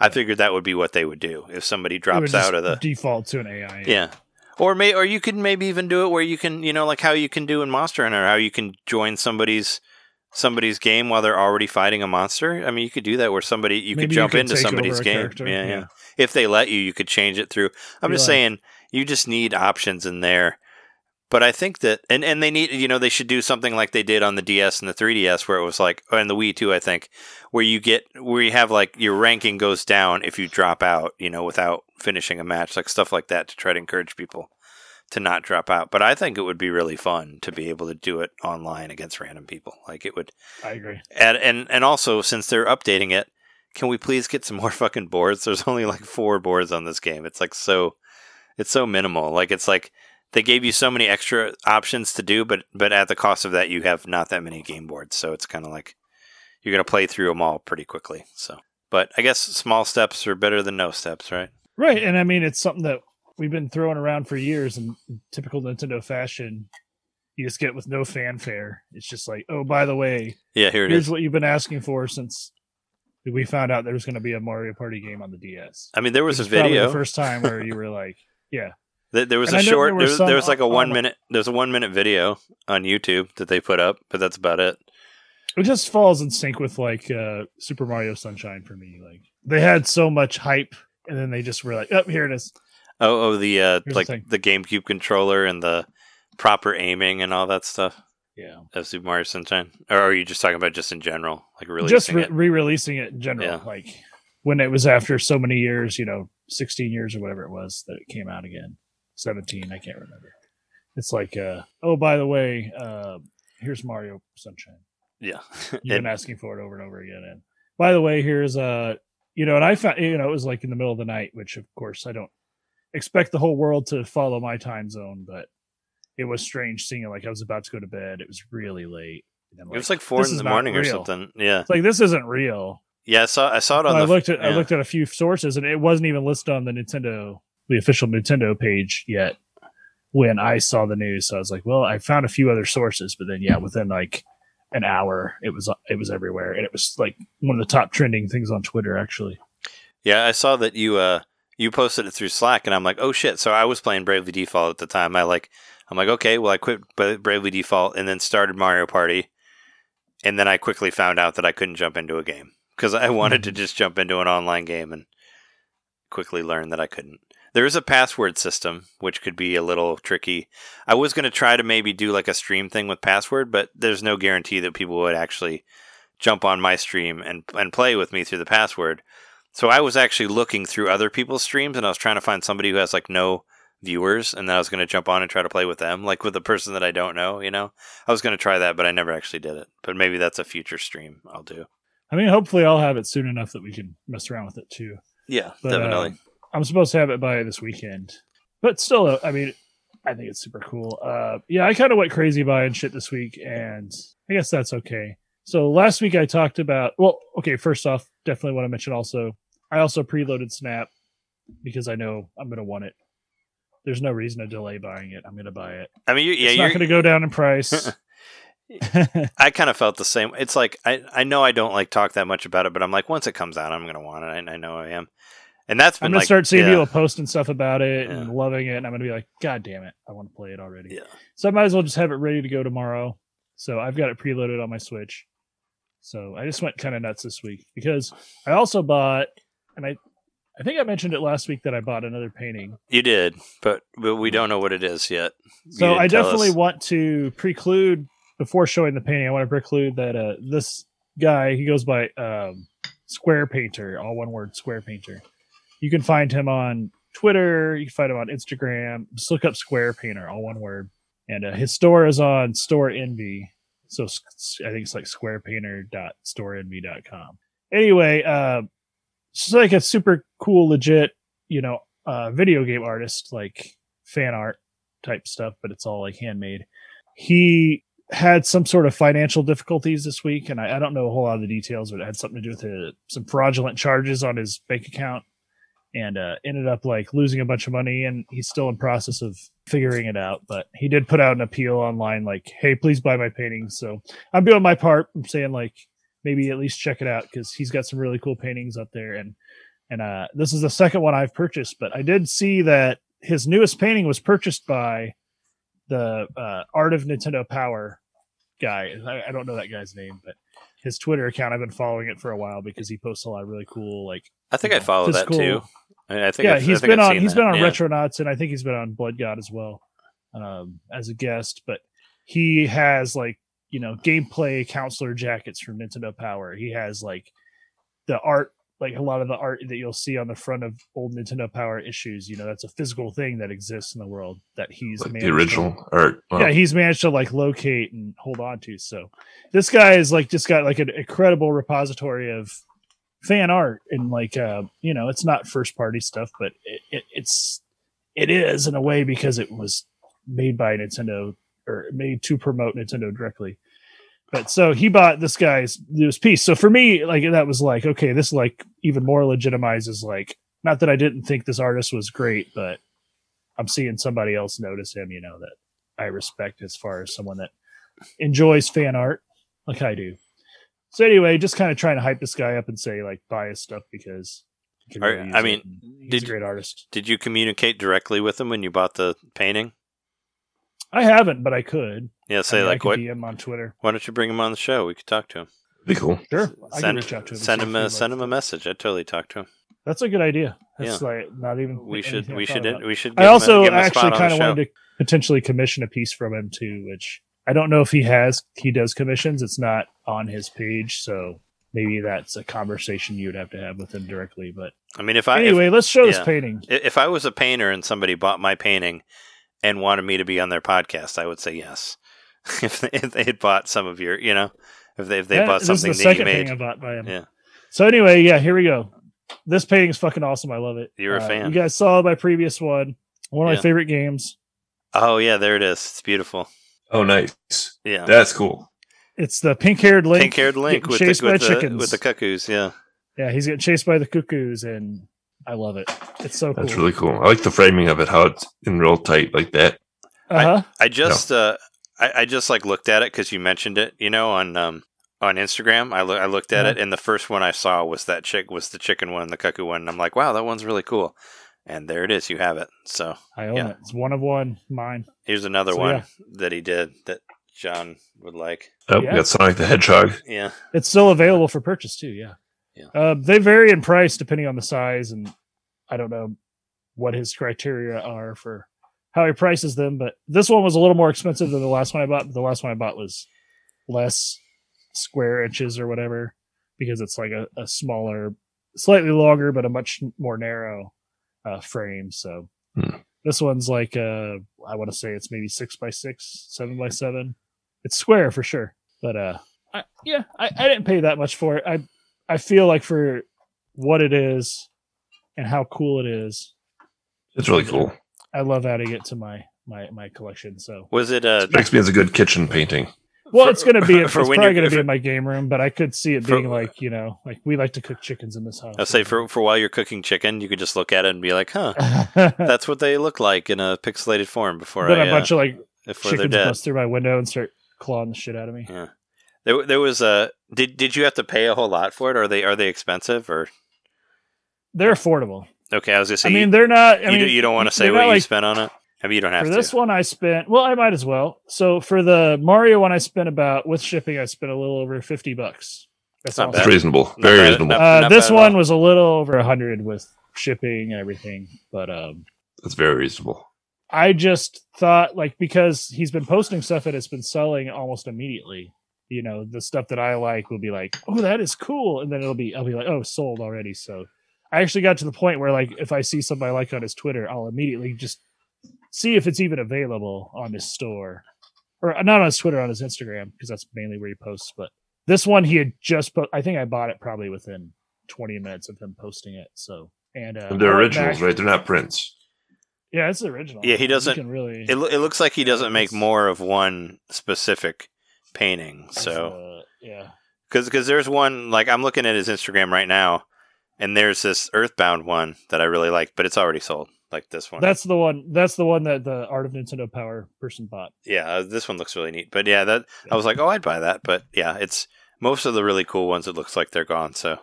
I figured that would be what they would do if somebody drops out of the default to an AI. Yeah, or you could maybe even do it where you can, you know, like how you can do in Monster Hunter, how you can join somebody's game while they're already fighting a monster. I mean, you could do that where you could jump into somebody's game. Yeah. If they let you could change it through. I'm just saying. You just need options in there. But I think that, and they need, you know, they should do something like they did on the DS and the 3DS where it was and the Wii too, I think, where you have your ranking goes down if you drop out, you know, without finishing a match, stuff like that to try to encourage people to not drop out. But I think it would be really fun to be able to do it online against random people. It would. I agree. And also, since they're updating it, can we please get some more fucking boards? There's only 4 boards on this game. It's so... It's so minimal. It's they gave you so many extra options to do, but at the cost of that, you have not that many game boards. So it's kind of you're going to play through them all pretty quickly. So, but I guess small steps are better than no steps, right? Right. And I mean, it's something that we've been throwing around for years in typical Nintendo fashion. You just get with no fanfare. It's just oh, by the way, here's what you've been asking for since we found out there was going to be a Mario Party game on the DS. I mean, there was a video the first time where you were yeah. There was a 1 minute video on YouTube that they put up, but that's about it. It just falls in sync with Super Mario Sunshine for me. They had so much hype and then they just were like, oh, here it is. Oh, the the GameCube controller and the proper aiming and all that stuff. Yeah. Of Super Mario Sunshine. Or are you just talking about just in general? Re-releasing it in general. Yeah. When it was after so many years, you know, 16 years or whatever it was that it came out again. 17, I can't remember. It's oh, by the way, here's Mario Sunshine. Yeah. You've been asking for it over and over again. And by the way, here's, you know, and I found, you know, it was in the middle of the night, which of course I don't expect the whole world to follow my time zone, but it was strange seeing it. I was about to go to bed. It was really late. And it was 4 in the morning or something. Yeah. It's this isn't real. Yeah, I saw it on. I looked at a few sources, and it wasn't even listed on the official Nintendo page yet. When I saw the news, so I was I found a few other sources, but then within an hour, it was everywhere, and it was one of the top trending things on Twitter actually. Yeah, I saw that you posted it through Slack, and I'm oh shit! So I was playing Bravely Default at the time. I'm okay, well I quit Bravely Default and then started Mario Party, and then I quickly found out that I couldn't jump into a game. Because I wanted to just jump into an online game and quickly learn that I couldn't. There is a password system, which could be a little tricky. I was going to try to maybe do a stream thing with password, but there's no guarantee that people would actually jump on my stream and play with me through the password. So I was actually looking through other people's streams, and I was trying to find somebody who has no viewers, and then I was going to jump on and try to play with them, with the person that I don't know, you know? I was going to try that, but I never actually did it. But maybe that's a future stream I'll do. I mean, hopefully I'll have it soon enough that we can mess around with it too. Yeah, but, definitely. I'm supposed to have it by this weekend, but still, I mean, I think it's super cool. Yeah, I kind of went crazy buying shit this week, and I guess that's okay. So last week I talked about, well, okay, first off, definitely want to mention I also preloaded Snap because I know I'm going to want it. There's no reason to delay buying it. I'm going to buy it. I mean, it's not going to go down in price. I kind of felt the same. It's like, I know I don't like talk that much about it, but I'm like, once it comes out, I'm going to want it. I know I am. And that's been, I'm going to start seeing people posting stuff about it and loving it. And I'm going to be like, God damn it. I want to play it already. Yeah. So I might as well just have it ready to go tomorrow. So I've got it preloaded on my Switch. So I just went kind of nuts this week because I also bought, and I think I mentioned it last week that I bought another painting. You did, but we don't know what it is yet. So I definitely want to preclude, before showing the painting, I want to preclude that this guy, he goes by Square Painter, all one word, Square Painter. You can find him on Twitter. You can find him on Instagram. Just look up Square Painter, all one word. And his store is on Store Envy. So I think it's like squarepainter.storeenvy.com. Anyway, she's like a super cool, legit, video game artist, like fan art type stuff, but it's all like handmade. He had some sort of financial difficulties this week, and I don't know a whole lot of the details, but it had something to do with some fraudulent charges on his bank account, and ended up like losing a bunch of money, and he's still in process of figuring it out. But he did put out an appeal online, like, hey, please buy my paintings. So I'm doing my part. I'm saying, like, maybe at least check it out, because he's got some really cool paintings up there. And this is the second one I've purchased, but I did see that his newest painting was purchased by the Art of Nintendo Power guy. I don't know that guy's name, but his Twitter account, I've been following it for a while because he posts a lot of really cool, like, I think I follow physical, that too. He's been on Retronauts, and I think he's been on Blood God as well, as a guest. But he has, like, gameplay counselor jackets from Nintendo Power. He has like the art, like a lot of the art that you'll see on the front of old Nintendo Power issues. That's a physical thing that exists in the world that he's like managed. The original art. Wow. Yeah, he's managed to like locate and hold on to. So this guy is like just got like an incredible repository of fan art, and like it's not first party stuff, but it is in a way because it was made by Nintendo, or made to promote Nintendo directly. But so he bought this guy's newest piece. So for me, like, that was like, okay, this like even more legitimizes, like, not that I didn't think this artist was great, but I'm seeing somebody else notice him, that I respect as far as someone that enjoys fan art like I do. So anyway, just kind of trying to hype this guy up and say, like, buy his stuff because he can really use it. He's a great artist. Did you communicate directly with him when you bought the painting? I haven't, but I could. Yeah, I could DM on Twitter. Why don't you bring him on the show? We could talk to him. Be cool. Sure. I can reach out to him. Send him a message. I'd totally talk to him. That's a good idea. That's like not even. We should. I also actually kind of wanted to potentially commission a piece from him too, which I don't know if he has. He does commissions. It's not on his page, so maybe that's a conversation you would have to have with him directly. But I mean, let's show this painting. If I was a painter and somebody bought my painting and wanted me to be on their podcast, I would say yes. If they had bought some of your, if they bought something that you made. This is the second thing I bought by him. Yeah. So anyway, here we go. This painting is fucking awesome. I love it. You're a fan. You guys saw my previous one. One of my favorite games. Oh yeah, there it is. It's beautiful. Oh nice. Yeah, that's cool. It's the pink-haired Link. Pink-haired Link with the cuckoos. Yeah. Yeah, he's getting chased by the cuckoos, and I love it. It's so cool. That's really cool. I like the framing of it, how it's in real tight like that. Uh-huh. I just like looked at it because you mentioned it, on Instagram. I looked at it, and the first one I saw was the chicken one, the cuckoo one. And I'm like, wow, that one's really cool. And there it is. You have it. So I own it. It's one of one. Mine. Here's another one that he did that John would like. Oh, we got Sonic the Hedgehog. Yeah, it's still available for purchase too. Yeah. Yeah. They vary in price depending on the size, and I don't know what his criteria are for how he prices them, but this one was a little more expensive than the last one I bought. The last one I bought was less square inches or whatever, because it's like a smaller, slightly longer, but a much more narrow frame. So this one's like, I want to say it's maybe 6x6, 7x7. It's square for sure. But I didn't pay that much for it. I feel like for what it is and how cool it is, it's really cool. I love adding it to my collection. So was it next being a good kitchen painting? Well, it's going to be. It's probably going to be in my game room, but I could see it being like like we like to cook chickens in this house. I'll say for while you're cooking chicken, you could just look at it and be like, huh, that's what they look like in a pixelated form before. Then a bunch of like chickens bust through my window and start clawing the shit out of me. Yeah, there was a. Did you have to pay a whole lot for it? Or are they expensive or? They're affordable. Okay, I was gonna say. I mean, they're not. You don't want to say what you spent on it. I mean, you don't have to. For this one, I spent. Well, I might as well. So for the Mario one, I spent with shipping. I spent a little over $50. That's not bad. That's reasonable. Very reasonable. This one was a little over 100 with shipping and everything, but that's very reasonable. I just thought, because he's been posting stuff and it's been selling almost immediately. You know, the stuff that I like will be like, oh, that is cool, and then I'll be like, oh, sold already. So I actually got to the point where, if I see something I like on his Twitter, I'll immediately just see if it's even available on his store, or not on his Twitter, on his Instagram, because that's mainly where he posts. But this one he had just posted. I think I bought it probably within 20 minutes of him posting it. So and they're originals, right? They're not prints. Yeah, it's original. Yeah, he doesn't really. It looks like he doesn't make more of one specific painting. So yeah, because there's one I'm looking at his Instagram right now, and there's this Earthbound one that I really like, but it's already sold. This one. That's the one. That's the one that the Art of Nintendo Power person bought. Yeah, this one looks really neat. But yeah, that I was like, oh, I'd buy that. But yeah, it's most of the really cool ones. It looks like they're gone. So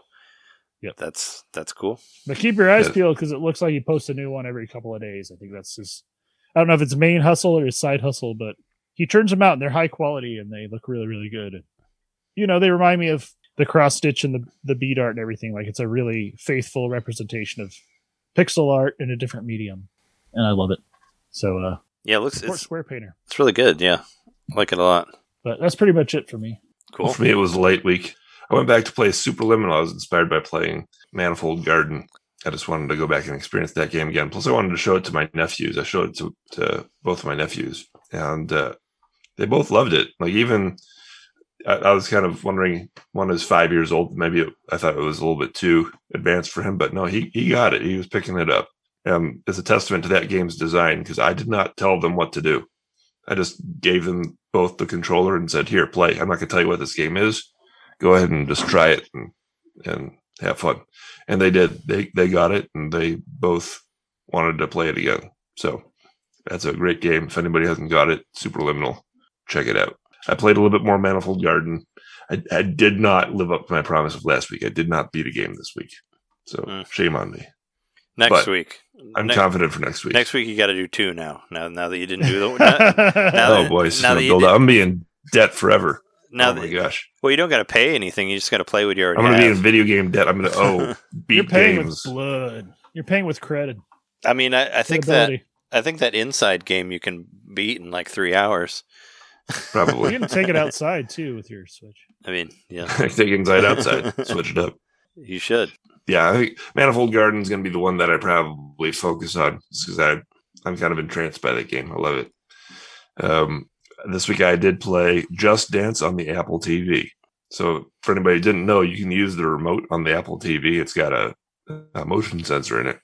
yeah, that's cool. But keep your eyes peeled because it looks like he posts a new one every couple of days. I think that's his. I don't know if it's main hustle or his side hustle, but he turns them out and they're high quality and they look really, really good. And, they remind me of the cross stitch and the bead art and everything. It's a really faithful representation of pixel art in a different medium, and I love it. So yeah, it looks Square Painter. It's really good. Yeah, I like it a lot. But that's pretty much it for me. Cool. Well, for me, it was a light week. I went back to play Superliminal. I was inspired by playing Manifold Garden. I just wanted to go back and experience that game again. Plus, I wanted to show it to my nephews. I showed it to both of my nephews, and they both loved it. Even I was kind of wondering, one is 5 years old. Maybe I thought it was a little bit too advanced for him, but no, he got it. He was picking it up. It's a testament to that game's design because I did not tell them what to do. I just gave them both the controller and said, here, play. I'm not going to tell you what this game is. Go ahead and just try it and have fun. And they did. They got it, and they both wanted to play it again. So that's a great game. If anybody hasn't got it, Superliminal, check it out. I played a little bit more Manifold Garden. I did not live up to my promise of last week. I did not beat a game this week. So shame on me. Next week. I'm confident for next week. Next week you got to do two now. Now that you didn't do the oh boy, I'm be in debt forever. Oh my gosh. Well, you don't got to pay anything. You just got to play what you already have. I'm going to be in video game debt. I'm going to beat You're paying games. With blood. You're paying with credit. I mean, I think that Inside game you can beat in 3 hours. Probably. You can take it outside too with your Switch. I mean, yeah, take Inside outside, switch it up. You should. Yeah, I think Manifold Garden is going to be the one that I probably focus on just because I'm kind of entranced by that game. I love it. This week I did play Just Dance on the Apple TV. So for anybody who didn't know, you can use the remote on the Apple TV. It's got a motion sensor in it,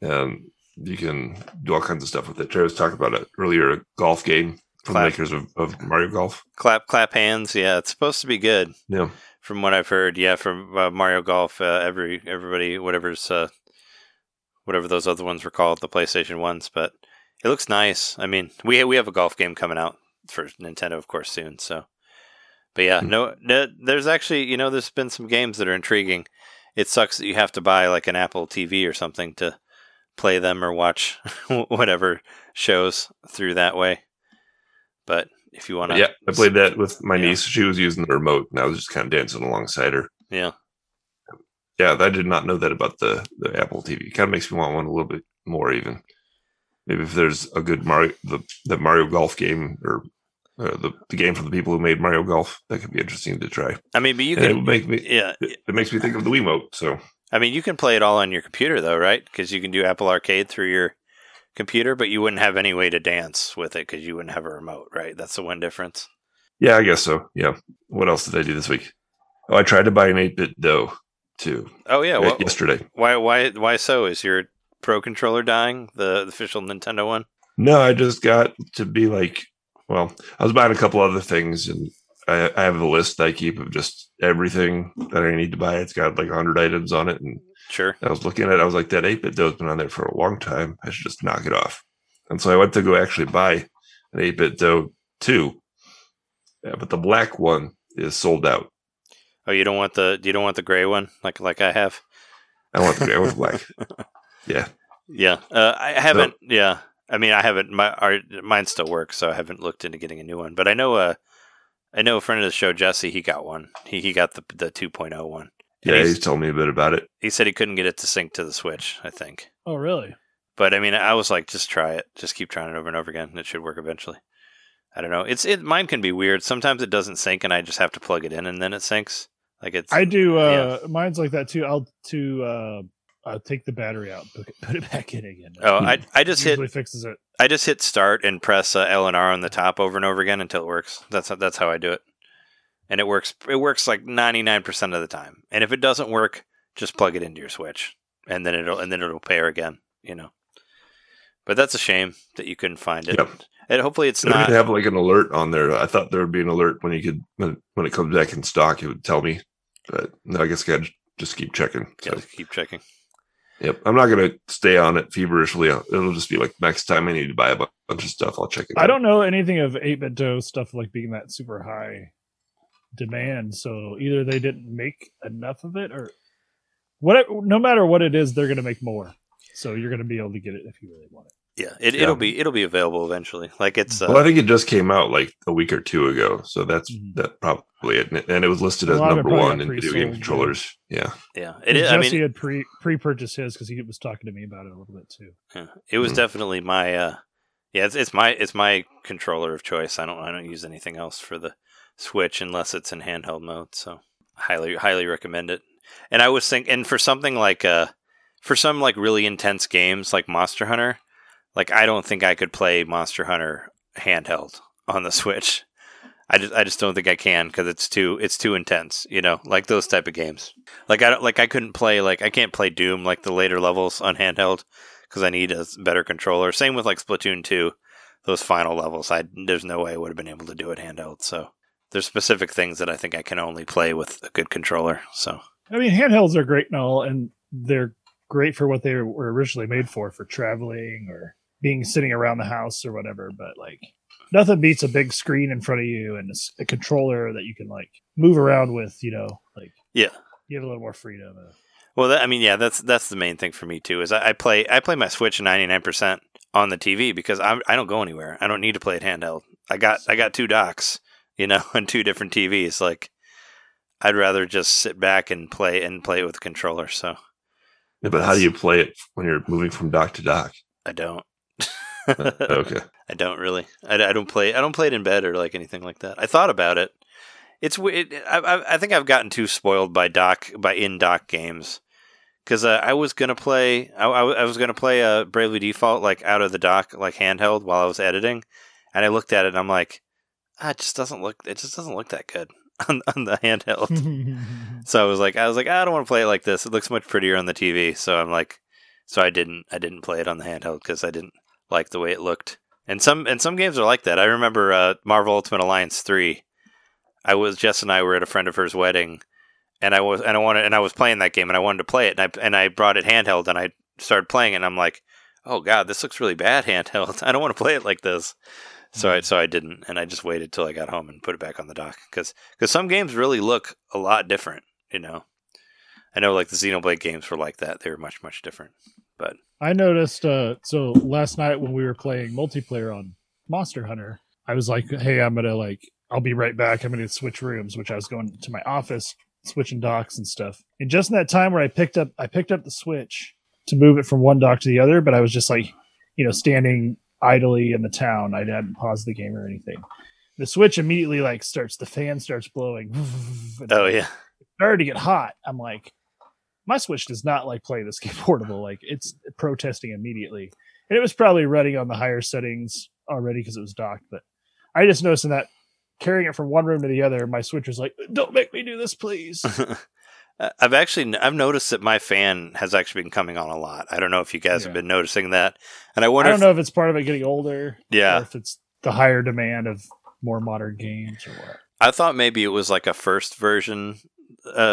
and you can do all kinds of stuff with it. Trey was talking about it earlier, a golf game. From the makers of Mario Golf. Clap hands. Yeah, it's supposed to be good. Yeah. From what I've heard, yeah, from Mario Golf, everybody, whatever those other ones were called, the PlayStation ones, but it looks nice. I mean, we have a golf game coming out for Nintendo, of course, soon. So, but yeah, no, there's actually, there's been some games that are intriguing. It sucks that you have to buy an Apple TV or something to play them or watch whatever shows through that way. But if you want to... Yeah, I played that with my niece. She was using the remote, and I was just kind of dancing alongside her. Yeah. Yeah, I did not know that about the Apple TV. It kind of makes me want one a little bit more, even. Maybe if there's a good Mario... The Mario Golf game, or the game for the people who made Mario Golf, that could be interesting to try. I mean, but you can... It makes me think of the Wiimote, so... I mean, you can play it all on your computer, though, right? Because you can do Apple Arcade through your... computer, but you wouldn't have any way to dance with it because you wouldn't have a remote, right? That's the one difference. Yeah, I guess so. Yeah. What else did I do this week? Oh, I tried to buy an 8-bit dough too. Oh yeah, yesterday. Why so? Is your Pro controller dying? The official Nintendo one? No, I just got to be I was buying a couple other things, and I have a list that I keep of just everything that I need to buy. It's got 100 items on it, and sure. I was looking at it. I was like, that 8-bit dough's been on there for a long time. I should just knock it off. And so I went to go actually buy an 8-bit dough 2. Yeah, but the black one is sold out. Oh, you don't want the gray one like I have? I want the gray. I want the black. Yeah. Yeah. I haven't. No. Yeah. I mean, I haven't. Mine still works, so I haven't looked into getting a new one. But I know a friend of the show, Jesse. He got one. He got the 2.0 one. And yeah, he's told me a bit about it. He said he couldn't get it to sync to the Switch, I think. Oh, really? But I mean, I was like, just try it. Just keep trying it over and over again. It should work eventually. I don't know. Mine can be weird. Sometimes it doesn't sync, and I just have to plug it in, and then it syncs. Mine's like that too. I'll take the battery out, put it back in again. Oh, I just usually fixes it. I just hit start and press L and R on the top over and over again until it works. That's how I do it, and it works. It works like 99% of the time. And if it doesn't work, just plug it into your Switch, and then it'll pair again. You know. But that's a shame that you couldn't find it. Yep. And hopefully it's not. They have like an alert on there. I thought there would be an alert when it comes back in stock. It would tell me. But no, I guess I gotta just keep checking. So. Keep checking. Yep, I'm not going to stay on it feverishly. It'll just be like next time I need to buy a bunch of stuff, I'll check it out. I don't know anything of 8-Bit Do stuff like being that super high demand. So either they didn't make enough of it, or what. No matter what it is, they're going to make more. So you're going to be able to get it if you really want it. Yeah, it'll be available eventually. Like it's. Well, I think it just came out like a week or two ago, so that's that probably it. And it was listed as number one in video game controllers. Yeah, yeah. It is. Jesse had pre-purchased his because he was talking to me about it a little bit too. Yeah, it was definitely my. It's my controller of choice. I don't use anything else for the Switch unless it's in handheld mode. So highly recommend it. And I was thinking, and for something like for some like really intense games like Monster Hunter, like I don't think I could play Monster Hunter handheld on the Switch. I just don't think I can because it's too intense, you know, like those type of games. Like I can't play Doom like the later levels on handheld because I need a better controller. Same with like Splatoon 2, those final levels. There's no way I would have been able to do it handheld. So there's specific things that I think I can only play with a good controller. So I mean, handhelds are great and all, and they're great for what they were originally made for traveling or being sitting around the house or whatever, but like nothing beats a big screen in front of you and a controller that you can like move around with, you know, like yeah, you have a little more freedom. Well, that's the main thing for me too, is I play my Switch 99% on the TV because I don't go anywhere. I don't need to play it handheld. I got two docks, you know, on two different TVs. Like I'd rather just sit back and play it with a controller. So. Yeah, but how do you play it when you're moving from dock to dock? I don't. Okay. I don't really. I don't play it in bed or like anything like that. I thought about it. It's weird. I think I've gotten too spoiled by in dock games because I was gonna play a Bravely Default like out of the dock like handheld while I was editing, and I looked at it and I'm like, it just doesn't look that good on the handheld. So I don't want to play it like this. It looks much prettier on the TV. So I'm like, I didn't play it on the handheld because I didn't like the way it looked. And some games are like that. I remember Marvel Ultimate Alliance 3. Jess and I were at a friend of hers wedding, and I was playing that game, and I wanted to play it, and I brought it handheld, and I started playing it, and I'm like, oh god, this looks really bad handheld. I don't want to play it like this. So I didn't, and I just waited till I got home and put it back on the dock because some games really look a lot different, you know. I know like the Xenoblade games were like that; they were much, much different. But I noticed so last night when we were playing multiplayer on Monster Hunter, I was like, "Hey, I'll be right back. I'm gonna switch rooms," which I was going to my office, switching docks and stuff. And just in that time where I picked up the Switch to move it from one dock to the other, but I was just like, you know, standing idly in the town. I hadn't paused the game or anything. The Switch immediately like the fan starts blowing. Oh yeah. It started to get hot. I'm like, my Switch does not like play this game portable. Like it's protesting immediately. And it was probably running on the higher settings already because it was docked, but I just noticed in that carrying it from one room to the other, my Switch was like, don't make me do this, please. I've noticed that my fan has actually been coming on a lot. I don't know if you guys have been noticing that, and I don't know if it's part of it getting older. Yeah, or if it's the higher demand of more modern games or what. I thought maybe it was like a first version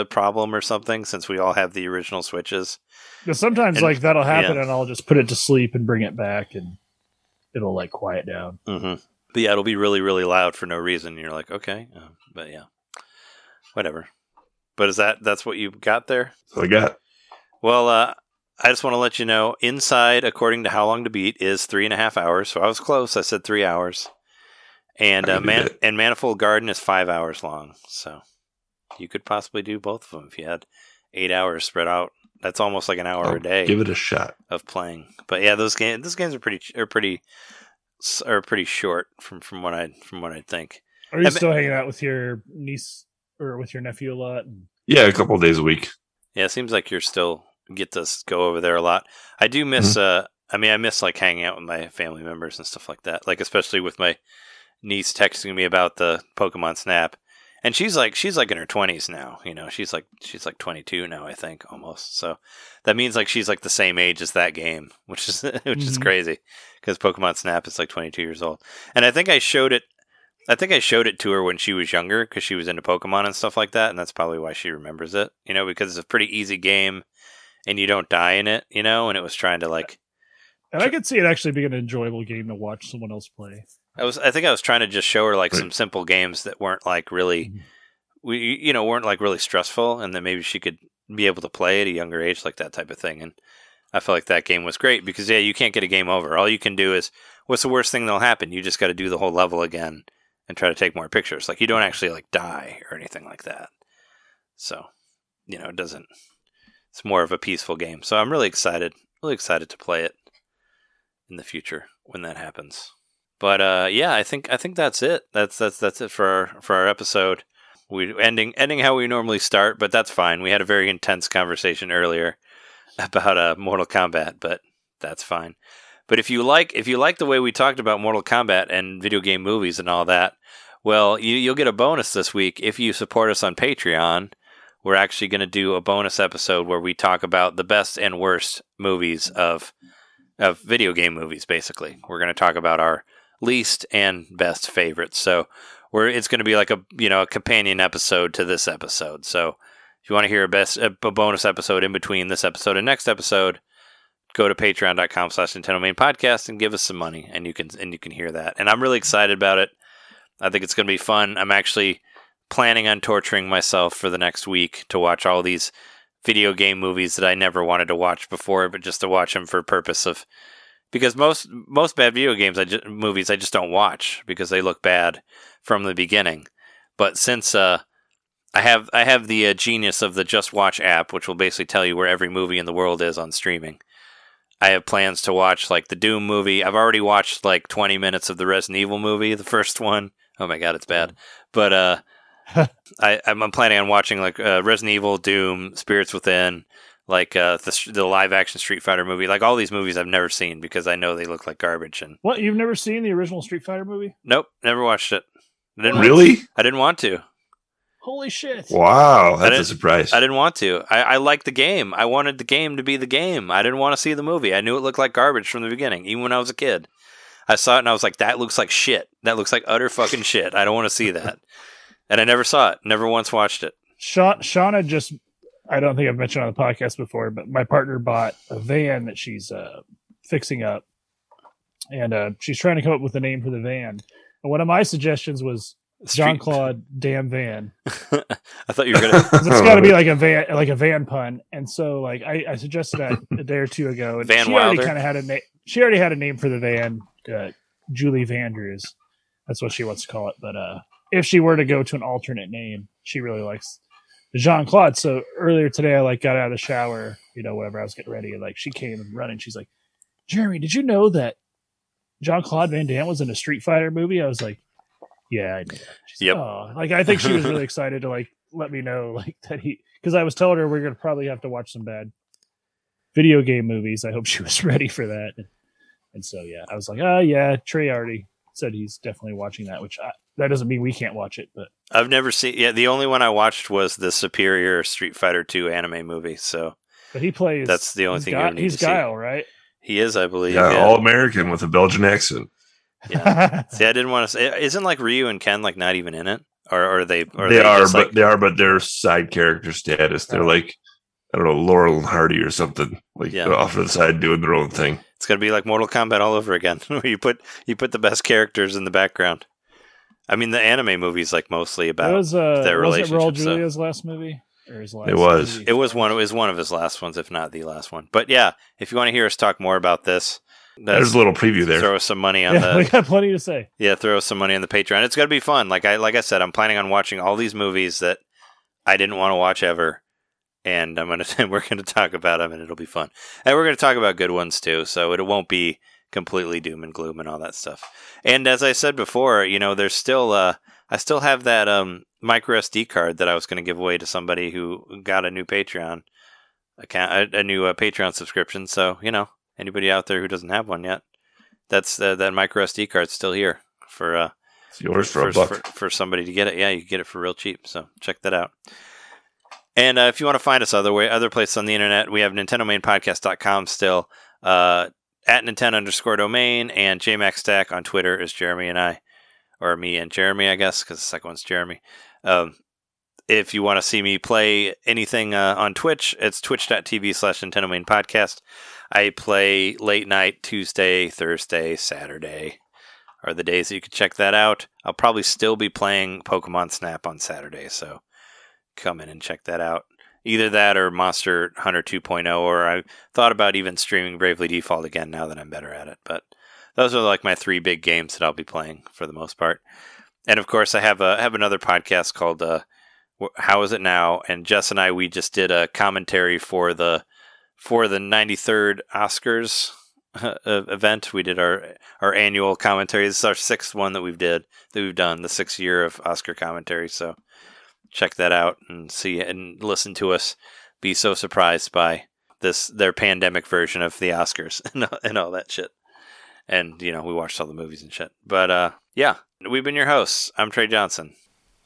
problem or something, since we all have the original Switches. Because sometimes that'll happen, and I'll just put it to sleep and bring it back, and it'll like quiet down. Mm-hmm. But yeah, it'll be really, really loud for no reason. And you're like, okay, but yeah, whatever. But is that's what you got there? That's what I got. Well, I just want to let you know, Inside, according to How Long to Beat, is 3.5 hours. So I was close. I said 3 hours. And Manifold Garden is 5 hours long. So you could possibly do both of them if you had 8 hours spread out. That's almost like an hour a day. Give it a shot of playing. But yeah, those games are pretty short from what I think. Are you still hanging out with your niece or with your nephew a lot? Yeah, a couple of days a week. Yeah, it seems like you're still get to go over there a lot. I do miss. Mm-hmm. I miss like hanging out with my family members and stuff like that. Like especially with my niece texting me about the Pokemon Snap. And she's like in her 20s now, you know. She's like 22 now, I think, almost. So that means like she's like the same age as that game, which is crazy because Pokemon Snap is like 22 years old. And I think I showed it to her when she was younger because she was into Pokemon and stuff like that, and that's probably why she remembers it, you know, because it's a pretty easy game and you don't die in it, you know. And it was trying to like. And I could see it actually being an enjoyable game to watch someone else play. I think I was trying to just show her like some simple games that weren't like really, weren't like really stressful, and then maybe she could be able to play at a younger age, like that type of thing. And I felt like that game was great because yeah, you can't get a game over. All you can do is, what's the worst thing that'll happen? You just got to do the whole level again and try to take more pictures. Like you don't actually like die or anything like that. So, you know, it's more of a peaceful game. So I'm really excited to play it in the future when that happens. But yeah, I think that's it. That's it for our episode. We ending how we normally start, but that's fine. We had a very intense conversation earlier about Mortal Kombat, but that's fine. But if you like the way we talked about Mortal Kombat and video game movies and all that, well, you'll get a bonus this week if you support us on Patreon. We're actually going to do a bonus episode where we talk about the best and worst movies of video game movies. Basically, we're going to talk about our least and best favorites. So it's going to be like a companion episode to this episode. So if you want to hear a bonus episode in between this episode and next episode, go to patreon.com/Nintendo Main Podcast and give us some money and you can hear that. And I'm really excited about it. I think it's going to be fun. I'm actually planning on torturing myself for the next week to watch all these video game movies that I never wanted to watch before, but just to watch them for purpose of. Because most bad video games, movies, I just don't watch because they look bad from the beginning. But since I have the genius of the Just Watch app, which will basically tell you where every movie in the world is on streaming, I have plans to watch like the Doom movie. I've already watched like 20 minutes of the Resident Evil movie, the first one. Oh my god, it's bad. But I'm planning on watching like Resident Evil, Doom, Spirits Within. Like the live-action Street Fighter movie. Like, all these movies I've never seen because I know they look like garbage. And what? You've never seen the original Street Fighter movie? Nope. Never watched it. Really? I didn't want to. Holy shit. Wow. That's a surprise. I didn't want to. I liked the game. I wanted the game to be the game. I didn't want to see the movie. I knew it looked like garbage from the beginning, even when I was a kid. I saw it and I was like, that looks like shit. That looks like utter fucking shit. I don't want to see that. And I never saw it. Never once watched it. Shauna just... I don't think I've mentioned on the podcast before, but my partner bought a van that she's fixing up, and she's trying to come up with a name for the van. And one of my suggestions was Jean-Claude Damn Van. I thought you were gonna. It's got to be like a van pun, and so like I suggested that a day or two ago, and Van she Wilder. Already kind of had a name. She already had a name for the van, Julie Vandrews. That's what she wants to call it. But if she were to go to an alternate name, she really likes Jean-Claude. So earlier today, I got out of the shower, you know, whatever, I was getting ready, and she came and running. She's like, Jeremy, did you know that Jean-Claude Van Damme was in a Street Fighter movie? I was like, yeah, I did. She's yep. Oh. I think she was really excited to let me know that he, because I was telling her we're gonna probably have to watch some bad video game movies. I hope she was ready for that. And so yeah, I was like, oh yeah, Trey already said he's definitely watching that, which that doesn't mean we can't watch it, but I've never seen. Yeah, the only one I watched was the Superior Street Fighter 2 anime movie. So, but he plays. That's the only thing you need to see. He's Guile, right? He is, I believe. Yeah, all American with a Belgian accent. Yeah. See, I didn't want to say. Isn't Ryu and Ken not even in it, or are they? But they're side character status. They're I don't know, Laurel and Hardy or something. Off to the side doing their own thing. It's going to be like Mortal Kombat all over again, where you put the best characters in the background. I mean, the anime movie's like mostly about their relationship. Was it Raul Julia's last movie? Or his last movie? It was one of his last ones, if not the last one. But yeah, if you want to hear us talk more about this, there's a little preview there. Throw some money on the. We got plenty to say. Yeah, throw some money on the Patreon. It's going to be fun. Like I said, I'm planning on watching all these movies that I didn't want to watch ever. And we're going to talk about them, and it'll be fun. And we're going to talk about good ones, too, so it won't be completely doom and gloom and all that stuff. And as I said before, you know, there's still, I still have that micro SD card that I was going to give away to somebody who got a new Patreon account, a new Patreon subscription. So, you know, anybody out there who doesn't have one yet, that's that micro SD card's still here for it's yours for $1. For somebody to get it. Yeah, you can get it for real cheap, so check that out. And if you want to find us other places on the internet, we have NintendoMainPodcast.com still, at Nintendo_domain, and JMaxStack on Twitter is Jeremy and I, or me and Jeremy, I guess, because the second one's Jeremy. If you want to see me play anything on Twitch, it's twitch.tv/NintendoMainPodcast. I play late night Tuesday, Thursday, Saturday are the days that you can check that out. I'll probably still be playing Pokemon Snap on Saturday, so come in and check that out. Either that or Monster Hunter 2.0, or I thought about even streaming Bravely Default again now that I'm better at it. But those are like my three big games that I'll be playing for the most part. And of course, I have another podcast called How Is It Now? And Jess and I, we just did a commentary for the 93rd Oscars event. We did our annual commentary. This is our sixth one that we've done, the 6th year of Oscar commentary. So check that out and see and listen to us be so surprised by their pandemic version of the Oscars and all that shit. And, you know, we watched all the movies and shit. But, yeah, we've been your hosts. I'm Trey Johnson.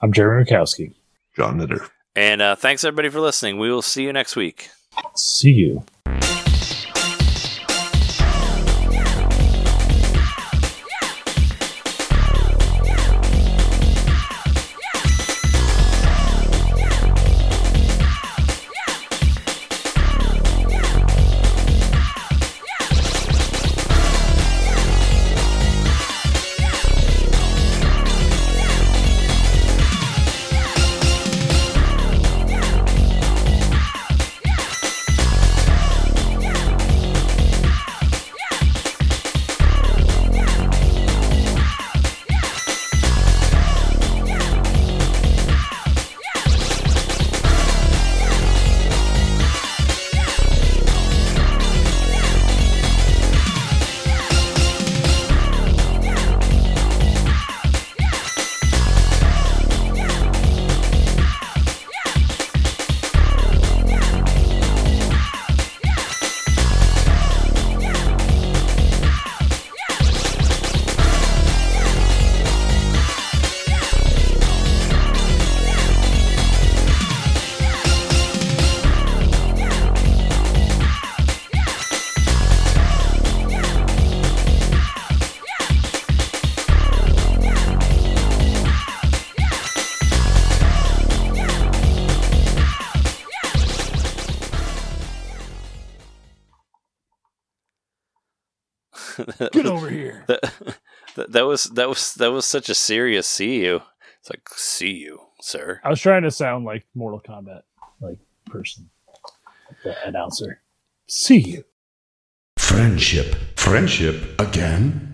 I'm Jeremy Rakowski. John Nitter. And thanks, everybody, for listening. We will see you next week. See you. Get over here. That was such a serious see you. It's like, see you, sir. I was trying to sound like Mortal Kombat, like person, the announcer. See you. Friendship again.